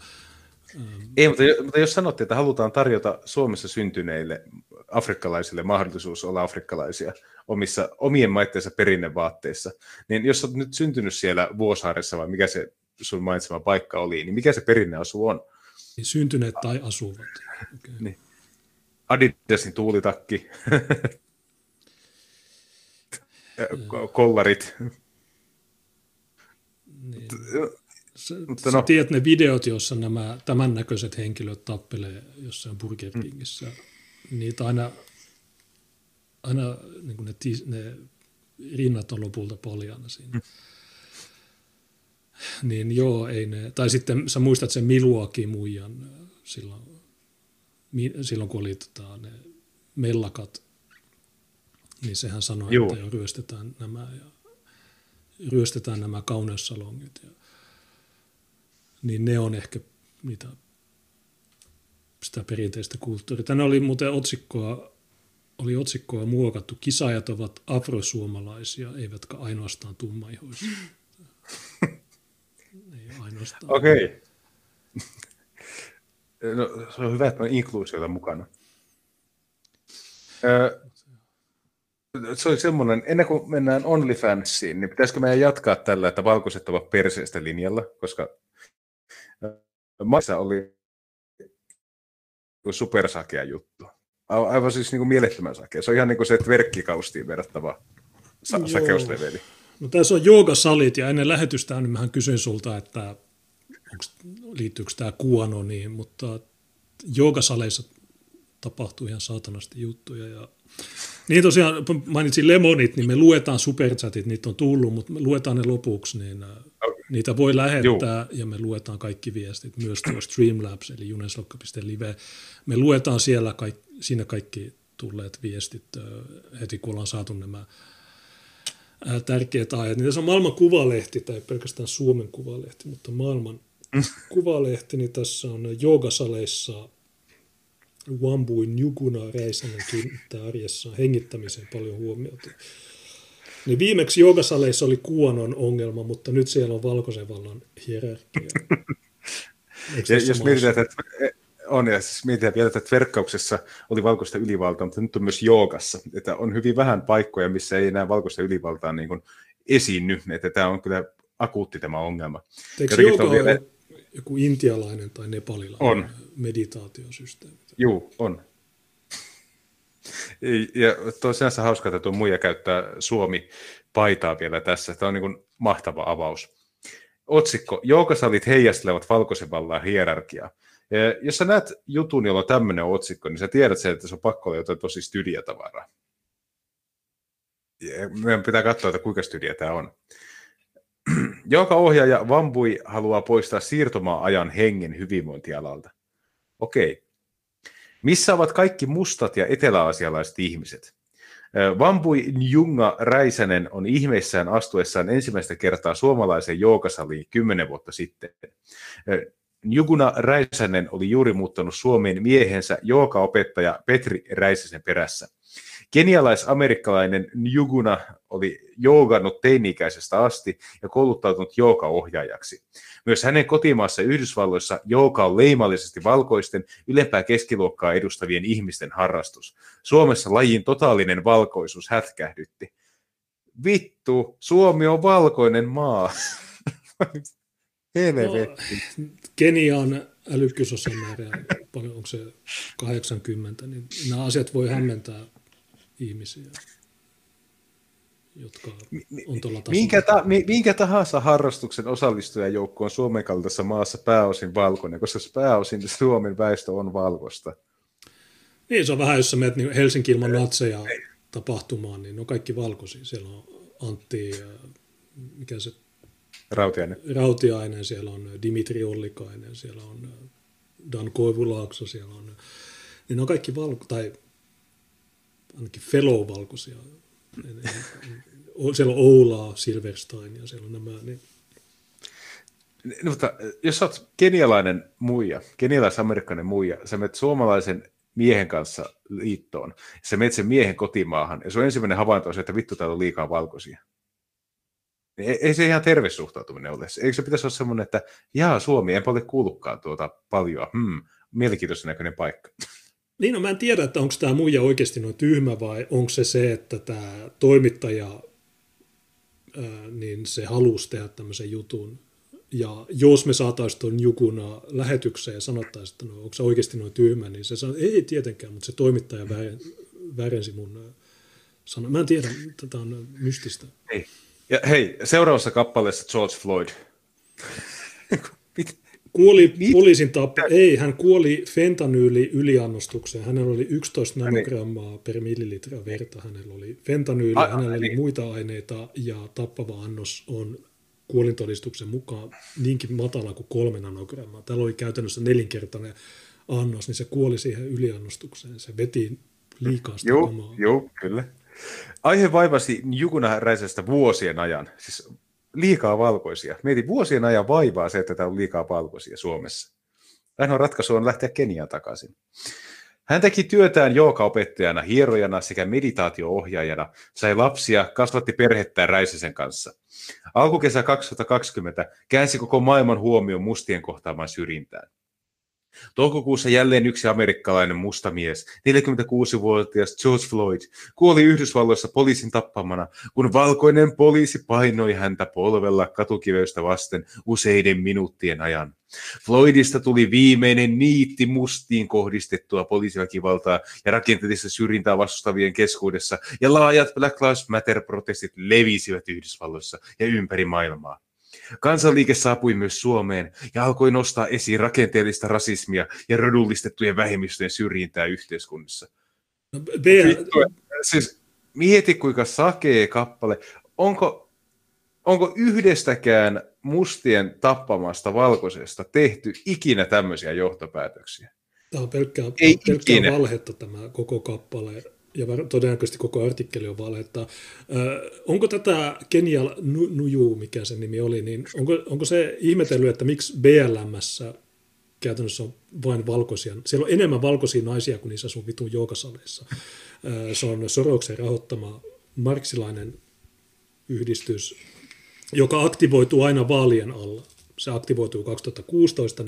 Ei, mutta jos sanotte, että halutaan tarjota Suomessa syntyneille afrikkalaisille mahdollisuus olla afrikkalaisia omien maitteensa perinnevaatteissa, niin jos olet nyt syntynyt siellä Vuosaaressa, vai mikä se sun mainitsema paikka oli, niin mikä se perinneasu on? Syntyneet tai asuvat. Okay. Niin. Adidasin tuulitakki, kollarit. Niin. Mutta sä tiedät ne videot, joissa nämä tämän näköiset henkilöt tappelee jossain Burger Kingissä. Niitä aina niin ne rinnat on lopulta paljaana siinä. Niin joo, ei ne. Tai sitten sä muistat sen Milwaukee-muijan silloin kun oli ne mellakat, niin sehän sanoi, joo, että ryöstetään nämä kauneussalongit. Ja niin ne on ehkä sitä perinteistä kulttuuria. Tänne oli muuten otsikkoa muokattu. Kisaajat ovat afrosuomalaisia, eivätkä ainoastaan tummaihoisia. Ei ainoastaan. Okei. Okay. No, se on hyvä, että on inkluusioita mukana. Se oli semmoinen, ennen kuin mennään OnlyFansiin, niin pitäisikö meidän jatkaa tällä, että valkoiset ovat perseestä linjalla, koska maissa oli supersakea juttu. Aivan siis niin kuin mielettömän sakea. Se on ihan niin kuin se tverkkikaustiin verrattava sakeusleveli. No, tässä on joogasalit ja ennen lähetystä niin mähän kysyin sulta, että liittyykö tämä QAnoniin, mutta joogasaleissa tapahtuu ihan saatanasti juttuja. Ja... Niin tosiaan, mainitsin lemonit, niin me luetaan superchatit, niitä on tullut, mutta me luetaan ne lopuksi, niin niitä voi lähettää. Joo. Ja me luetaan kaikki viestit, myös tuo Streamlabs, eli juneslokka.live. Me luetaan siellä siinä kaikki tulleet viestit heti, kun ollaan saatu nämä tärkeät aiheet. Niin tässä on maailman kuvalehti, tai pelkästään Suomen kuvalehti, mutta maailman kuvalehti, niin tässä on joogasaleissa Vambui Njuguna Räisänen kiinnittää arjessaan hengittämiseen paljon huomiota. Niin viimeksi joogasaleissa oli QAnon ongelma, mutta nyt siellä on valkoisen vallan hierarkia. Jos mietitään, että verkkauksessa oli valkoista ylivaltaa, mutta nyt on myös joogassa. Että on hyvin vähän paikkoja, missä ei enää valkoista ylivaltaa niin kuin esiinny. Että tämä on kyllä akuutti tämä ongelma. Eikö jooga on vielä... joku intialainen tai nepalilainen meditaatiosysteemi? Juu, on. Ja tosiaan hauskaa, että tuo muija käyttää Suomi-paitaa vielä tässä. Tämä on niin kuin mahtava avaus. Otsikko, joogasalit heijastelevat valkoisen vallan hierarkiaa. Jos sä näet jutun, jolla on tämmöinen otsikko, niin sä tiedät sen, että se on pakko olla jotain tosi stydiatavaraa. Meidän pitää katsoa, että kuinka stydia tämä on. Joka ohjaaja Vambui haluaa poistaa siirtomaa-ajan hengen hyvinvointialalta. Okei. Missä ovat kaikki mustat ja eteläasialaiset ihmiset? Vambui Njuguna Räisänen on ihmeissään astuessaan ensimmäistä kertaa suomalaiseen joogasaliin 10 vuotta sitten. Njuguna Räisänen oli juuri muuttanut Suomeen miehensä joogaopettaja Petri Räisäsen perässä. Kenialais-amerikkalainen Njuguna oli joogannut teini-ikäisestä asti ja kouluttautunut joogaohjaajaksi. Myös hänen kotimaassa Yhdysvalloissa jooga on leimallisesti valkoisten, ylempää keskiluokkaa edustavien ihmisten harrastus. Suomessa lajin totaalinen valkoisuus hätkähdytti. Vittu, Suomi on valkoinen maa. Helvetti. No, Kenian älykkyysosamäärä, paljon onko se 80, niin nämä asiat voi hämmentää ihmisiä, jotka on tuolla tasolla. Minkä tahansa harrastuksen osallistujajoukko on Suomen kaltaisessa maassa pääosin valkoinen, koska pääosin Suomen väestö on valkoista. Niin, se on vähän, jos sä menet niin Helsinki ilman natseja tapahtumaan, niin ne on kaikki valkoisia. Siellä on Antti mikä se? Rautiainen, siellä on Dimitri Ollikainen, siellä on Dan Koivulaakso, siellä on, niin ne on kaikki tai ainakin fellow-valkoisia. Siellä on Oulaa, Silverstein ja siellä on nämä. Niin. No, mutta jos sä oot kenialainen muija, kenialais-amerikkalainen muija, sä menet suomalaisen miehen kanssa liittoon, sä menet sen miehen kotimaahan, ja sun ensimmäinen havainto on se, että vittu täällä on liikaa valkoisia. Ei se ihan terve suhtautuminen ole. Eikö se pitäisi olla semmoinen, että jaa Suomi, enpä ole kuullutkaan tuota paljon. Mielenkiintoisen näköinen paikka. Niin, no mä en tiedä, että onko tämä muija oikeasti noin tyhmä vai onko se, että tämä toimittaja, niin se halusi tehdä tämmöisen jutun. Ja jos me saataisiin tuon Njuguna lähetykseen ja sanottaisiin, että no, onko se oikeasti noin tyhmä, niin se sanoi, ei tietenkään, mutta se toimittaja värensi mun sanan. Mä en tiedä, tätä on mystistä. Ei. Ja hei, seuraavassa kappaleessa George Floyd. Kuoli poliisin ei, hän kuoli fentanyyli yliannostukseen. Hänellä oli 11 nanogrammaa per millilitra verta. Hänellä oli fentanyyliä, hänellä oli muita aineita ja tappava annos on kuolintodistuksen mukaan niinkin matala kuin 3 nanogrammaa. Täällä oli käytännössä 4-kertainen annos, niin se kuoli siihen yliannostukseen. Se veti liikaa sitä omaa. Joo, kyllä. Aihe vaivasi Njuguna Räisästä vuosien ajan, siis liikaa valkoisia. Mietin, vuosien ajan vaivaa se, että täällä on liikaa valkoisia Suomessa. Ainoa ratkaisu on lähteä Keniaan takaisin. Hän teki työtään joogaopettajana, hierojana sekä meditaatio-ohjaajana, sai lapsia, kasvatti perhettään Räisäsen kanssa. Alkukesä 2020 käänsi koko maailman huomion mustien kohtaamaan syrjintään. Toukokuussa jälleen yksi amerikkalainen mustamies, 46-vuotias George Floyd, kuoli Yhdysvalloissa poliisin tappamana, kun valkoinen poliisi painoi häntä polvella katukiveystä vasten useiden minuuttien ajan. Floydista tuli viimeinen niitti mustiin kohdistettua poliisiväkivaltaa ja rakenteellista syrjintää vastustavien keskuudessa, ja laajat Black Lives Matter-protestit levisivät Yhdysvalloissa ja ympäri maailmaa. Kansanliike saapui myös Suomeen ja alkoi nostaa esiin rakenteellista rasismia ja rodullistettujen vähemmistöjen syrjintää yhteiskunnassa. Siis, mieti kuinka sakee kappale. Onko yhdestäkään mustien tappamasta valkoisesta tehty ikinä tämmöisiä johtopäätöksiä? Tämä on pelkkää valhetta tämä koko kappale. Ja todennäköisesti koko artikkeli on valhetta. Onko tätä Kenial Nuju, mikä sen nimi oli, niin onko se ihmetellyt, että miksi BLM:ssä käytännössä on vain valkoisia? Siellä on enemmän valkoisia naisia kuin niissä sun vitun joogasaleissa. Se on Soroksen rahoittama marksilainen yhdistys, joka aktivoituu aina vaalien alla. Se aktivoituu 2016.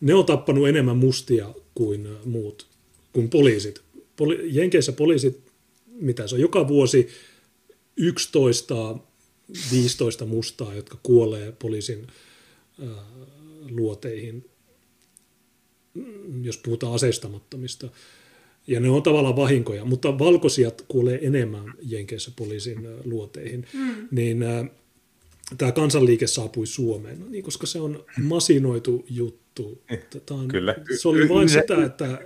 Ne on tappanut enemmän mustia kuin muut, kuin poliisit. Jenkeissä poliisit, mitä se on, joka vuosi 11-15 mustaa, jotka kuolee poliisin luoteihin, jos puhutaan aseistamattomista. Ja ne on tavallaan vahinkoja, mutta valkoisijat kuolee enemmän Jenkeissä poliisin luoteihin. Niin tämä kansanliike saapui Suomeen, niin, koska se on masinoitu juttu. Kyllä. Se oli vain sitä, että...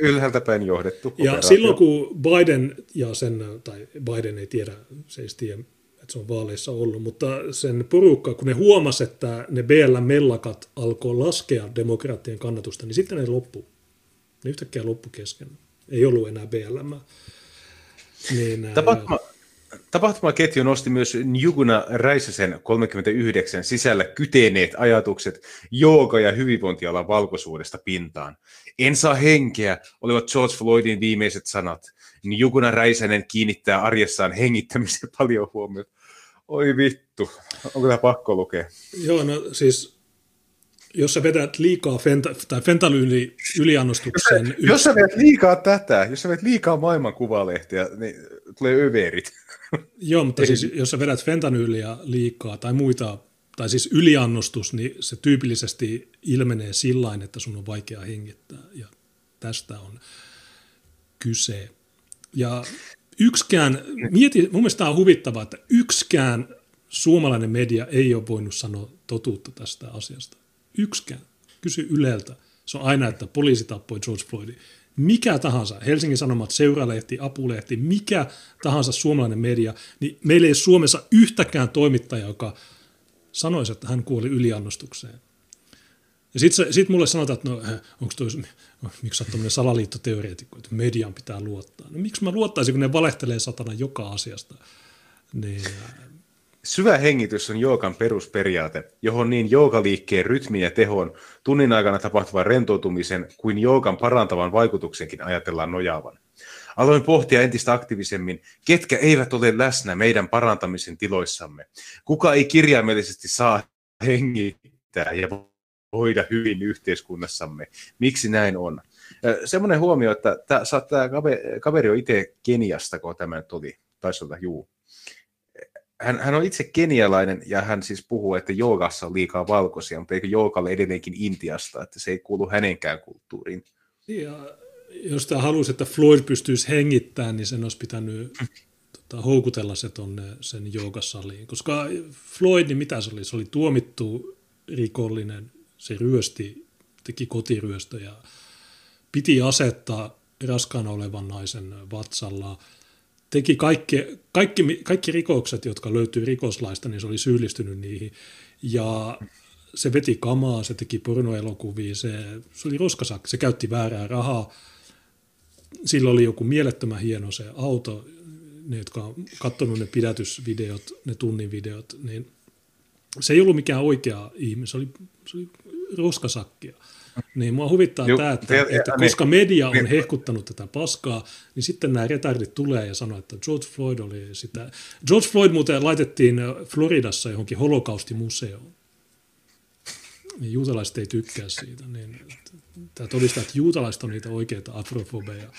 Ylhäältä päin johdettu. Ja operaatio. Silloin, kun Biden ja sen, tai Biden ei tiedä, se ei tiedä, että se on vaaleissa ollut, mutta sen porukka, kun ne huomasi, että ne BLM-mellakat alkoi laskea demokraattien kannatusta, niin sitten ne loppu. Ne yhtäkkiä loppu kesken. Ei ollut enää BLM. Niin, tapahtumaketju nosti myös Njuguna Räisäsen 39 sisällä kyteneet ajatukset jooga- ja hyvinvointialan valkoisuudesta pintaan. En saa henkeä olivat George Floydin viimeiset sanat. Njuguna Räisänen kiinnittää arjessaan hengittämiseen paljon huomiota. Oi vittu, onko tämä pakko lukea? Joo, no siis... Jos sä vedät liikaa fentanyyli yliannostuksen... Jos sä vedät liikaa tätä, jos sä vedät liikaa maailmankuvalehteä, niin tulee överit. Joo, mutta siis jos sä vedät fentanyyliä liikaa tai muita, tai siis yliannostus, niin se tyypillisesti ilmenee sillain, että sun on vaikea hengittää. Ja tästä on kyse. Ja yksikään, mun mielestä tämä on huvittavaa, että yksikään suomalainen media ei ole voinut sanoa totuutta tästä asiasta. Yksikään. Kysy Yleltä. Se on aina, että poliisi tappoi George Floydin. mikä tahansa, Helsingin Sanomat, Seuralehti, Apulehti, mikä tahansa suomalainen media, niin meillä ei ole Suomessa yhtäkään toimittajaa, joka sanoisi, että hän kuoli yliannostukseen. Ja sit mulle sanotaan, että no, miksi sä oot tämmöinen salaliittoteoreetikko, että median pitää luottaa. No miksi mä luottaisin, kun ne valehtelee satana joka asiasta? Niin. Syvä hengitys on joogan perusperiaate, johon niin joogaliikkeen rytmin ja tehon, tunnin aikana tapahtuvan rentoutumisen kuin joogan parantavan vaikutuksenkin ajatellaan nojaavan. Aloin pohtia entistä aktiivisemmin, ketkä eivät ole läsnä meidän parantamisen tiloissamme. Kuka ei kirjaimellisesti saa hengittää ja hoida hyvin yhteiskunnassamme. Miksi näin on? Semmoinen huomio, että tämä kaveri on itse Keniasta, kun tämä tuli. Taisi olla, juu. Hän on itse kenialainen ja hän siis puhuu, että joogassa on liikaa valkoisia, mutta eikö joogalle edelleenkin Intiasta, että se ei kuulu hänenkään kulttuuriin. Ja jos tämä halusi, että Floyd pystyisi hengittämään, niin sen olisi pitänyt houkutella se tuonne sen joogasaliin, koska Floyd, niin mitä se oli? Se oli tuomittu rikollinen, se ryösti, teki kotiryöstöjä, piti asetta raskaana olevan naisen vatsalla, teki kaikki rikokset, jotka löytyy rikoslaista, niin se oli syyllistynyt niihin. Ja se veti kamaa, se teki pornoelokuvia, se oli roskasakki, se käytti väärää rahaa. Sillä oli joku mielettömän hieno se auto, ne jotka on katsonut ne pidätysvideot, ne tunnin videot, niin se ei ollut mikään oikea ihminen, se oli roskasakkia. Niin mua huvittaa tämä, että koska media on hehkuttanut tätä paskaa, niin sitten nämä retardit tulee ja sanoo, että George Floyd oli sitä. George Floyd muuten laitettiin Floridassa johonkin holokaustimuseoon. Niin juutalaiset ei tykkää siitä. Niin tämä todistaa, että juutalaiset on niitä oikeita afrofobeja.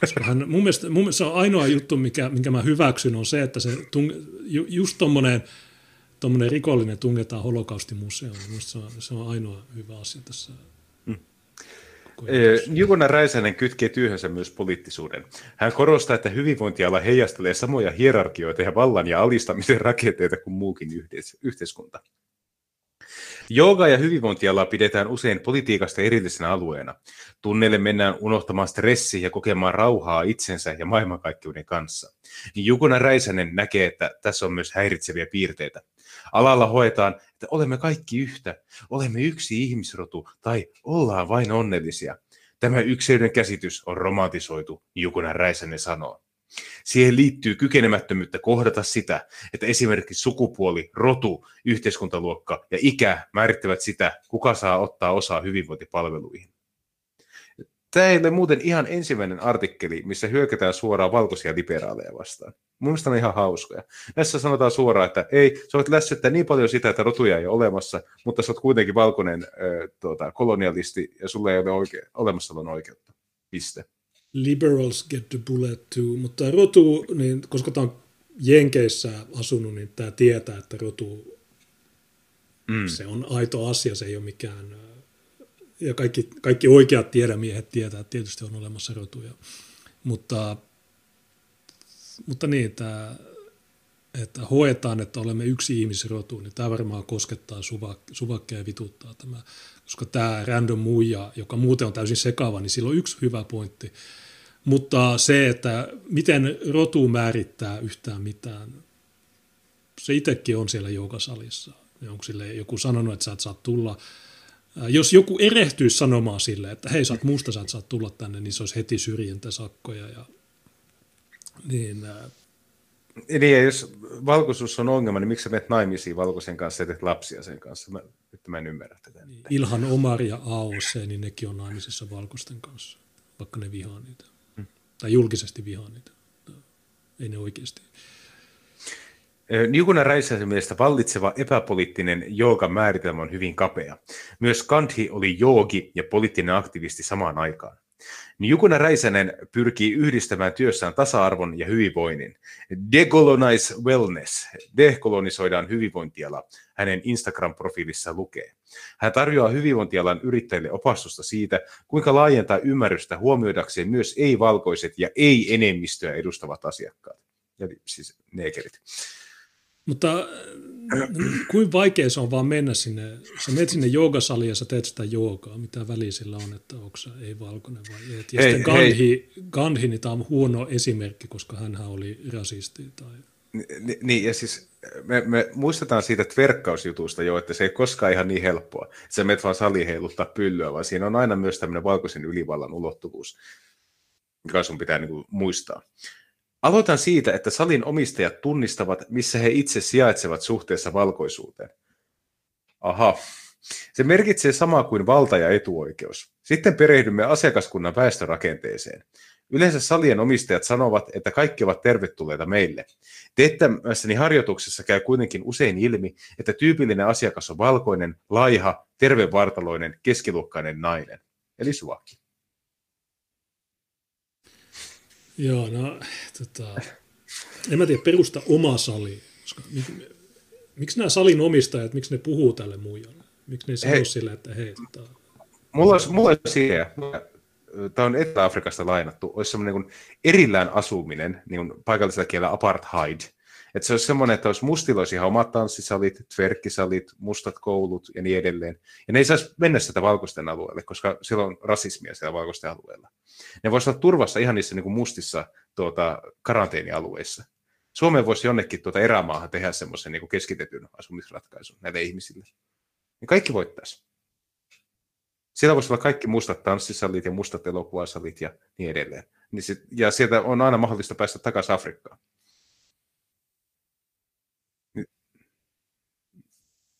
Koska hän, mun mielestä se on ainoa juttu, minkä mä hyväksyn, on se, että se just tuommoinen rikollinen tungetaan holokaustimuseoon. Minusta se on ainoa hyvä asia tässä. Njuguna Räisänen kytkee työhönsä myös poliittisuuden. Hän korostaa, että hyvinvointiala heijastelee samoja hierarkioita ja vallan ja alistamisen rakenteita kuin muukin yhteiskunta. Jooga ja hyvinvointialaa pidetään usein politiikasta erillisenä alueena. Tunneille mennään unohtamaan stressiä ja kokemaan rauhaa itsensä ja maailmankaikkeuden kanssa. Njuguna Räisänen näkee, että tässä on myös häiritseviä piirteitä. Alalla hoetaan, että olemme kaikki yhtä, olemme yksi ihmisrotu tai ollaan vain onnellisia. Tämä yksilön käsitys on romantisoitu, Njuguna Räisänen sanoo. Siihen liittyy kykenemättömyyttä kohdata sitä, että esimerkiksi sukupuoli, rotu, yhteiskuntaluokka ja ikä määrittävät sitä, kuka saa ottaa osaa hyvinvointipalveluihin. Tämä ei ole muuten ihan ensimmäinen artikkeli, missä hyökätään suoraan valkoisia liberaaleja vastaan. Mun mielestä on ihan hauskoja. Tässä sanotaan suoraan, että ei, sä olet lässyttää niin paljon sitä, että rotuja ei ole olemassa, mutta sä olet kuitenkin valkoinen kolonialisti ja sulla ei ole olemassaolon oikeutta. Piste. Liberals get the bullet too, mutta rotu, niin koska tämä on Jenkeissä asunut, niin tämä tietää, että rotu, se on aito asia, se ei ole mikään, ja kaikki oikeat tiedämiehet tietää, että tietysti on olemassa rotuja, mutta niin, että hoetaan, että olemme yksi ihmisrotu, niin tämä varmaan koskettaa suvakkeja ja vituttaa tämä. Koska tämä random muija, joka muuten on täysin sekava, niin sillä on yksi hyvä pointti. Mutta se, että miten rotu määrittää yhtään mitään, se itsekin on siellä joogasalissa. Onko sille joku sanonut, että sä et saa tulla? Jos joku erehtyisi sanomaan sille, että hei, sä oot musta, sä et saa tulla tänne, niin se olisi heti syrjintäsakkoja. Niin. Eli jos valkoisuus on ongelma, niin miksi sä menet naimisiin valkoisen kanssa ja teet lapsia sen kanssa? Mä en ymmärrä tätä. Ilhan Omar ja AOC, niin nekin on naimisissa valkoisten kanssa, vaikka ne vihaa niitä. Tai julkisesti vihaa niitä. Ei ne oikeasti. Njuguna Räisäsen mielestä vallitseva epäpoliittinen joogan määritelmä on hyvin kapea. Myös Gandhi oli joogi ja poliittinen aktivisti samaan aikaan. Njuguna Räisänen pyrkii yhdistämään työssään tasa-arvon ja hyvinvoinnin. Decolonize wellness, dekolonisoidaan hyvinvointiala, hänen Instagram-profiilissaan lukee. Hän tarjoaa hyvinvointialan yrittäjille opastusta siitä, kuinka laajentaa ymmärrystä huomioidakseen myös ei-valkoiset ja ei-enemmistöä edustavat asiakkaat. Eli siis neekerit. Mutta kuin vaikea se on vaan mennä sinne, sä menet sinne joogasaliin ja sä teet sitä joogaa, mitä väliä sillä on, että onko sä ei-valkoinen vai et. Ja hei, sitten Gandhi, niin tämä on huono esimerkki, koska hänhän oli rasisti. Tai... Niin, ja siis me muistetaan siitä verkkausjutusta jo, että se ei koskaan ihan niin helppoa. Sä menet vaan saliin heiluttaa pyllyä, vaan siinä on aina myös tämmöinen valkoisen ylivallan ulottuvuus, mikä sun pitää niin kuin muistaa. Aloitan siitä, että salin omistajat tunnistavat, missä he itse sijaitsevat suhteessa valkoisuuteen. Aha, se merkitsee samaa kuin valta- ja etuoikeus. Sitten perehdymme asiakaskunnan väestörakenteeseen. Yleensä salien omistajat sanovat, että kaikki ovat tervetulleita meille. Teettämässäni harjoituksessa käy kuitenkin usein ilmi, että tyypillinen asiakas on valkoinen, laiha, tervevartaloinen, keskiluokkainen nainen. Eli suakin. Joo, no, en mä tiedä, perusta oma sali. Miksi nämä salin omistajat, miksi ne puhuu tälle muijalle? Miksi ne sanoo sille, että hei... Mulla on siihen, tämä on Etelä-Afrikasta lainattu, olisi semmoinen kuin erillään asuminen, niin kuin paikallisella kielellä apartheid. Että se olisi semmoinen, että olisi mustilla olisi ihan omat tanssisalit, tverkkisalit, mustat koulut ja niin edelleen. Ja ne ei saisi mennä sitä valkoisten alueelle, koska siellä on rasismia siellä valkoisten alueella. Ne voisivat olla turvassa ihan niissä niin kuin mustissa karanteenialueissa. Suomeen voisi jonnekin erämaahan tehdä semmoisen niin kuin keskitetyn asumisratkaisun näille ihmisille. Ja kaikki voittaisi. Siellä voisi olla kaikki mustat tanssisalit ja mustat elokuvasalit ja niin edelleen. Ja sieltä on aina mahdollista päästä takaisin Afrikkaan.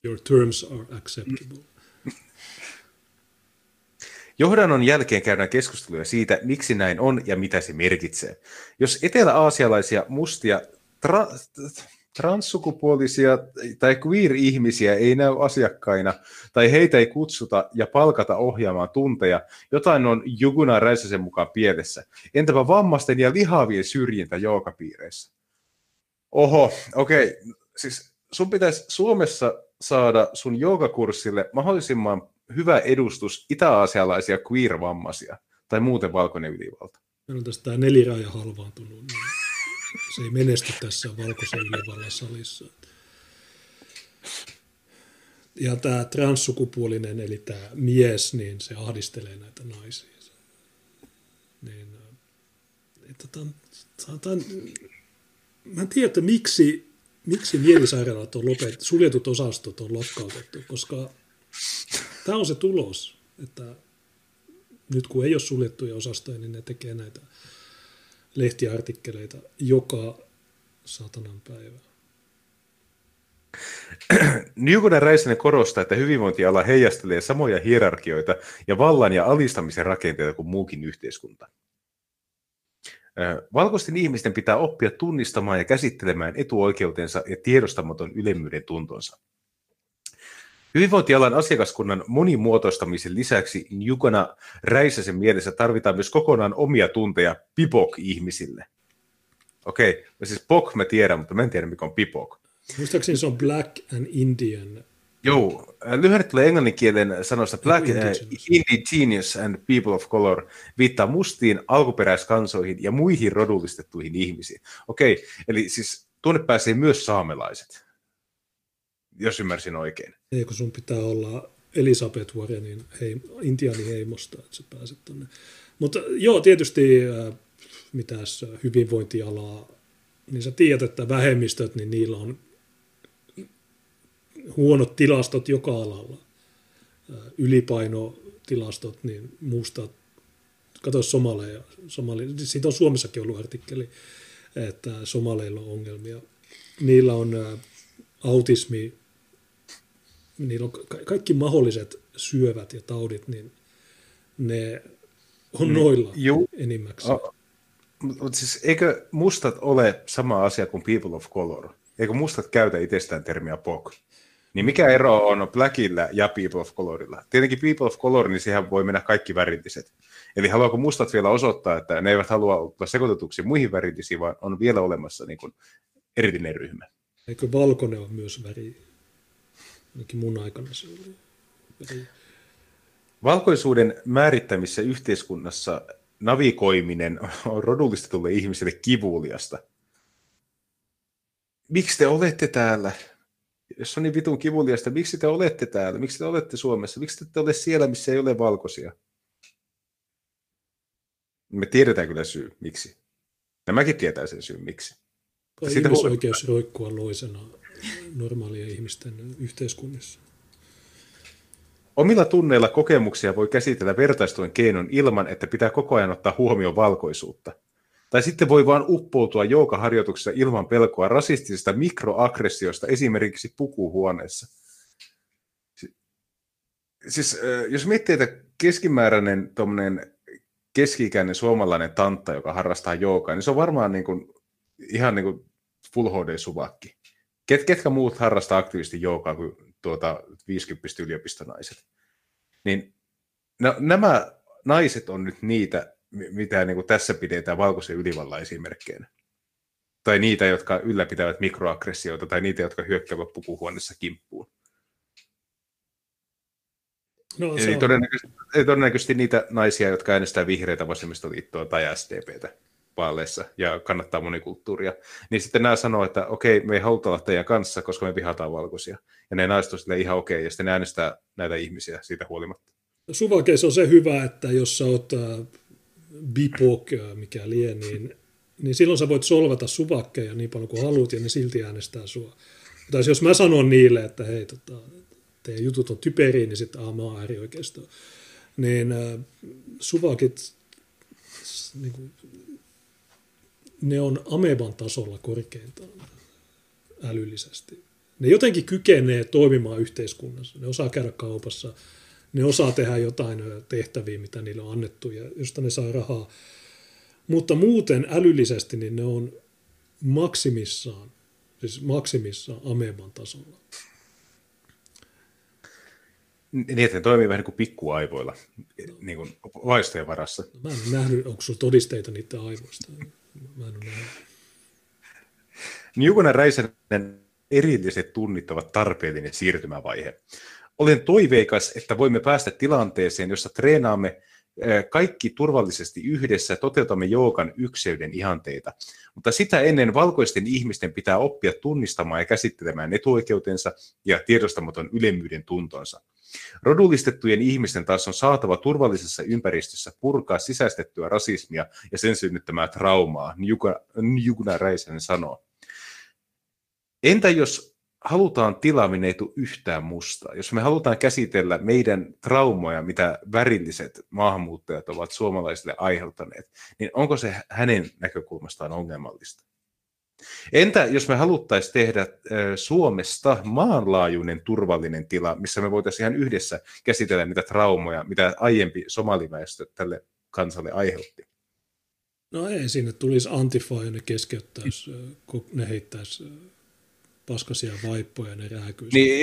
Your terms are acceptable. Johdannon jälkeen käydään keskusteluja siitä, miksi näin on ja mitä se merkitsee. Jos etelä-aasialaisia mustia transsukupuolisia tai queer-ihmisiä ei näy asiakkaina tai heitä ei kutsuta ja palkata ohjaamaan tunteja, jotain on Njuguna Räisäsen mukaan pielessä. Entäpä vammaisten ja lihavien syrjintä joogapiireissä? Oho, okei. Siis sun pitäisi Suomessa saada sun joogakurssille mahdollisimman hyvä edustus itä-aasialaisia queer-vammaisia tai muuten valkoinen ylivalta. Meillä on tässä tämä neliraja halvaantunut. Niin se ei menesty tässä valkoisen ylivallan salissa. Ja tämä transsukupuolinen, eli tämä mies, niin se ahdistelee näitä naisia. Niin, mä en tiedä, että miksi mielisairaalat on lopetettu, suljetut osastot on lakkautettu, koska tämä on se tulos, että nyt kun ei ole suljettuja osastoja, niin ne tekee näitä lehtiartikkeleita joka satanan päivä. Njuguna Räisänen korostaa, että hyvinvointiala heijastelee samoja hierarkioita ja vallan ja alistamisen rakenteita kuin muukin yhteiskunta. Valkoisten ihmisten pitää oppia tunnistamaan ja käsittelemään etuoikeutensa ja tiedostamaton ylemmyyden tuntonsa. Hyvinvointialan asiakaskunnan monimuotoistamisen lisäksi Njuguna Räisäsen mielessä tarvitaan myös kokonaan omia tunteja PIPOK-ihmisille. Okei, siis POK mä tiedän, mutta mä en tiedä mikä on PIPOK. Muistaakseni se on Black and Indian. Joo, lyhenne tulee englanninkielen sanoista Black, Indigenous and People of Color viittaa mustiin alkuperäiskansoihin ja muihin rodullistettuihin ihmisiin. Okei, eli siis tuonne pääsee myös saamelaiset, jos ymmärsin oikein. Ei, kun sun pitää olla Elisabeth Warrenin intiaaniheimosta, että sä pääset tuonne. Mutta joo, tietysti mitäs hyvinvointialaa, niin sä tiedät, että vähemmistöt, niin niillä on huonot tilastot joka alalla. Ylipainotilastot, niin mustat, katso somaleja. Siitä on Suomessakin ollut artikkeli, että somaleilla on ongelmia. Niillä on autismi, niillä on kaikki mahdolliset syövät ja taudit, niin ne on noilla enimmäkseen. Siis eikö mustat ole sama asia kuin people of color? Eikö mustat käytä itsestään termiä POC? Niin mikä ero on Blackilla ja People of Colorilla? Tietenkin People of Color, niin siihen voi mennä kaikki värilliset. Eli haluaako mustat vielä osoittaa, että ne eivät halua olla sekoitetuksi muihin värillisiin, vaan on vielä olemassa niin kuin erillinen ryhmä? Eikö valkoinen ole myös väri? Ainakin mun aikana se oli väri. Valkoisuuden määrittämisessä yhteiskunnassa navigoiminen on rodullistetulle ihmiselle kivuliasta. miksi te olette täällä? Jos on niin vitun kivuliasta, miksi te olette täällä? Miksi te olette Suomessa? Miksi te ette ole siellä, missä ei ole valkoisia? Me tiedetään kyllä syy, miksi. Nämäkin tietää sen syyn, miksi. Ihmisoikeus roikkua loisena normaalien ihmisten yhteiskunnissa. Omilla tunneilla kokemuksia voi käsitellä vertaistuen keinon ilman, että pitää koko ajan ottaa huomioon valkoisuutta. Tai sitten voi vaan uppoutua joogaharjoituksessa ilman pelkoa rasistisista mikroaggressioista esimerkiksi pukuhuoneessa. Siis, jos miettii, että keskimääräinen keski-ikäinen suomalainen tantta, joka harrastaa joogaa, niin se on varmaan niin kuin, ihan niin kuin full HD-suvakki. Ketkä muut harrastaa aktiivisesti joogaa kuin 50 yliopistonaiset? Niin, nämä naiset on nyt niitä, mitä niin kuin tässä pidetään valkoisen ylivallan esimerkkeinä. Tai niitä, jotka ylläpitävät mikroaggressioita, tai niitä, jotka hyökkäävät pukuhuoneessa kimppuun. No, eli todennäköisesti niitä naisia, jotka äänestää vihreitä, vasemmistoliittoa tai SDPtä vaaleissa ja kannattaa monikulttuuria. Niin sitten nämä sanoo, että okei, me ei haluta olla teidän kanssa, koska me vihataan valkoisia. Ja ne naiset on ihan okei, ja sitten ne äänestää näitä ihmisiä siitä huolimatta. Suvakeissa on se hyvä, että jos sä oot BIPOC, mikä lie, niin silloin sä voit solvata suvakkeja niin paljon kuin haluat, ja ne silti äänestää sua. Tai jos mä sanon niille, että hei, teidän jutut on typeriä, niin sitten maa äärioikeistoa. Niin suvakit, niin ne on ameban tasolla korkeintaan älyllisesti. Ne jotenkin kykenee toimimaan yhteiskunnassa. Ne osaa käydä kaupassa, ne osaa tehdä jotain tehtäviä, mitä niille on annettu ja josta ne saa rahaa. Mutta muuten älyllisesti niin ne on maksimissaan ameban tasolla. Niin, että ne toimii vähän niin kuin pikkuaivoilla, niin kuin vaistojen varassa. Mä en nähnyt, onko sulla todisteita niiden aivoista. Mä en nähnyt. Njuguna Räisänen erilliset tunnit ovat tarpeellinen siirtymävaihe. Olen toiveikas, että voimme päästä tilanteeseen, jossa treenaamme kaikki turvallisesti yhdessä ja toteutamme joogan ykseyden ihanteita. Mutta sitä ennen valkoisten ihmisten pitää oppia tunnistamaan ja käsittelemään etuoikeutensa ja tiedostamaton ylemmyyden tuntonsa. Rodullistettujen ihmisten taas on saatava turvallisessa ympäristössä purkaa sisäistettyä rasismia ja sen synnyttämää traumaa, Njuguna Räisänen sanoo. Entä jos halutaan tila, minne ei tule yhtään mustaa? Jos me halutaan käsitellä meidän traumoja, mitä värilliset maahanmuuttajat ovat suomalaisille aiheuttaneet, niin onko se hänen näkökulmastaan ongelmallista? Entä jos me haluttaisiin tehdä Suomesta maanlaajuinen turvallinen tila, missä me voitaisiin ihan yhdessä käsitellä niitä traumoja, mitä aiempi somaliväestö tälle kansalle aiheutti? No ei, sinne tulisi Antifaa ja ne keskeyttäisi, kun ne heittäisi paskaisia vaippoja ja ne rääkyisi.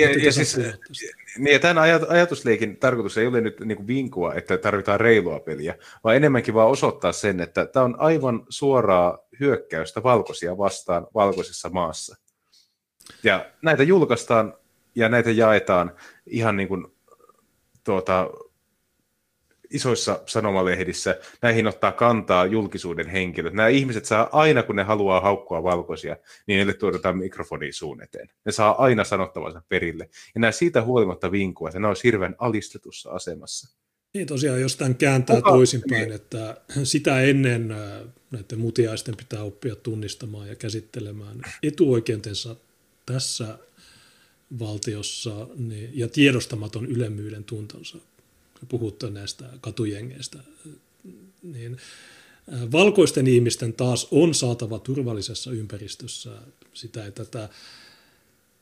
Ja tämän ajatusleikin tarkoitus ei ole nyt niin vinkua, että tarvitaan reilua peliä, vaan enemmänkin vaan osoittaa sen, että tämä on aivan suoraa hyökkäystä valkoisia vastaan valkoisessa maassa. Ja näitä julkaistaan ja näitä jaetaan ihan niin kuin isoissa sanomalehdissä. Näihin ottaa kantaa julkisuuden henkilöt. Nämä ihmiset saa aina, kun ne haluaa haukkua valkoisia, niin niille tuotetaan mikrofoniin suun eteen. Ne saa aina sanottavansa perille. Ja nämä siitä huolimatta vinkua, että nämä on hirveän alistetussa asemassa. Niin tosiaan, jos tämän kääntää toisinpäin, että sitä ennen näiden mutiaisten pitää oppia tunnistamaan ja käsittelemään etuoikeutensa tässä valtiossa ja tiedostamaton ylemmyyden tuntonsa. Puhuttu näistä katujengeistä, niin valkoisten ihmisten taas on saatava turvallisessa ympäristössä sitä ja tätä,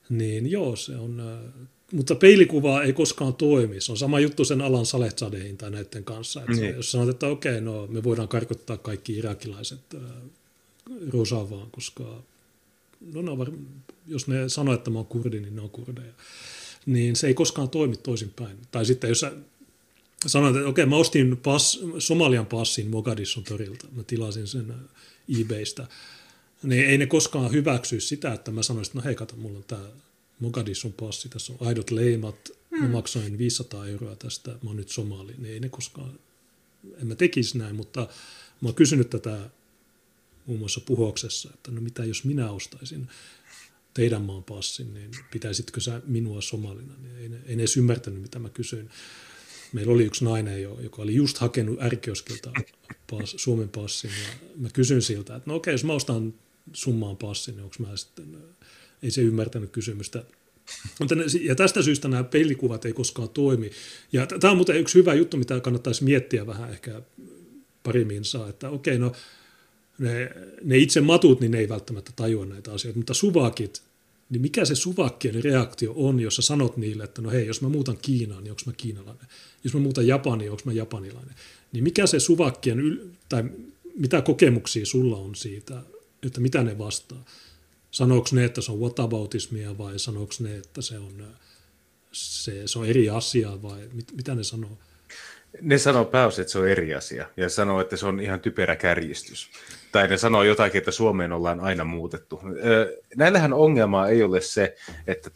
niin joo, se on, mutta peilikuvaa ei koskaan toimi. Se on sama juttu sen Alan Salehzadehin tai näiden kanssa, että jos sanot, että okei, no me voidaan karkottaa kaikki irakilaiset Rojavaan, koska jos ne sanoo, että mä oon kurdi, niin ne on kurdeja, niin se ei koskaan toimi toisinpäin. Tai sitten jos sanoin, että okei, mä ostin Somalian passin Mogadishun torilta, mä tilasin sen eBaystä, niin ei ne koskaan hyväksy sitä, että mä sanoisin, että no hei, kato, mulla on tää Mogadishun passi, tässä on aidot leimat, mä maksoin 500 € tästä, mä oon nyt somali, niin ei ne koskaan, en mä tekisi näin, mutta mä oon kysynyt tätä muun muassa Puhoksessa, että no mitä jos minä ostaisin teidän maan passin, niin pitäisitkö sä minua somalina? En edes ymmärtänyt, mitä mä kysyin. Meillä oli yksi nainen, joka oli just hakenut ärkioskilta Suomen passin, ja mä kysyin siltä, että no okei, jos mä ostan summaan passin, niin onko mä sitten, ei se ymmärtänyt kysymystä. Ja tästä syystä nämä pelikuvat ei koskaan toimi. Ja tämä on muuten yksi hyvä juttu, mitä kannattaisi miettiä vähän ehkä parimmin saa, että okei, no ne itse matut, niin ne ei välttämättä tajua näitä asioita, mutta suvakit, niin mikä se suvakkien reaktio on, jos sä sanot niille, että no hei, jos mä muutan Kiinaan, niin onko mä kiinalainen? Jos mä muutan Japaniin, onko mä japanilainen? Niin mikä se suvakkien, tai mitä kokemuksia sulla on siitä, että mitä ne vastaa? Sanooko ne, että se on whataboutismia vai sanooko ne, että se on eri asia vai mitä ne sanoo? Ne sanoo pääosin, että se on eri asia ja sanoo, että se on ihan typerä kärjistys. Tai ne sanoo jotakin, että Suomeen ollaan aina muutettu. Näillähän ongelmaa ei ole se, että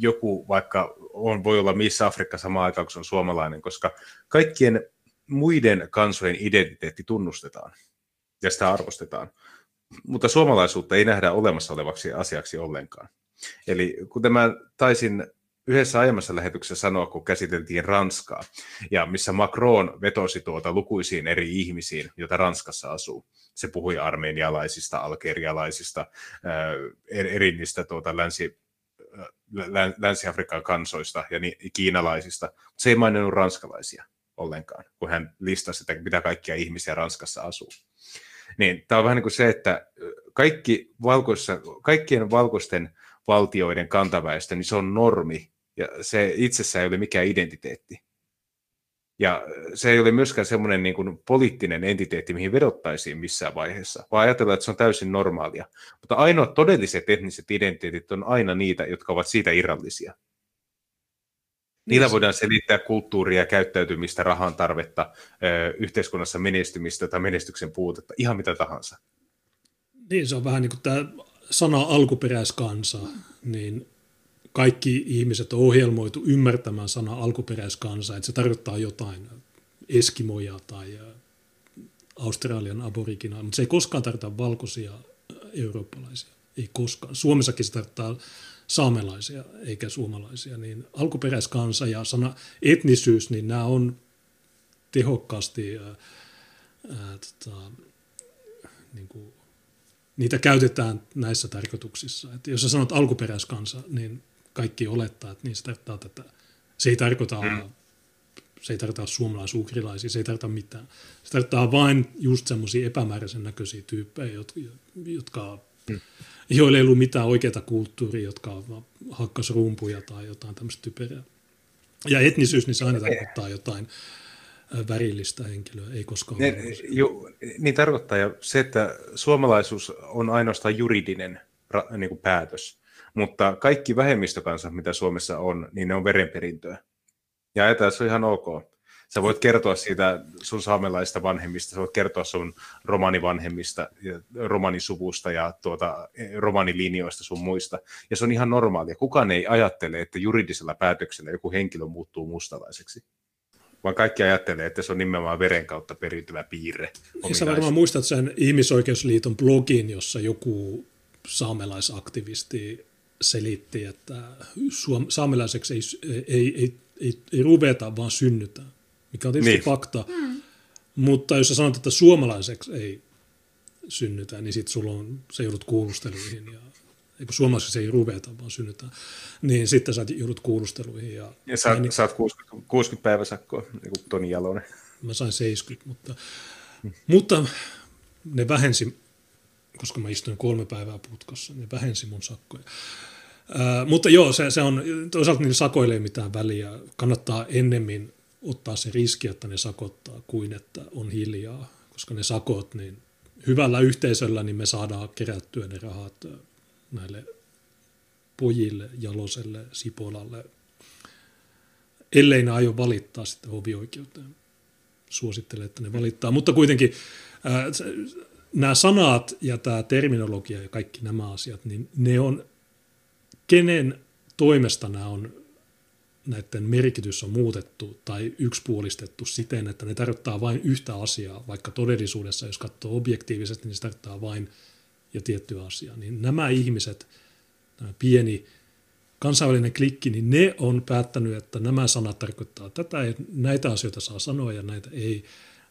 joku vaikka voi olla missä Afrikka samaan aikaan, kun se on suomalainen, koska kaikkien muiden kansojen identiteetti tunnustetaan ja sitä arvostetaan. Mutta suomalaisuutta ei nähdä olemassa olevaksi asiaksi ollenkaan. Eli kuten mä taisin yhdessä aiemmassa lähetyksessä sanoa, kun käsiteltiin Ranskaa, ja missä Macron vetosi lukuisiin eri ihmisiin, joita Ranskassa asuu. Se puhui armenialaisista, algerialaisista, eri niistä Länsi-Afrikan kansoista ja kiinalaisista. Se ei maininnut ranskalaisia ollenkaan, kun hän listasi, että mitä kaikkia ihmisiä Ranskassa asuu. Niin, tämä on vähän niin kuin se, että kaikkien valkoisten valtioiden kantaväestö, niin se on normi, ja se itsessään ei ole mikään identiteetti. Ja se ei ole myöskään semmoinen niin kuin poliittinen entiteetti, mihin vedottaisiin missään vaiheessa, vaan ajatellaan, että se on täysin normaalia. Mutta ainoat todelliset etniset identiteetit on aina niitä, jotka ovat siitä irrallisia. Niillä voidaan selittää kulttuuria, käyttäytymistä, rahan tarvetta, yhteiskunnassa menestymistä tai menestyksen puutetta, ihan mitä tahansa. Niin, se on vähän niin kuin tämä sana alkuperäiskansa, niin kaikki ihmiset on ohjelmoitu ymmärtämään sana alkuperäiskansa, että se tarkoittaa jotain eskimoja tai Australian aboriginaa, mutta se ei koskaan tarkoita valkoisia eurooppalaisia, ei koskaan. Suomessakin se tarkoittaa saamelaisia eikä suomalaisia, niin alkuperäiskansa ja sana etnisyys, niin nämä on tehokkaasti, niin kuin, niitä käytetään näissä tarkoituksissa. Että jos sä sanot alkuperäiskansa, niin kaikki olettaa, että niin se tarkoittaa tätä. Se ei tarkoita suomalaisuukrilaisia, se ei tarkoita mitään. Se tarkoittaa vain just semmoisia epämääräisen näköisiä tyyppejä, joilla ei ollut mitään oikeaa kulttuuria, jotka hakkas rumpuja tai jotain tämmöistä typerää. Ja etnisyys, niin se aina tarkoittaa jotain värillistä henkilöä, ei koskaan. Niin tarkoittaa, ja se, että suomalaisuus on ainoastaan juridinen niin päätös, mutta kaikki vähemmistökansat, mitä Suomessa on, niin ne on verenperintöä. Ja ajatellaan, se on ihan ok. Sä voit kertoa siitä sun saamelaista vanhemmista, sä voit kertoa sun romanivanhemmista, romanisuvusta ja romanilinjoista sun muista. Ja se on ihan normaalia. Kukaan ei ajattele, että juridisella päätöksellä joku henkilö muuttuu mustalaiseksi. Vaan kaikki ajattelee, että se on nimenomaan veren kautta periytyvä piirre. Ja sä varmaan muistat sen Ihmisoikeusliiton blogin, jossa joku saamelaisaktivisti selitti, että saamelaiseksi ei ruveta, vaan synnytään, mikä on tietysti fakta. Mutta jos sä sanot, että suomalaiseksi ei synnytä, niin sitten sulla on, sä joudut kuulusteluihin. Suomalaiseksi ei ruveta, vaan synnytään, niin sitten sä joudut kuulusteluihin. Ja saat 60 päiväsakkoa, niin kuin Toni Jalonen. Mä sain 70, mutta ne vähensi, koska mä istuin 3 päivää putkassa, ne vähensi mun sakkoja. Mutta joo, se on, toisaalta niillä sakoilla ei mitään väliä. Kannattaa ennemmin ottaa se riski, että ne sakottaa, kuin että on hiljaa. Koska ne sakot, niin hyvällä yhteisöllä niin me saadaan kerättyä ne rahat näille pojille, Jaloselle, Sipolalle, ellei ne aio valittaa sitten hovioikeuteen. Suosittelen, että ne valittaa. Mutta kuitenkin nämä sanat ja tämä terminologia ja kaikki nämä asiat, niin ne on, kenen toimesta näiden merkitys on muutettu tai yksipuolistettu siten, että ne tarkoittaa vain yhtä asiaa, vaikka todellisuudessa, jos katsoo objektiivisesti, niin se tarkoittaa vain ja tiettyä asiaa. Niin nämä ihmiset, pieni kansainvälinen klikki, niin ne on päättänyt, että nämä sanat tarkoittaa tätä, näitä asioita saa sanoa ja näitä ei.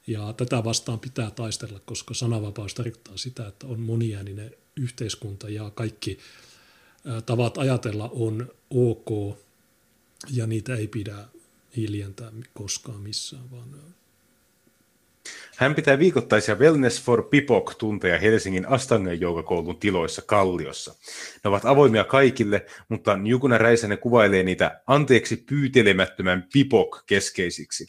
Ja tätä vastaan pitää taistella, koska sananvapaus tarkoittaa sitä, että on moniääninen yhteiskunta ja kaikki tavat ajatella on ok ja niitä ei pidä hiljentää koskaan missään. Vaan... Hän pitää viikoittaisia Wellness for Pipok-tunteja Helsingin Astangan joukakoulun tiloissa Kalliossa. Ne ovat avoimia kaikille, mutta Njuguna Räisänen kuvailee niitä anteeksi pyytelemättömän Pipok-keskeisiksi.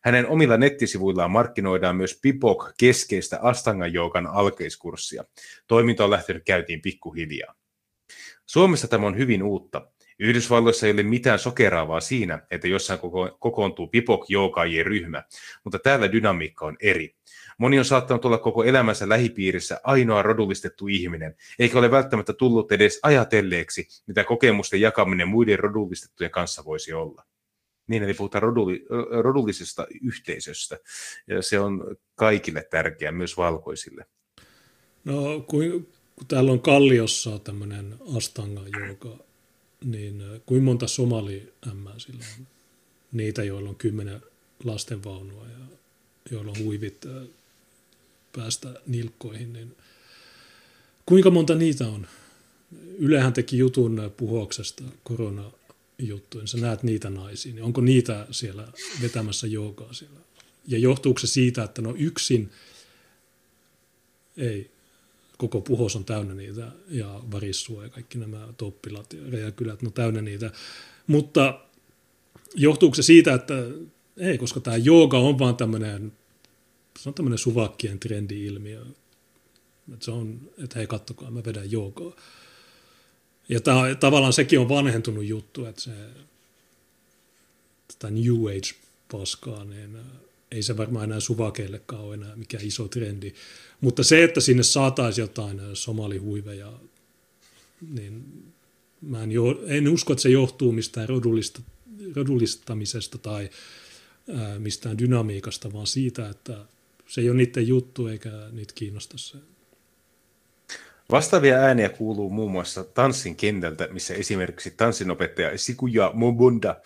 Hänen omilla nettisivuillaan markkinoidaan myös Pipok-keskeistä Astangan joukan alkeiskurssia. Toiminta on lähtenyt käyntiin pikkuhiljaa. Suomessa tämä on hyvin uutta. Yhdysvalloissa ei ole mitään sokeraavaa siinä, että jossain kokoontuu Pipok-joukaajien ryhmä, mutta täällä dynamiikka on eri. Moni on saattanut olla koko elämänsä lähipiirissä ainoa rodullistettu ihminen, eikä ole välttämättä tullut edes ajatelleeksi, mitä kokemusten jakaminen muiden rodullistettujen kanssa voisi olla. Niin, eli puhutaan rodullisesta yhteisöstä, ja se on kaikille tärkeää, myös valkoisille. No, kun täällä on Kalliossa tämmöinen astanga-jouka, niin kuin monta somali-ämmää sillä on? Niitä, joilla on 10 lastenvaunua ja joilla on huivit päästä nilkkoihin, niin kuinka monta niitä on? Ylehän teki jutun Puhoksesta koronajuttuin, sä näet niitä naisia, niin onko niitä siellä vetämässä joukaa siellä? Ja johtuuko se siitä, että no yksin ei? Koko Puhos on täynnä niitä, ja Varissua ja kaikki nämä Toppilat ja Rejakylät, no täynnä niitä. Mutta johtuuko se siitä, että ei, koska tämä jooga on vaan tämmöinen, se on tämmöinen suvakkien trendi-ilmiö. Että se on, että hei kattokaa, mä vedän joogaa. Ja tämä, tavallaan sekin on vanhentunut juttu, että se tätä New Age-paskaa, niin ei se varmaan enää suvakeillekaan ole enää mikään iso trendi. Mutta se, että sinne saataisiin jotain somalihuiveja, niin mä en usko, että se johtuu mistään rodullistamisesta tai mistään dynamiikasta, vaan siitä, että se ei ole niiden juttu eikä niitä kiinnosta se. Vastaavia ääniä kuuluu muun muassa tanssin kentältä, missä esimerkiksi tanssinopettaja Esikuja Mubunda,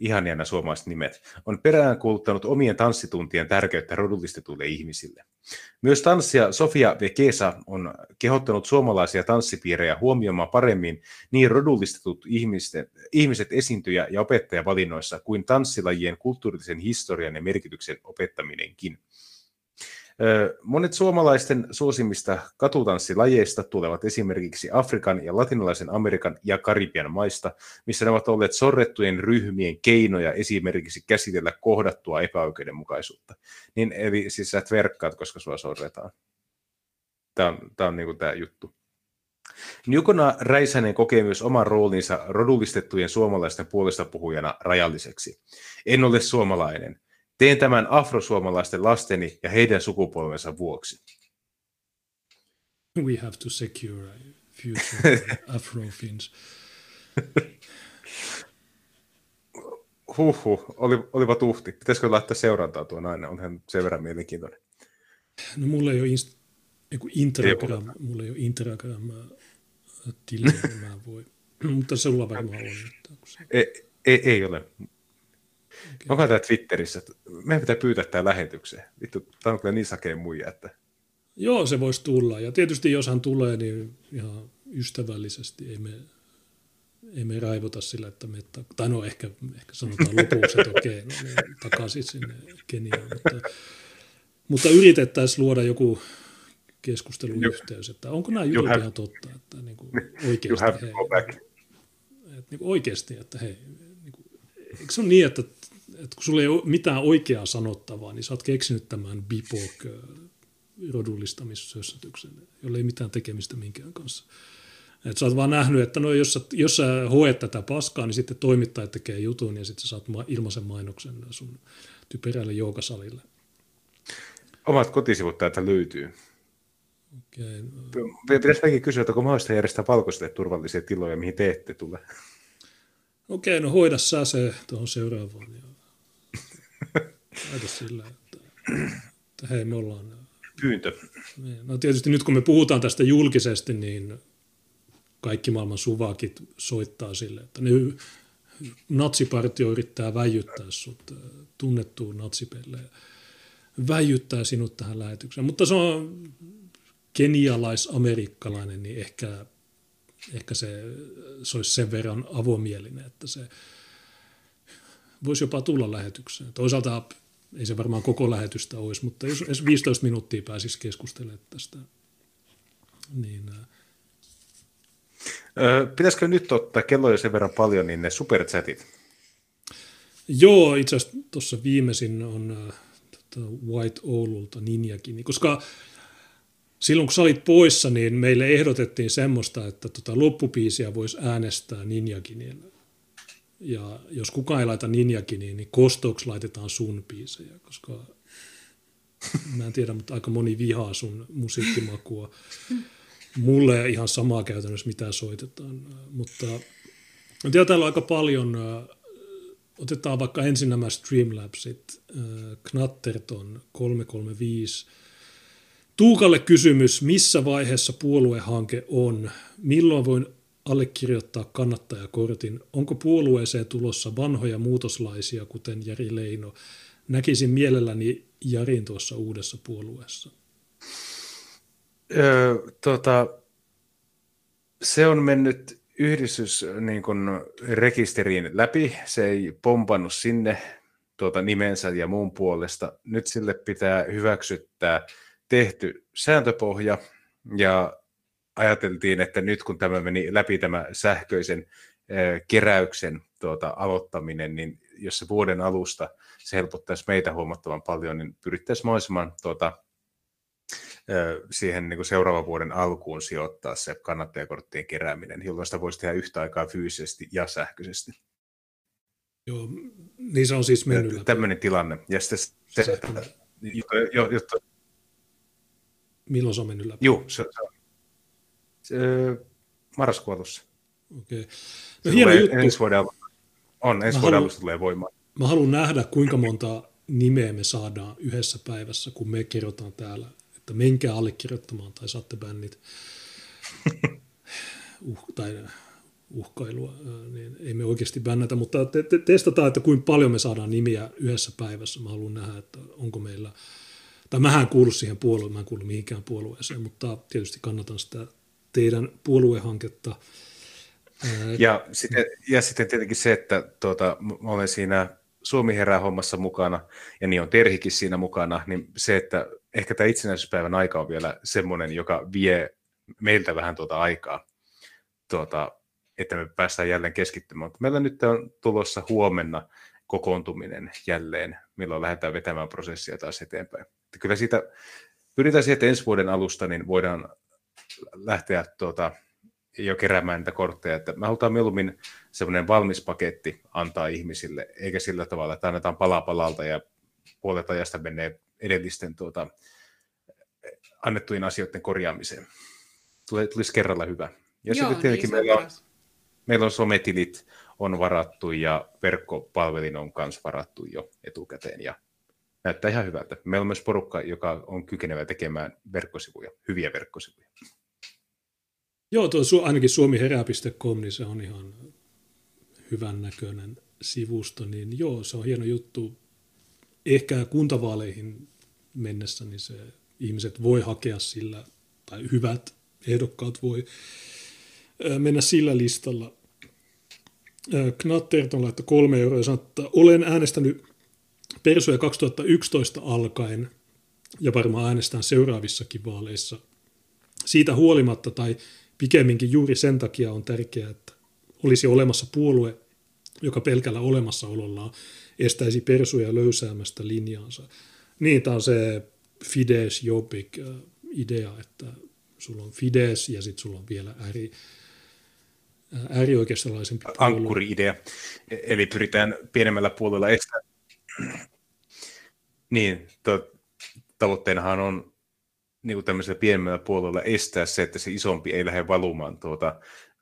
ihaniana suomalaiset nimet, on peräänkuuluttanut omien tanssituntien tärkeyttä rodullistetuille ihmisille. Myös tanssija Sofia Vequesa on kehottanut suomalaisia tanssipiirejä huomioimaan paremmin niin rodullistetut ihmiset esiintyjä- ja opettajavalinnoissa kuin tanssilajien kulttuurisen historian ja merkityksen opettaminenkin. Monet suomalaisten suosimista katutanssilajeista tulevat esimerkiksi Afrikan ja latinalaisen Amerikan ja Karibian maista, missä ne ovat olleet sorrettujen ryhmien keinoja esimerkiksi käsitellä kohdattua epäoikeudenmukaisuutta. Niin, eli siis sä tverkkaat, koska sua sorretaan. Tämä on niin kuin tämä juttu. Njuguna Räisänen kokee myös oman roolinsa rodullistettujen suomalaisten puolestapuhujana rajalliseksi. En ole suomalainen. Teen tämän afrosuomalaisten lasteni ja heidän sukupolvensa vuoksi. We have to secure a future Afrofins. Huhhuh, olipa tuhti. Pitäisikö laittaa seurantaa tuon aina? Onhan sen verran mielenkiintoinen. No mulla ei ole Instagram-tiliä, mä voi. Mutta sulla varmaan on. Ei ole. Okay. Onko tämä Twitterissä? Meidän pitää pyytää tämä lähetykseen. Vittu, tämä on kyllä niin sakeen muija, että... Joo, se voisi tulla. Ja tietysti jos hän tulee, niin ihan ystävällisesti ei me raivota sillä, että me... Tai no ehkä sanotaan lopuksi, että okei, no, takaisin sinne Keniaan. Mutta yritettäisiin luoda joku keskusteluyhteys, että onko nämä jutut ihan totta, että niin kuin oikeasti, hei, että niin kuin oikeasti, että hei... Eikö se ole niin, että kun sulla ei ole mitään oikeaa sanottavaa, niin sä oot keksinyt tämän Bipok-rodullistamissössytyksen, jolla ei mitään tekemistä minkään kanssa. Että sä oot vaan nähnyt, että no, jos sä hoet tätä paskaa, niin sitten toimittaja tekee jutun ja sitten sä saat ilmaisen mainoksen sun typerälle joukasalille. Omat kotisivut täältä löytyy. Okay, Pitäisi mäkin kysyä, että kun mahdollista järjestää palkoisille turvallisia tiloja, mihin te ette tule? Okei, no hoida sä se tuohon seuraavaan. Aita sillä, että hei, me ollaan... Pyyntö. No tietysti nyt kun me puhutaan tästä julkisesti, niin kaikki maailman suvakit soittaa sille, että ne natsipartio yrittää väijyttää sut tunnettuun natsipelleen, väijyttää sinut tähän lähetykseen. Mutta se on kenialais-amerikkalainen, niin ehkä se olisi sen verran avomielinen, että se voisi jopa tulla lähetykseen. Toisaalta ei se varmaan koko lähetystä olisi, mutta jos 15 minuuttia pääsisi keskustelemaan tästä, niin... Pitäisikö nyt ottaa kelloja sen verran paljon, niin ne superchatit? Joo, itse asiassa tuossa viimeisin on White Oululta Ninjakin, koska silloin kun sä olit poissa, niin meille ehdotettiin semmoista, että loppubiisiä voisi äänestää Ninjakinille. Ja jos kukaan ei laita Ninjakiniin, niin kostoksi laitetaan sun biisejä, koska mä en tiedä, mutta aika moni vihaa sun musiikkimakua. Mulle ihan samaa käytännössä, mitä soitetaan, mutta täällä on aika paljon, otetaan vaikka ensin nämä Streamlabsit, Knatterton 335. Tuukalle kysymys, missä vaiheessa puoluehanke on? Milloin voin allekirjoittaa kannattajakortin? Onko puolueeseen tulossa vanhoja muutoslaisia, kuten Jari Leino? Näkisin mielelläni Jarin tuossa uudessa puolueessa. Se on mennyt yhdistysrekisteriin läpi, se ei pompannut sinne nimensä ja muun puolesta. Nyt sille pitää hyväksyttää tehty sääntöpohja ja ajateltiin, että nyt kun tämä meni läpi tämä sähköisen keräyksen aloittaminen, niin jos se vuoden alusta se helpottaisi meitä huomattavan paljon, niin pyrittäisiin mahdollisimman siihen seuraavan vuoden alkuun sijoittaa se kannattajakorttien kerääminen, jolloin sitä voisi tehdä yhtä aikaa fyysisesti ja sähköisesti. Joo, niin se on siis mennyt läpi. Tämmöinen tilanne. Ja sitten milloin se on mennyt läpi? Joo, se marraskuun alussa. Okei. No, hieno juttu. Ensi vuoden alussa tulee voimaan. Mä haluan nähdä, kuinka monta nimeä me saadaan yhdessä päivässä, kun me kerrotaan täällä, että menkää allekirjoittamaan tai saatte bännit tai uhkailua, niin ei me oikeasti bännätä, mutta testataan, että kuinka paljon me saadaan nimiä yhdessä päivässä. Mä haluan nähdä, että onko meillä, tai mähän en kuulu siihen puolueen, mä en kuulu mihinkään puolueeseen, mutta tietysti kannatan sitä teidän puoluehanketta. Ja sitten tietenkin se, että mä olen siinä Suomi herää hommassa mukana, ja niin on Terhikin siinä mukana, niin se, että ehkä tämä itsenäisyyspäivän aika on vielä semmoinen, joka vie meiltä vähän aikaa, että me päästään jälleen keskittymään. Meillä nyt on tulossa huomenna kokoontuminen jälleen, milloin lähdetään vetämään prosessia taas eteenpäin. Että kyllä siitä pyritään siihen, että ensi vuoden alusta niin voidaan lähteä jo keräämään niitä kortteja. Että me halutaan mieluummin semmoinen valmis paketti antaa ihmisille, eikä sillä tavalla, että annetaan palaa palalta ja puolet ajasta menee edellisten annettujen asioiden korjaamiseen. Tulisi kerralla hyvä. Ja sitten tietenkin meillä on sometilit on varattu ja verkkopalvelin on myös varattu jo etukäteen ja näyttää ihan hyvältä. Meillä on myös porukka, joka on kykenevä tekemään verkkosivuja, hyviä verkkosivuja. Joo, ainakin suomiherää.com, niin se on ihan hyvän näköinen sivusto, niin joo, se on hieno juttu. Ehkä kuntavaaleihin mennessä niin se ihmiset voi hakea sillä, tai hyvät ehdokkaat voi mennä sillä listalla. Knatterton laittoi 3 euroa ja sanoi, että olen äänestänyt persuja 2011 alkaen ja varmaan äänestän seuraavissakin vaaleissa. Siitä huolimatta tai pikemminkin juuri sen takia on tärkeää, että olisi olemassa puolue, joka pelkällä olemassaolollaan estäisi persuja löysäämästä linjaansa. Niin, tämä on se Fidesz-Jobbik-idea, että sulla on Fidesz ja sitten sulla on vielä äärioikeistolaisempi puolue. Ankkuri-idea, eli pyritään pienemmällä puolella estämään. Niin, tavoitteenahan on tämmöisellä pienemmällä puolella estää se, että se isompi ei lähde valumaan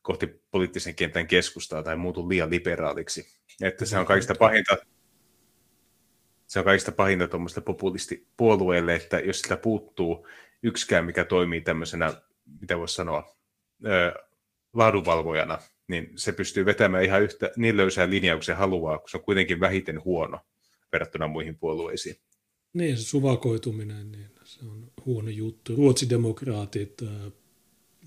kohti poliittisen kentän keskustaa tai muutu liian liberaaliksi. Että se on kaikista pahinta. Se on kaikista pahinta tuommoista populistipuolueelle, että jos sitä puuttuu yksikään, mikä toimii tämmöisenä, mitä voisi sanoa, laadunvalvojana, niin se pystyy vetämään ihan yhtä niin löysää linjaa kuin se haluaa, kun se on kuitenkin vähiten huono verrattuna muihin puolueisiin. Niin, se suvakoituminen, niin se on huono juttu. Ruotsidemokraatit,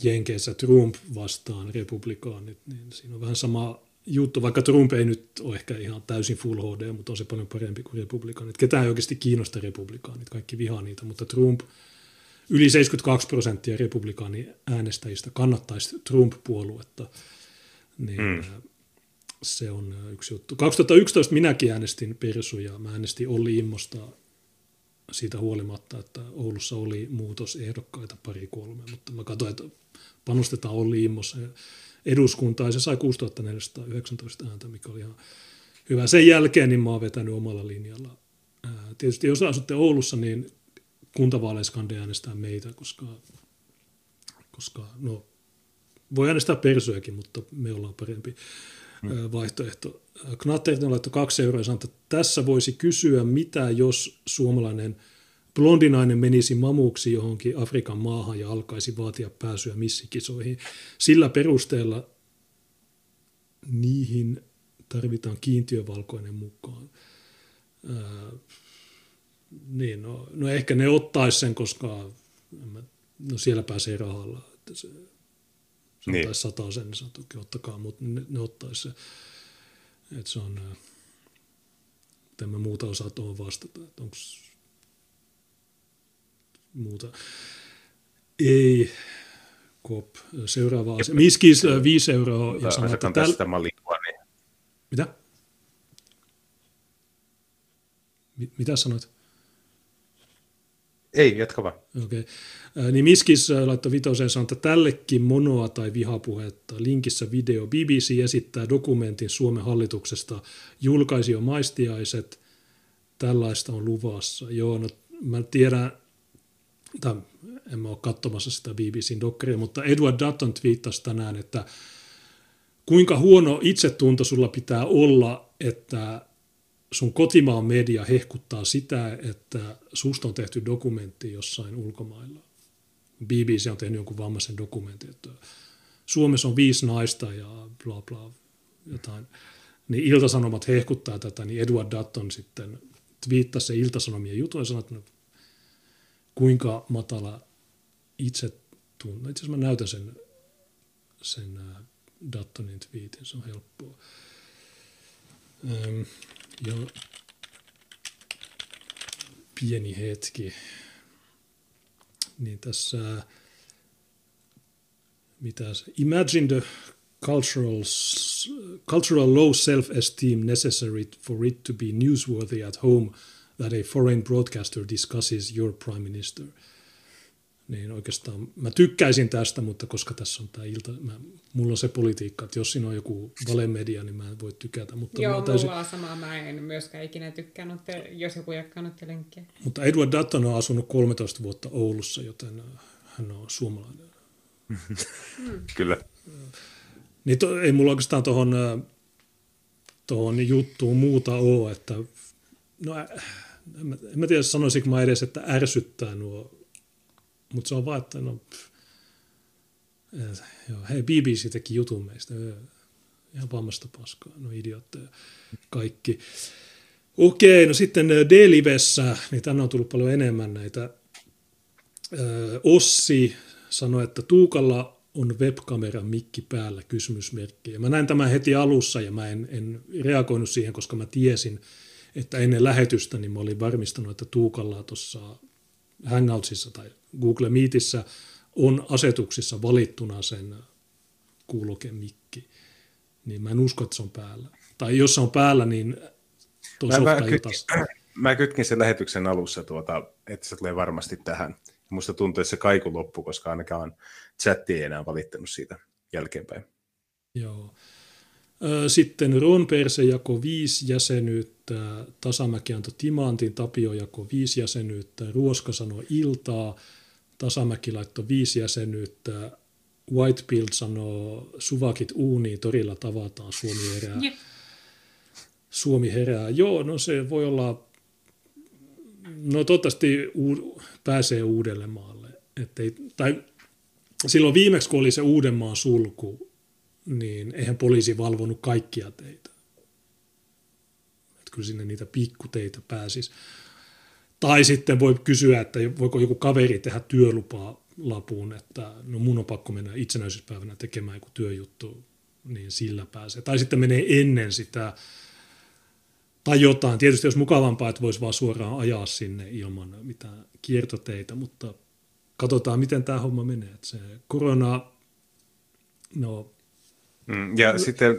Jenkeissä Trump vastaan republikaanit, niin siinä on vähän sama juttu, vaikka Trump ei nyt ole ehkä ihan täysin full HD, mutta on se paljon parempi kuin republikaanit. Ketään ei oikeasti kiinnosta republikaanit, kaikki vihaa niitä, mutta Trump, yli 72% republikaani äänestäjistä kannattaisi Trump-puoluetta, niin se on yksi juttu. 2011 minäkin äänestin persuja, mä äänestin Olli Immosta siitä huolimatta, että Oulussa oli muutosehdokkaita 2-3, mutta mä katsoin, että panostetaan Olli Immos eduskuntaan, ja se sai 6419 ääntä, mikä oli ihan hyvä. Sen jälkeen niin mä oon vetänyt omalla linjalla. Tietysti jos asutte Oulussa, niin kuntavaaleissa kannattaa äänestää meitä, koska no, voi äänestää persujakin, mutta me ollaan parempi vaihtoehto. Knatterton laittoi 2 euroa ja sanoi, että tässä voisi kysyä, mitä jos suomalainen blondinainen menisi mamuksi johonkin Afrikan maahan ja alkaisi vaatia pääsyä missikisoihin. Sillä perusteella niihin tarvitaan kiintiövalkoinen mukaan. Niin, no ehkä ne ottaisi sen, koska no siellä pääsee rahalla. Että se niin. Ottaisi 100 sen, niin sanotukin ottakaa, mutta ne ottaisi se. Että se on, en mä muuta osaa tuohon vastata, että onko muuta. Ei, kop, seuraava asia. Miskis 5 euroa ja sanotaan, että Mitä? Mitä sanoit? Ei, jatka vaan. Okei. Niin Miskis laittoi 5 euroa sanoi, että tällekin monoa tai vihapuhetta. Linkissä video. BBC esittää dokumentin Suomen hallituksesta. Julkaisi jo maistiaiset. Tällaista on luvassa. Joo, no mä tiedän, tai en mä ole katsomassa sitä BBCn dokkaria, mutta Edward Dutton twiittasi tänään, että kuinka huono itsetunto sulla pitää olla, että sun kotimaan media hehkuttaa sitä, että susta on tehty dokumentti jossain ulkomailla. BBC on tehnyt jonkun vammaisen dokumentin, että Suomessa on 5 naista ja bla bla jotain. Niin Ilta-Sanomat hehkuttaa tätä, niin Edward Dutton sitten twiittasi se Ilta-Sanomien jutun ja sanoi, että no, kuinka matala itsetunto. Itse asiassa mä näytän sen Duttonin twiitin, se on helppoa. Ja pieni hetki, niin tässä, imagine the cultural low self-esteem necessary for it to be newsworthy at home that a foreign broadcaster discusses your prime minister. Niin oikeastaan mä tykkäisin tästä, mutta koska tässä on tämä ilta, mulla on se politiikka, että jos siinä on joku valemedia, niin mä en voi tykätä. Mutta joo, mulla on samaa, mä en myöskään ikinä tykkään, jos joku jakkaa linkkiä. Mutta Edward Dutton on asunut 13 vuotta Oulussa, joten hän on suomalainen. Kyllä. Niin ei mulla oikeastaan tuohon juttuun muuta ole, että no en mä tiedä sanoisinko mä edes, että ärsyttää nuo. Mutta se on vaan, että no, joo, hei, BBC teki jutun meistä, ihan vammasta paskaa, no idiootteja, kaikki. Okei, no sitten D-livessä, niin tänne on tullut paljon enemmän näitä. Ossi sanoi, että Tuukalla on webkameran mikki päällä, kysymysmerkki. Ja mä näin tämän heti alussa ja mä en reagoinut siihen, koska mä tiesin, että ennen lähetystä niin mä olin varmistanut, että Tuukalla tuossa Hangoutsissa tai Google Meetissä on asetuksissa valittuna sen kuulokemikki, niin mä en usko, että se on päällä. Tai jos se on päällä, niin mä kytkin sen lähetyksen alussa, että se tulee varmasti tähän. Musta tuntuu, että se kaiku loppu, koska ainakaan chatti ei enää valittanut siitä jälkeenpäin. Joo. Sitten Ron Perse jakoi 5 jäsenyyttä, Tasamäki antoi timantin, Tapio jakoi 5 jäsenyyttä, Ruoska sanoi iltaa, Tasamäki laittoi 5 jäsenyyttä, Whitefield sanoi suvakit uuniin, torilla tavataan, Suomi herää. Yeah. Suomi herää, joo, no se voi olla, no toivottavasti pääsee Uudellemaalle. Silloin viimeksi, kun oli se Uudenmaan sulku, niin eihän poliisi valvonut kaikkia teitä. Että kyllä sinne niitä pikkuteitä pääsisi. Tai sitten voi kysyä, että voiko joku kaveri tehdä työlupaa lapuun, että no mun on pakko mennä itsenäisyyspäivänä tekemään joku työjuttu, niin sillä pääsee. Tai sitten menee ennen sitä tai jotain. Tietysti olisi mukavampaa, että voisi vaan suoraan ajaa sinne ilman mitään kiertoteitä, mutta katsotaan, miten tämä homma menee. Että se korona, no... Ja sitten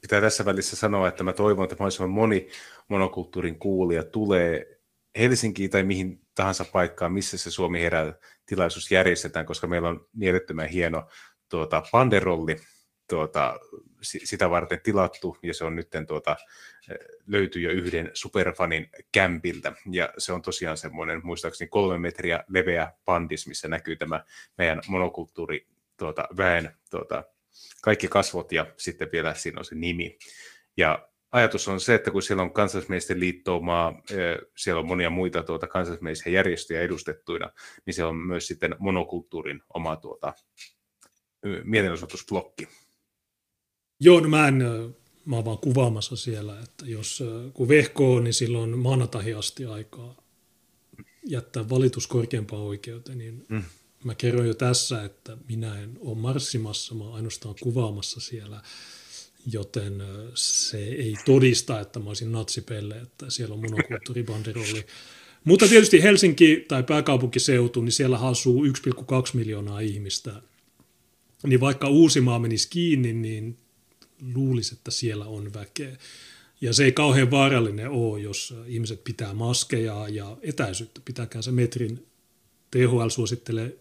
pitää tässä välissä sanoa, että mä toivon, että mahdollisimman moni monokulttuurin kuulija tulee Helsinkiin tai mihin tahansa paikkaan, missä se Suomi herää -tilaisuus järjestetään, koska meillä on mielettömän hieno banderolli sitä varten tilattu, ja se on nyt löytyy jo yhden superfanin kämpiltä, ja se on tosiaan semmoinen muistaakseni 3 metriä leveä pandis, missä näkyy tämä meidän monokulttuuri väen kaikki kasvot, ja sitten vielä siinä on se nimi. Ja ajatus on se, että kun siellä on kansallismielisten liittoumaa, siellä on monia muita kansallismielisiä järjestöjä edustettuina, niin se on myös sitten monokulttuurin oma mielenosoitusblokki. Joo, no mä oon vaan kuvaamassa siellä, että kun vehko on, niin silloin maanantaihin asti aikaa jättää valitus korkeampaan oikeuteen, niin mä kerron jo tässä, että minä en ole marssimassa, mä oon ainoastaan kuvaamassa siellä, joten se ei todista, että mä olisin natsipelle, että siellä on monokulttuuribanderolli. Mutta tietysti Helsinki tai pääkaupunkiseutu, niin siellä asuu 1,2 miljoonaa ihmistä. Niin vaikka Uusimaa menisi kiinni, niin luulisi, että siellä on väkeä. Ja se ei kauhean vaarallinen ole, jos ihmiset pitää maskeja ja etäisyyttä. Pitääkään se metrin. THL suosittelee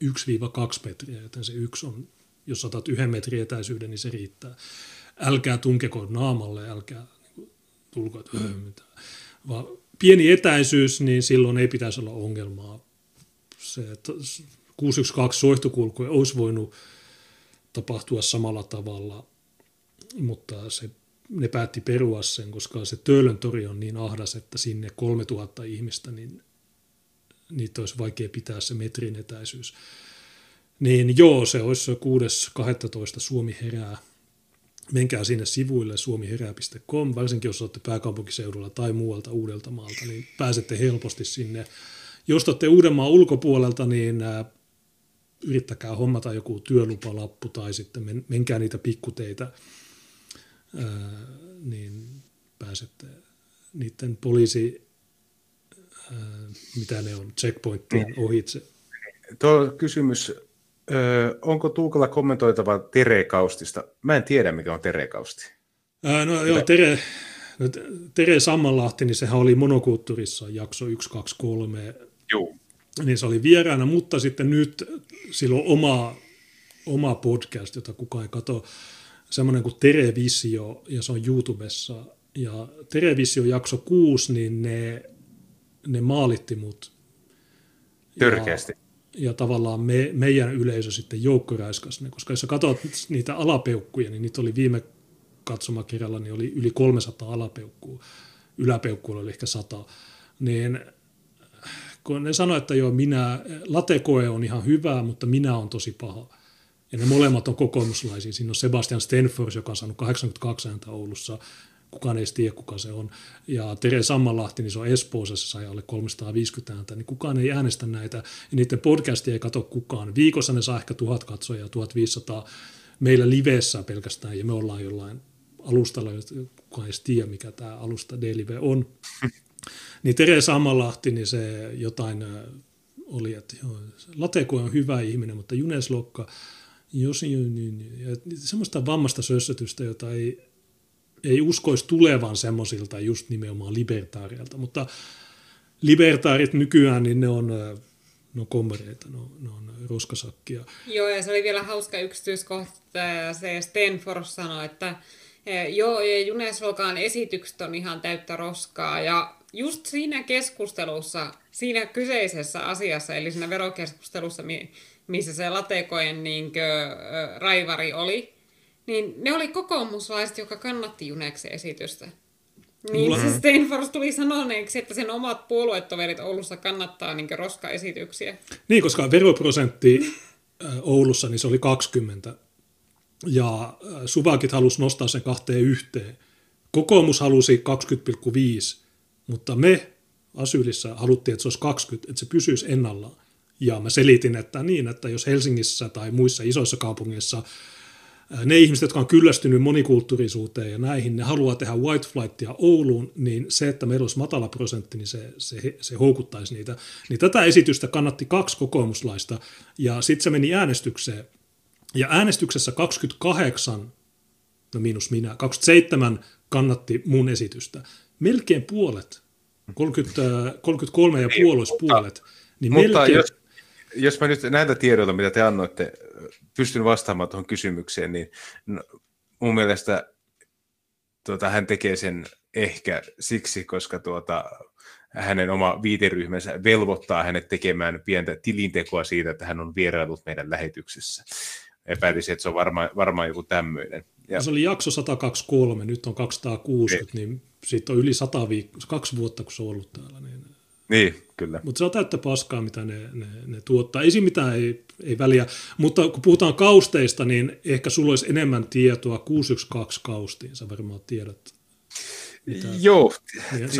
1-2 metriä, joten se yksi on, jos otat 1 metrin etäisyyden, niin se riittää. Älkää tunkeko naamalle, älkää tulko, että mitään. Vaan pieni etäisyys, niin silloin ei pitäisi olla ongelmaa. Se, että 612 soihtukulku olisi voinut tapahtua samalla tavalla, mutta ne päätti perua sen, koska se Töölön tori on niin ahdas, että sinne 3000 ihmistä, niin niitä olisi vaikea pitää se metrin etäisyys. Niin joo, se olisi 6.12. Suomi herää. Menkää sinne sivuille suomiherää.com, varsinkin jos olette pääkaupunkiseudulla tai muualta Uudeltamaalta, niin pääsette helposti sinne. Jos olette Uudenmaan ulkopuolelta, niin yrittäkää hommata joku työlupalappu tai sitten menkää niitä pikkuteitä, niin pääsette niiden poliisi, mitä ne on, checkpointtien ohitse. Tuo kysymys. Onko Tuukalla kommentoitavaa Tere Kaustista? Mä en tiedä, mikä on Tere Kausti. Tere Sammallahti, niin sehän oli monokulttuurissa jakso 123. Joo. Niin se oli vieraana, mutta sitten nyt sillä on oma podcast, jota kukaan ei katso, semmoinen kuin Terevisio, ja se on YouTubessa. Ja Terevisio jakso 6, niin ne maalitti mut. Törkeästi. Ja tavallaan meidän yleisö sitten joukkoräiskas ne, koska jos sä katsot niitä alapeukkuja, niin niitä oli viime katsomakirjalla, niin oli yli 300 alapeukkua, yläpeukkuilla oli ehkä 100, niin kun ne sanoi, että joo, latekoe on ihan hyvää, mutta minä on tosi paha. Ja ne molemmat on kokoomuslaisia. Siinä on Sebastian Stanfors, joka on saanut 82 ääntä Oulussa. Kukaan ei tiedä, kuka se on. Ja Tere Sammallahti, niin se on Espoossa, se sai alle 350 ääntä, niin kukaan ei äänestä näitä. Ja niiden podcastia ei katso kukaan. Viikossa ne saa ehkä 1000 katsojaa, 1500 meillä livessä pelkästään, ja me ollaan jollain alustalla, kukaan ei tiedä, mikä tämä alusta D-live on. Niin Tere Sammallahti, niin se jotain oli, että latekoe on hyvä ihminen, mutta Juneslokka, semmoista vammasta sössötystä, jota ei uskoisi tulevan semmoisilta just nimenomaan libertaarilta, mutta libertaarit nykyään, niin ne on kommareita, ne on roskasakkia. Joo, ja se oli vielä hauska yksityiskohta, se Stanfors sanoi, että joo, Juneslokan esitykset on ihan täyttä roskaa, ja just siinä keskustelussa, siinä kyseisessä asiassa, eli siinä verokeskustelussa, missä se latekojen raivari oli, niin ne oli kokoomuslaiset, joka kannatti Juneksen esitystä. Niin se Stanfors tuli sanoneeksi, että sen omat puoluetoverit Oulussa kannattaa roskaesityksiä. Niin, koska veroprosentti Oulussa, niin se oli 20. ja suvakit halusi nostaa sen 2,1. Kokoomus halusi 20,5, mutta me Asylissä haluttiin, että se olisi 20, että se pysyisi ennallaan. Ja mä selitin, että niin, että jos Helsingissä tai muissa isoissa kaupungeissa ne ihmiset, jotka on kyllästynyt monikulttuurisuuteen ja näihin, ne haluaa tehdä white flightia Ouluun, niin se, että meillä olisi matala prosentti, niin se houkuttaisi niitä. Niin tätä esitystä kannatti 2 kokoomuslaista, ja sitten se meni äänestykseen. Ja äänestyksessä 27 kannatti mun esitystä. Melkein puolet, 33 ja puolet. Niin mutta melkein... jos mä nyt näitä tiedoilla, mitä te annoitte, pystyn vastaamaan tuohon kysymykseen, niin mun mielestä hän tekee sen ehkä siksi, koska hänen oma viiteryhmänsä velvoittaa hänet tekemään pientä tilintekoa siitä, että hän on vieraillut meidän lähetyksessä. Epäilisin, että se on varmaan joku tämmöinen. Ja... Se oli jakso 123, nyt on 260, niin siitä on yli 2 vuotta, kun se on ollut täällä. Niin, kyllä. Mutta se on täyttä paskaa, mitä ne tuottaa. Ei siinä mitään, ei väliä. Mutta kun puhutaan kausteista, niin ehkä sulla olisi enemmän tietoa 612 kaustiin. Sä varmaan tiedät. Joo,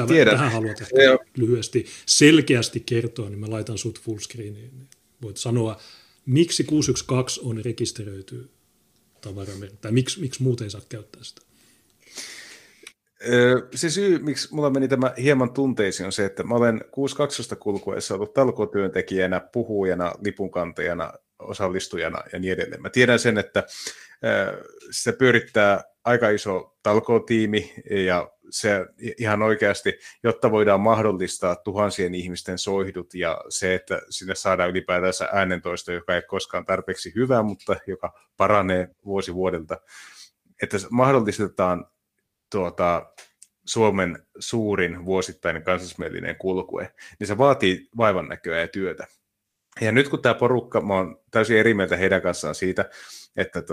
tiedän. Tähän haluat lyhyesti selkeästi kertoa, niin mä laitan sut fullscreeniin. Voit sanoa, miksi 612 on rekisteröity tavaramerkki, tai miksi muuten ei saa käyttää sitä. Se syy, miksi mulla meni tämä hieman tunteisiin, on se, että mä olen 6.2. kulkuessa ollut talkotyöntekijänä, puhujana, lipunkantajana, osallistujana ja niin edelleen. Mä tiedän sen, että se pyörittää aika iso talkotiimi ja se ihan oikeasti, jotta voidaan mahdollistaa tuhansien ihmisten soihdut ja se, että sinne saadaan ylipäätänsä äänentoisto, joka ei koskaan tarpeeksi hyvä, mutta joka paranee vuosi vuodelta, että mahdollistetaan Suomen suurin vuosittainen kansallismielinen kulkue, niin se vaatii vaivan näköä ja työtä. Ja nyt kun tämä porukka, mä oon täysin eri mieltä heidän kanssaan siitä, että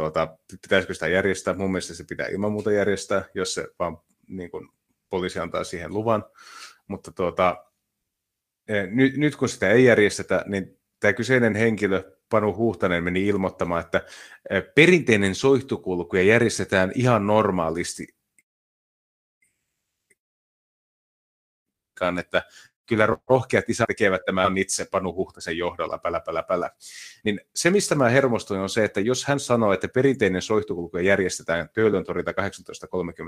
pitäisikö sitä järjestää, mun mielestä se pitää ilman muuta järjestää, jos se vaan niin kun poliisi antaa siihen luvan, mutta nyt kun sitä ei järjestetä, niin tämä kyseinen henkilö, Panu Huhtanen, meni ilmoittamaan, että perinteinen soihtukulku järjestetään ihan normaalisti, että kyllä rohkeat isät tekevät tämän itse Panu Huhtasen johdolla, pälä. Niin se, mistä mä hermostuin, on se, että jos hän sanoo, että perinteinen soihtukulku järjestetään Töölöntorilta 18.30,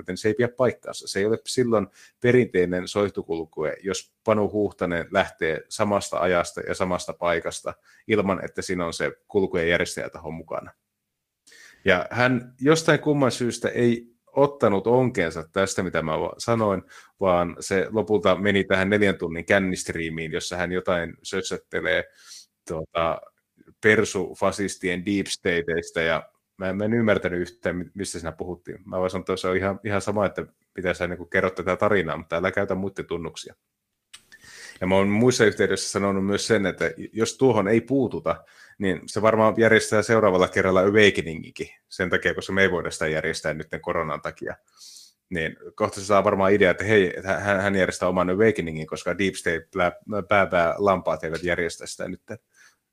niin se ei pidä paikkaansa. Se ei ole silloin perinteinen soihtukulku, jos Panu Huhtanen lähtee samasta ajasta ja samasta paikasta ilman, että siinä on se kulkujen järjestäjätaho mukana. Ja hän jostain kumman syystä ei ottanut onkeensa tästä, mitä mä sanoin, vaan se lopulta meni tähän 4 tunnin kännistriimiin, jossa hän jotain sötsättelee persufasistien deep stateista, ja mä en ymmärtänyt yhtään, mistä siinä puhuttiin. Mä vaan sanoin, että se on ihan sama, että pitää sä niin kerrot tätä tarinaa, mutta älä käytä muiden tunnuksia. Ja mä oon muissa yhteydessä sanonut myös sen, että jos tuohon ei puututa, niin se varmaan järjestää seuraavalla kerralla awakeninginkin sen takia, koska me ei voida sitä järjestää nyt koronan takia. Niin kohta se saa varmaan idea, että hei, hän järjestää oman awakeningin, koska Deep State lampaat eivät järjestä sitä nyt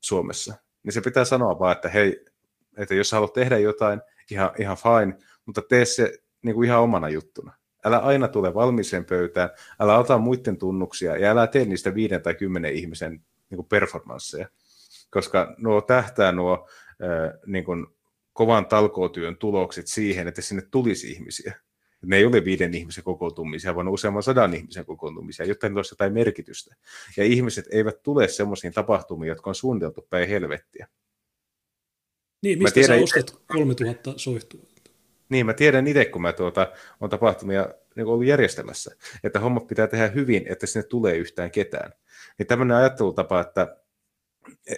Suomessa. Niin se pitää sanoa vaan, että hei, että jos haluat tehdä jotain, ihan fine, mutta tee se niin kuin ihan omana juttuna. Älä aina tule valmiiseen pöytään, älä ota muiden tunnuksia ja älä tee niistä 5 tai 10 ihmisen niin performansseja, koska nuo tähtää niin kuin kovan talkootyön tulokset siihen, että sinne tulisi ihmisiä. Ne ei ole 5 ihmisen kokoontumisia, vaan useamman 100 ihmisen kokoontumisia, jotta niillä olisi jotain merkitystä. Ja ihmiset eivät tule semmoisiin tapahtumiin, jotka on suunniteltu päin helvettiä. Niin, mistä sä ostat 3000 soihtua? Niin, mä tiedän itse, kun mä on tapahtumia niin ollut järjestämässä, että hommat pitää tehdä hyvin, että sinne tulee yhtään ketään. Niin tämmöinen ajattelutapa,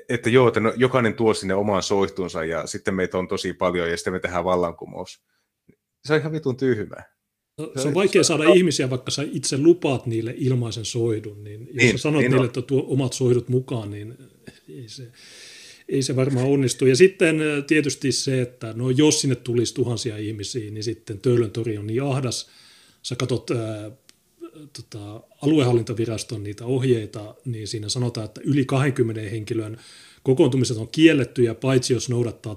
että joo, että no, jokainen tuo sinne omaan soihtunsa ja sitten meitä on tosi paljon ja sitten me tehdään vallankumous. Se on ihan vitun tyhmää. No, se on vaikea saada ihmisiä, vaikka sä itse lupaat niille ilmaisen soihdun. Niin, jos sä sanot niille, että tuo omat soihdut mukaan, niin ei se varmaan onnistu. Ja sitten tietysti se, että no jos sinne tulisi tuhansia ihmisiä, niin sitten Töölön tori on niin ahdas. Sä katot aluehallintoviraston niitä ohjeita, niin siinä sanotaan, että yli 20 henkilön kokoontumiset on kiellettyjä, paitsi jos noudattaa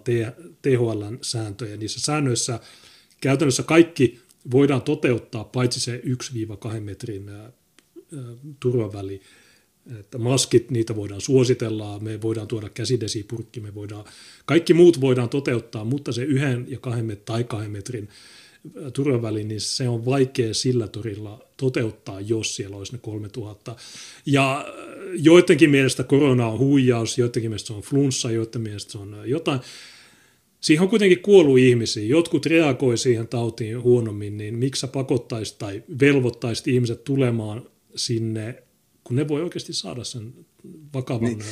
THL:n sääntöjä. Niissä säännöissä käytännössä kaikki voidaan toteuttaa, paitsi se 1-2 metrin turvaväli. Että maskit, niitä voidaan suositella, me voidaan tuoda käsidesipurkki, me voidaan, kaikki muut voidaan toteuttaa, mutta se 1 ja 2 metrin turvaväli, niin se on vaikea sillä torilla toteuttaa, jos siellä olisi ne 3000. Ja joidenkin mielestä korona on huijaus, joidenkin mielestä se on flunssa, joidenkin mielestä se on jotain. Siihen on kuitenkin kuollut ihmisiä. Jotkut reagoi siihen tautiin huonommin, niin miksi sä pakottaisit tai velvoittaisit ihmiset tulemaan sinne, kun ne voi oikeasti saada sen vakavan,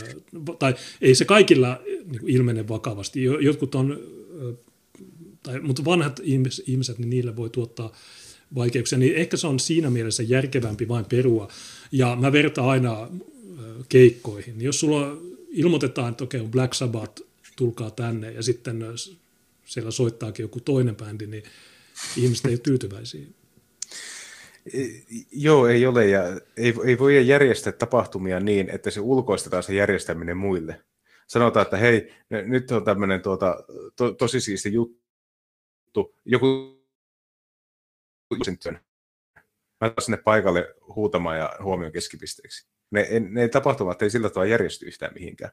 tai ei se kaikilla ilmene vakavasti. Jotkut on, mutta vanhat ihmiset, niin niille voi tuottaa vaikeuksia. Niin ehkä se on siinä mielessä järkevämpi vain perua. Ja mä vertaan aina keikkoihin. Jos sulla ilmoitetaan, että okei, on Black Sabbath, tulkaa tänne, ja sitten siellä soittaakin joku toinen bändi, niin ihmiset ei ole tyytyväisiä. Joo, ei ole, ja ei voi järjestää tapahtumia niin, että se ulkoistetaan se järjestäminen muille. Sanotaan, että hei, nyt on tämmöinen tosi siisti juttu, joku työn. Mä tulen sinne paikalle huutamaan ja huomion keskipisteeksi. Ne tapahtumat ei sillä tavalla järjesty yhtään mihinkään.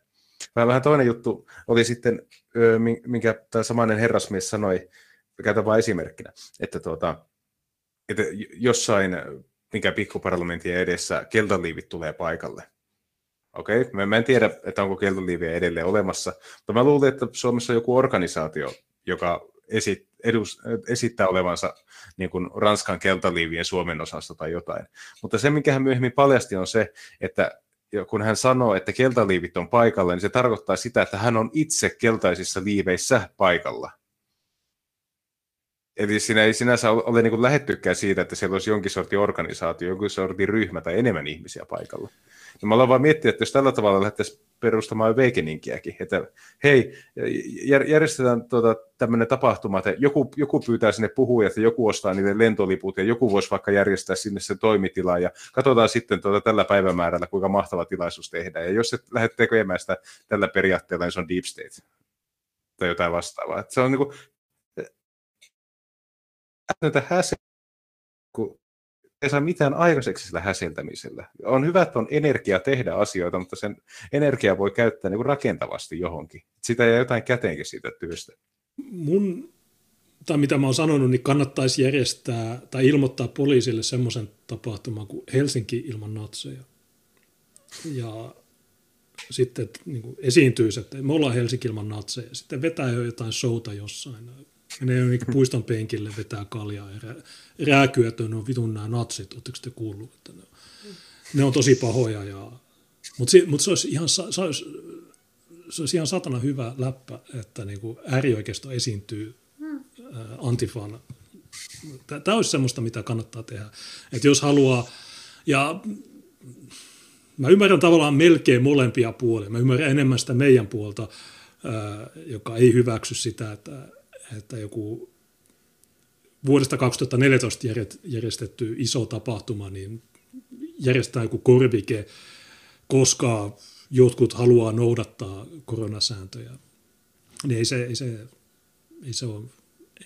Vähän toinen juttu oli sitten, minkä tämä samainen herrasmies sanoi, käytän vain esimerkkinä, että jossain, mikä pikkuparlamentin edessä, keltaliivit tulee paikalle. Okei, mä en tiedä, että onko keltaliiviä edelleen olemassa, mutta mä luulin, että Suomessa on joku organisaatio, joka esittää olevansa niin kuin Ranskan keltaliivien Suomen osasta tai jotain. Mutta se, minkä hän myöhemmin paljasti, on se, että kun hän sanoo, että keltaliivit on paikalla, niin se tarkoittaa sitä, että hän on itse keltaisissa liiveissä paikalla. Eli siinä ei sinänsä ole niin kuin lähettykään siitä, että siellä olisi jonkin sortin organisaatio, jonkin sortin ryhmä tai enemmän ihmisiä paikalla. Ja mä olen vaan miettinyt, että jos tällä tavalla lähdettäisiin perustamaan awakeningiäkin, että hei, järjestetään tämmöinen tapahtuma, että joku pyytää sinne puhujat, että joku ostaa niille lentoliput ja joku voisi vaikka järjestää sinne sen toimitilaan ja katsotaan sitten tällä päivämäärällä, kuinka mahtava tilaisuus tehdään. Ja jos et lähde tekemään sitä tällä periaatteella, niin se on deep state tai jotain vastaavaa. Että se on niin kuin kun ei saa mitään aikaiseksi sillä häseltämisellä. On hyvä, että on energia tehdä asioita, mutta sen energiaa voi käyttää niin kuin rakentavasti johonkin. Sitä jää jotain käteenkin siitä työstä. Tai mitä mä oon sanonut, niin kannattaisi järjestää tai ilmoittaa poliisille semmoisen tapahtuman kuin Helsinki ilman natseja. Ja sitten niin esiintyisi, että me ollaan Helsinki ilman natseja. Sitten vetää jo jotain showta jossain. Ne on niinkin puiston penkille vetää kaljaa ja rääkyä, että ne on vitun nämä natsit, ootteko te kuullut, että ne on tosi pahoja. Mutta se olisi ihan satana hyvä läppä, että niinku äärioikeisto esiintyy antifana. Tämä olisi semmoista, mitä kannattaa tehdä. Että jos haluaa, ja mä ymmärrän tavallaan melkein molempia puolia. Mä ymmärrän enemmän sitä meidän puolta, joka ei hyväksy sitä, että joku vuodesta 2014 järjestetty iso tapahtuma, niin järjestää joku korvike, koska jotkut haluaa noudattaa koronasääntöjä. Niin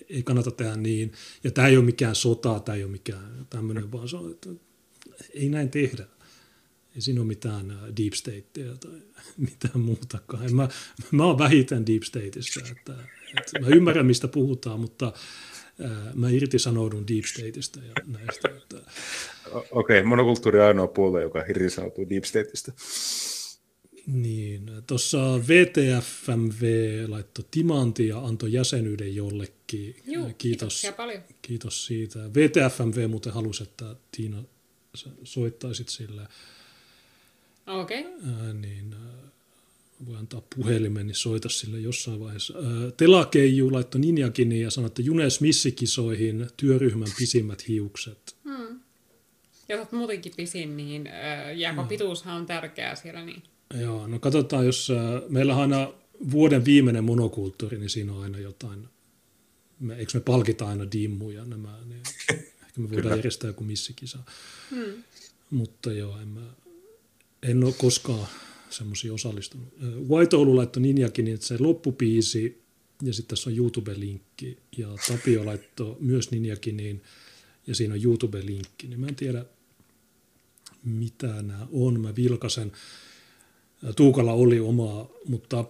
ei kannata tehdä niin. Ja tämä ei ole mikään sota, tämä ei ole mikään tämmöinen, vaan se on, että ei näin tehdä. Ei siinä ole mitään deep stateja tai mitään muutakaan. Mä oon vähiten deep stateista, että mä ymmärrän, mistä puhutaan, mutta mä irtisanoudun deep stateista ja näistä. Okei, monokulttuuri on ainoa puolue, joka irtisanoutuu deep stateista. Niin, tuossa VTFMV laittoi timantin ja antoi jäsenyyden jollekin. Juu, kiitoksia paljon. Kiitos siitä. VTFMV muuten halusi, että Tiina soittaisit sille. Okei. Okay. Niin, voi antaa puhelimen, niin soita sille jossain vaiheessa. Telakeiju laittoi Ninjakini ja sanoi, että Junes missikisoihin työryhmän pisimmät hiukset. Jos olet muutenkin pisin, niin jääpapituushan on tärkeää siellä. Niin. Joo, no katsotaan, jos meillä on aina vuoden viimeinen monokulttuuri, niin siinä on aina jotain. Eikö me palkita aina dimmuja nämä? Niin Ehkä me voidaan järjestää joku missikisa. Mutta joo, en ole koskaan semmoisia osallistunut. White Oulu laittoi Ninjakin, että se loppubiisi, ja sitten tässä on YouTube-linkki, ja Tapio laittoi myös Ninjakin, ja siinä on YouTube-linkki. Niin mä en tiedä, mitä nämä on. Mä vilkasen. Tuukalla oli omaa, mutta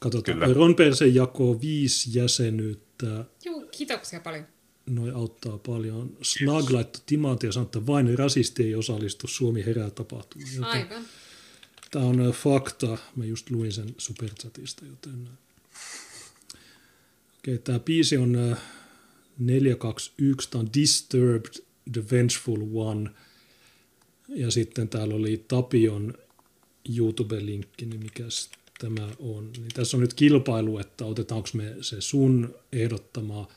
katsotaan. Ron Persen jakoo 5 jäsenyyttä. Joo, kiitoksia paljon. Noi auttaa paljon. Snag laittoi timantia ja sanoi, että vain rasisti ei osallistu, Suomi herää tapahtumaan. Aivan. Tämä on fakta. Mä just luin sen superchatista, joten... Okei, tämä biisi on 421. Tämä on Disturbed, The Vengeful One. Ja sitten täällä oli Tapion YouTube-linkki, niin mikäs tämä on. Niin tässä on nyt kilpailu, että otetaanko me se sun ehdottama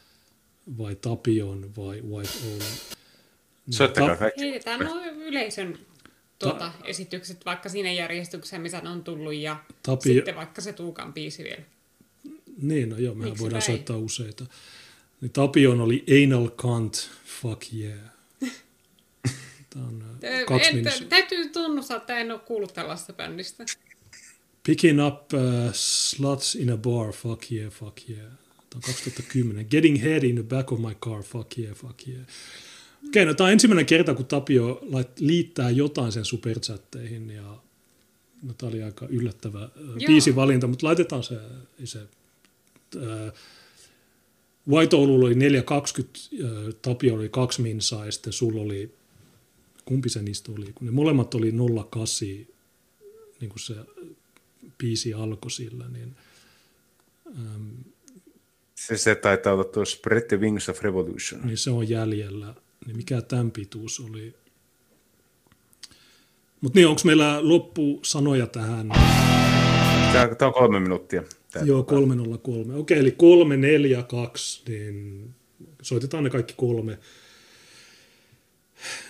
vai Tapion vai White Owl. Heitetään yleisön esitykset vaikka siinä järjestykseen, missä on tullut, ja sitten vaikka se Tuukan biisi vielä. Niin, no joo, mehän Miks voidaan soittaa useita. Niin Tapion oli Anal Cunt, fuck yeah. Täytyy tunnustaa, että en ole kuullut tällaista bändistä. Picking up sluts in a bar, fuck yeah, fuck yeah. Tämä on 2010. Getting head in the back of my car, fuck yeah, fuck yeah. Okei, no tämä on ensimmäinen kerta, kun Tapio liittää jotain sen superchatteihin. Ja, no, tämä oli aika yllättävä biisivalinta, mutta laitetaan se White Oululla oli 4.20, Tapio oli 2 minsaa ja sitten sulla oli kumpi se niistä oli, kun ne molemmat oli 08, niin kuin se biisi alkoi sillä, niin... Se taitaa olla tuo Spread the Wings of Revolution. Niin se on jäljellä, niin mikä tämän pituus oli. Mutta niin, onko meillä loppusanoja tähän? Tämä on 3 minuuttia. Joo, 3:03. Okei, eli 3, 4, 2, niin soitetaan ne kaikki 3.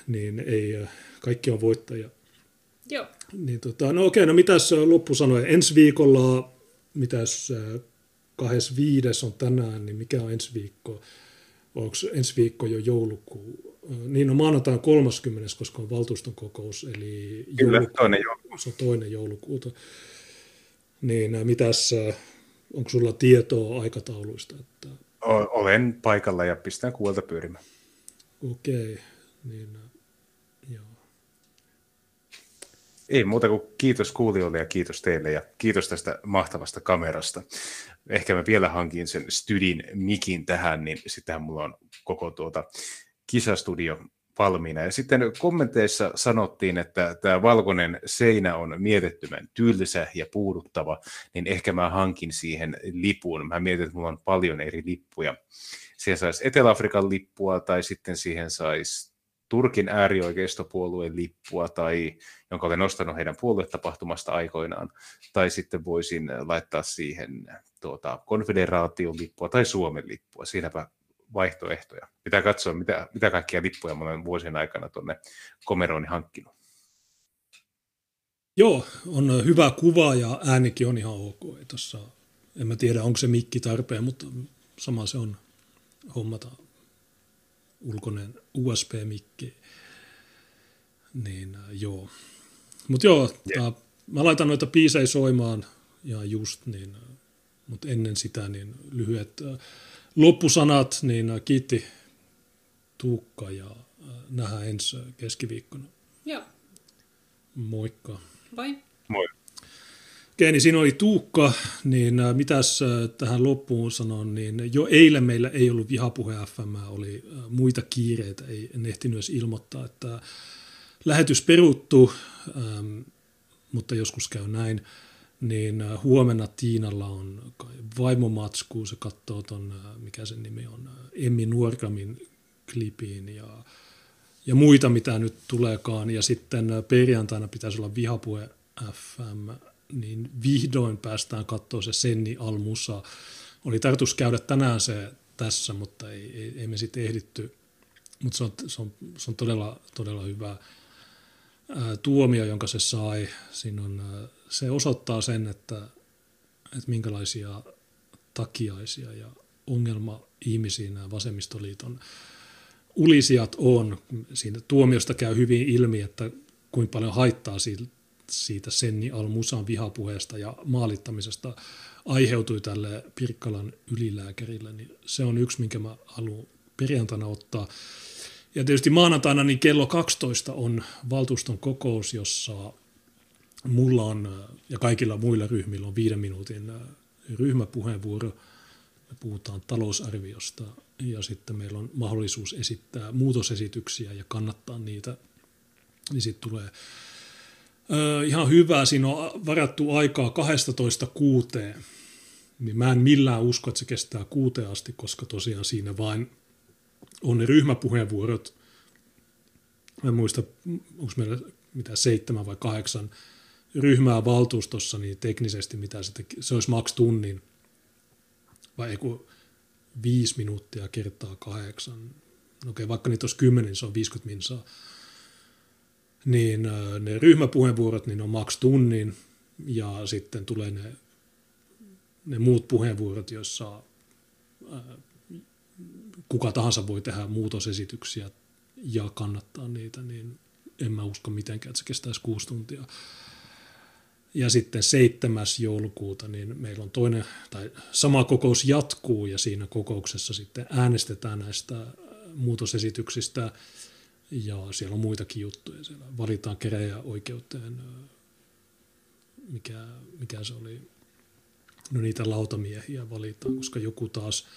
Niin ei, kaikki on voittaja. Joo. Niin no okei, no mitäs loppu sanoi? Ensi viikolla, mitäs 25. on tänään, niin mikä on ensi viikko? Onko ensi viikko jo joulukuu? Niin, no maanantaina 30, koska on valtuuston kokous, eli joulukuu. Se on 2. joulukuuta. Niin mitäs, onko sulla tietoa aikatauluista? Että... Olen paikalla ja pistän kuolta pyörimään. Okei. Niin, joo. Ei muuta kuin kiitos kuulijoille ja kiitos teille ja kiitos tästä mahtavasta kamerasta. Ehkä mä vielä hankin sen Studin mikin tähän, niin sittenhän mulla on koko kisastudio valmiina. Ja sitten kommenteissa sanottiin, että tämä valkoinen seinä on mielettömän tylsä ja puuduttava, niin ehkä mä hankin siihen lipun. Mä mietin, että mulla on paljon eri lippuja. Siihen saisi Etelä-Afrikan lippua tai sitten siihen saisi Turkin äärioikeistopuolueen lippua tai jonka olen nostanut heidän puoluetapahtumasta aikoinaan. Tai sitten voisin laittaa siihen konfederaation lippua tai Suomen lippua. Siinäpä vaihtoehtoja. Pitää katsoa, mitä kaikkia lippuja mä olen vuosien aikana tuonne komerooni hankkinut. Joo, on hyvä kuva ja äänikin on ihan ok. Tossa, en mä tiedä, onko se mikki tarpeen, mutta sama se on. Hommata ulkoinen USB-mikki, niin joo. Mutta joo, mä laitan noita biisejä soimaan ja just niin, mutta ennen sitä niin lyhyet loppusanat, niin kiitti Tuukka ja nähdään ensi keskiviikkona. Joo. Moikka. Bye. Moi. Okei, niin siinä oli Tuukka, niin mitäs tähän loppuun sanon, niin jo eilen meillä ei ollut Vihapuhe FM, oli muita kiireitä, ei ehtinyt edes ilmoittaa, että lähetys peruttu, mutta joskus käy näin, niin huomenna Tiinalla on vaimomatsku, se katsoo ton, mikä sen nimi on, Emmi Nuorkamin klipiin ja muita, mitä nyt tuleekaan, ja sitten perjantaina pitäisi olla Vihapuhe FM, niin vihdoin päästään katsoa se Senni Al-Musa. Oli tarkoitus käydä tänään se tässä, mutta ei me sitten ehditty. Mutta se on todella, todella hyvä tuomio, jonka se sai. Siinä on, se osoittaa sen, että minkälaisia takiaisia ja ongelma-ihmisiä nämä Vasemmistoliiton ulisijat on. Siinä tuomiosta käy hyvin ilmi, että kuinka paljon haittaa siitä Senni al-Musan vihapuheesta ja maalittamisesta aiheutui tälle Pirkkalan ylilääkärille, niin se on yksi, minkä mä haluan perjantaina ottaa. Ja tietysti maanantaina niin kello 12 on valtuuston kokous, jossa mulla on ja kaikilla muilla ryhmillä on 5 minuutin ryhmäpuheenvuoro. Me puhutaan talousarviosta ja sitten meillä on mahdollisuus esittää muutosesityksiä ja kannattaa niitä. Niin sitten tulee ihan hyvää. Siinä on varattu aikaa 12:00–6:00. Niin mä en millään usko, että se kestää 6:00 asti, koska tosiaan siinä vain on ne ryhmäpuheenvuorot. Mä en muista, onko meillä mitä 7 vai 8 ryhmää valtuustossa, niin teknisesti mitä se olisi maks tunnin. Vai ei kun 5 minuuttia kertaa 8. Okei, vaikka niitä olisi 10, niin se on 50 minsaa. Niin ne ryhmäpuheenvuorot niin on maks tunnin ja sitten tulee ne muut puheenvuorot, joissa kuka tahansa voi tehdä muutosesityksiä ja kannattaa niitä, niin en mä usko mitenkään, että se kestäisi 6 tuntia. Ja sitten 7. joulukuuta niin meillä on toinen, tai sama kokous jatkuu ja siinä kokouksessa sitten äänestetään näistä muutosesityksistä ja siellä on muitakin juttuja. Siellä valitaan käräjäoikeuteen, mikä se oli, no niitä lautamiehiä valitaan, koska joku taas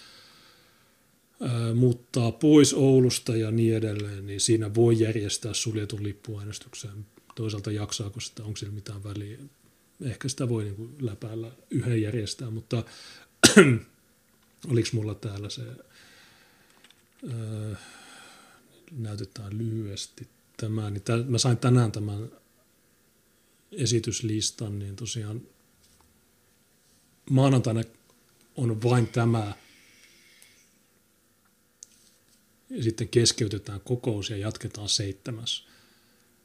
muuttaa pois Oulusta ja niin edelleen, niin siinä voi järjestää suljetun lippuäänestyksen. Toisaalta jaksaako sitä, onko sillä mitään väliä. Ehkä sitä voi niin kuin läpäällä yhden järjestää, mutta oliko mulla täällä se, näytetään lyhyesti tämä, niin mä sain tänään tämän esityslistan, niin tosiaan maanantaina on vain tämä, ja sitten keskeytetään kokous ja jatketaan 7.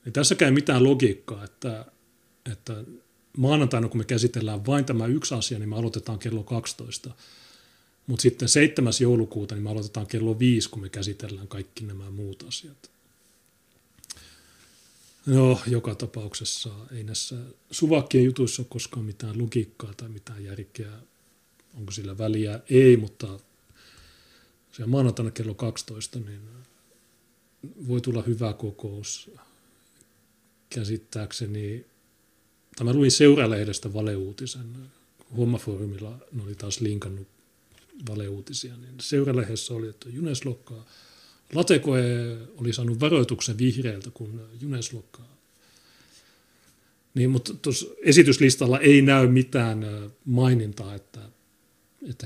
Ja tässä käy mitään logiikkaa, että maanantaina, kun me käsitellään vain tämä yksi asia, niin me aloitetaan kello 12. Mutta sitten 7. joulukuuta niin me aloitetaan kello 5, kun me käsitellään kaikki nämä muut asiat. No, joka tapauksessa ei näissä suvakkien jutuissa ole koskaan mitään logiikkaa tai mitään järkeä. Onko sillä väliä? Ei, mutta siellä maanantaina kello 12 niin voi tulla hyvä kokous käsittääkseni. Mä luin Seura-lehdestä valeuutisen. Hommafoorumilla ne oli taas linkannut valeuutisia. Niin Seura-lehdessä oli, että Juneslokka Latekoe oli saanut varoituksen vihreältä, kun Juneslokka. Niin, mutta tuossa esityslistalla ei näy mitään mainintaa, että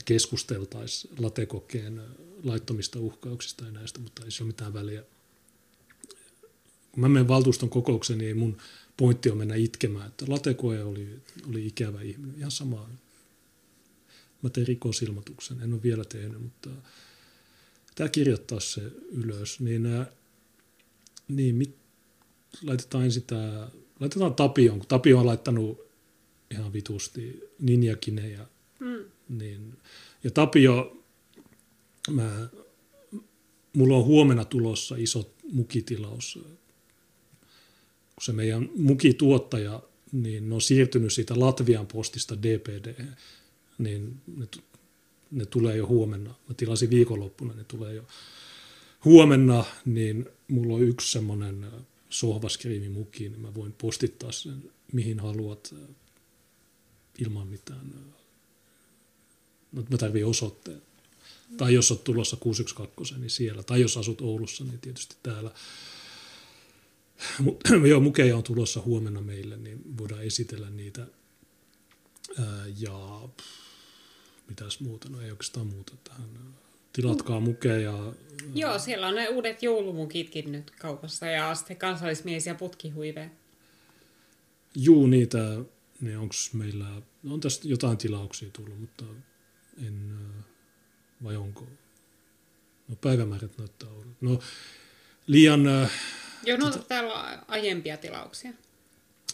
keskusteltaisiin Latekokeen laittomista uhkauksista ja näistä, mutta ei se ole mitään väliä. Kun mä menen valtuuston kokoukseen, niin ei mun pointti on mennä itkemään, että Latekoe oli ikävä ihminen. Ihan sama. Mä teen rikosilmoituksen. En ole vielä tehnyt, mutta pitää kirjoittaa se ylös. Niin laitetaan Tapioon, kun Tapio on laittanut ihan vitusti ninjakinejä. Niin, ja Tapio, mulla on huomenna tulossa iso mukitilaus. Kun se meidän mukituottaja, niin ne on siirtynyt siitä Latvian postista DPD, niin ne tulee jo huomenna. Mä tilasin viikonloppuna, ne tulee jo huomenna, niin mulla on yksi semmoinen sohvaskriimimuki, niin mä voin postittaa sen, mihin haluat, ilman mitään. No, mä tarvitsen osoitteen. Tai jos olet tulossa 612, niin siellä. Tai jos asut Oulussa, niin tietysti täällä. Mutta joo, mukeja on tulossa huomenna meille, niin voidaan esitellä niitä. Ja mitäs muuta? No ei oikeastaan muuta tähän. Tilatkaa mukeja. Joo, siellä on ne uudet joulumukitkin nyt kaupassa ja sitten kansallismielisiä putkihuiveja. Juu, niitä. Niin onks meillä, on tästä jotain tilauksia tullut, mutta en, vai onko? No päivämäärät näyttää ollut. No liian... Joo, no täällä on aiempia tilauksia.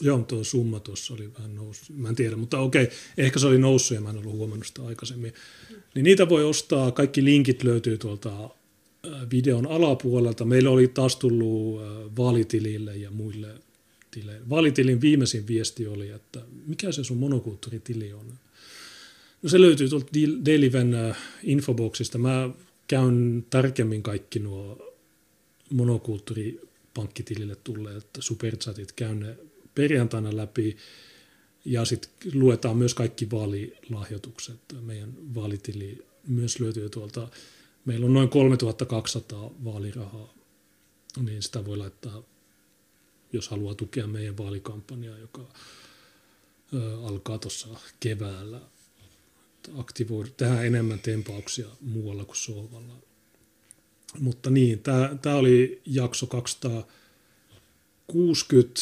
Joo, tuo summa tuossa oli vähän noussut. Mä en tiedä, mutta okei, ehkä se oli noussut ja mä en ollut huomannut sitä aikaisemmin. Niin niitä voi ostaa, kaikki linkit löytyy tuolta videon alapuolelta meillä oli taas tullut vaalitilille ja muille tileille. Vaalitilin viimeisin viesti oli, että mikä se sun monokulttuuritili on? No se löytyy tuolta Dailyven infoboxista. Mä käyn tarkemmin kaikki nuo monokulttuuripankkitilille tulleet superchatit, käyn ne perjantaina läpi ja sitten luetaan myös kaikki vaalilahjoitukset. Meidän vaalitili myös löytyy tuolta. Meillä on noin 3200 vaalirahaa, niin sitä voi laittaa, jos haluaa tukea meidän vaalikampanjaa, joka alkaa tuossa keväällä. Aktivoida, tehdään enemmän tempauksia muualla kuin Soovalla. Mutta niin, tämä oli jakso 260.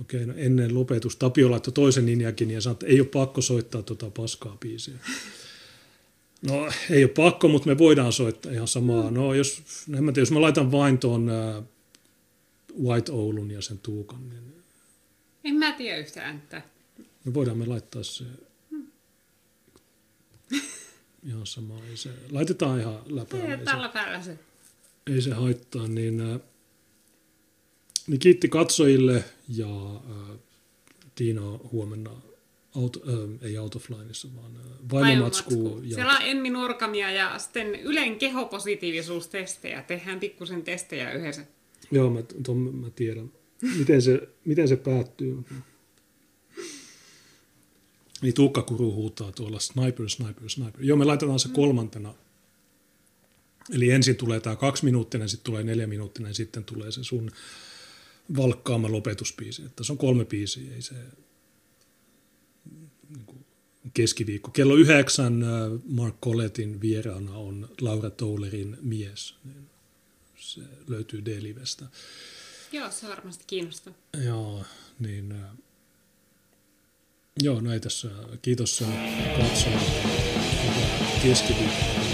Okei, no ennen lopetus. Tapio laittoi toisen linjakin ja sanoi, että ei ole pakko soittaa tuota paskaa biisiä. No ei ole pakko, mutta me voidaan soittaa ihan samaa. No jos mä laitan vain tuon White Oulun ja sen Tuukan, niin... En mä tiedä yhtään, että... Me voidaan me laittaa se... Ihan sama, ei se... Laitetaan ihan läpäällä. Ei se haittaa, niin kiitti katsojille ja Tiina huomenna Autoflineissa, vaan Vaimomatskuu. Ja... Siellä on Emmi Nuorkamia ja sitten Ylen kehopositiivisuustestejä. Tehdään pikkusen testejä yhdessä. Joo, mä tiedän. Miten se päättyy? Niin Tuukka Kuru huutaa tuolla sniper, sniper, sniper. Joo, me laitetaan se kolmantena. Eli ensin tulee tämä 2-minuuttinen, sitten tulee 4-minuuttinen, sitten tulee se sun valkkaama lopetusbiisi. Että se on 3 biisiä, ei se niin kuin keskiviikko. Kello 9 Mark Collettin vieraana on Laura Tollerin mies. Se löytyy D-livestä. Joo, se varmasti kiinnostaa. Joo, niin... Joo, näin tässä. Kiitos katsojille. Keskiviikkoa.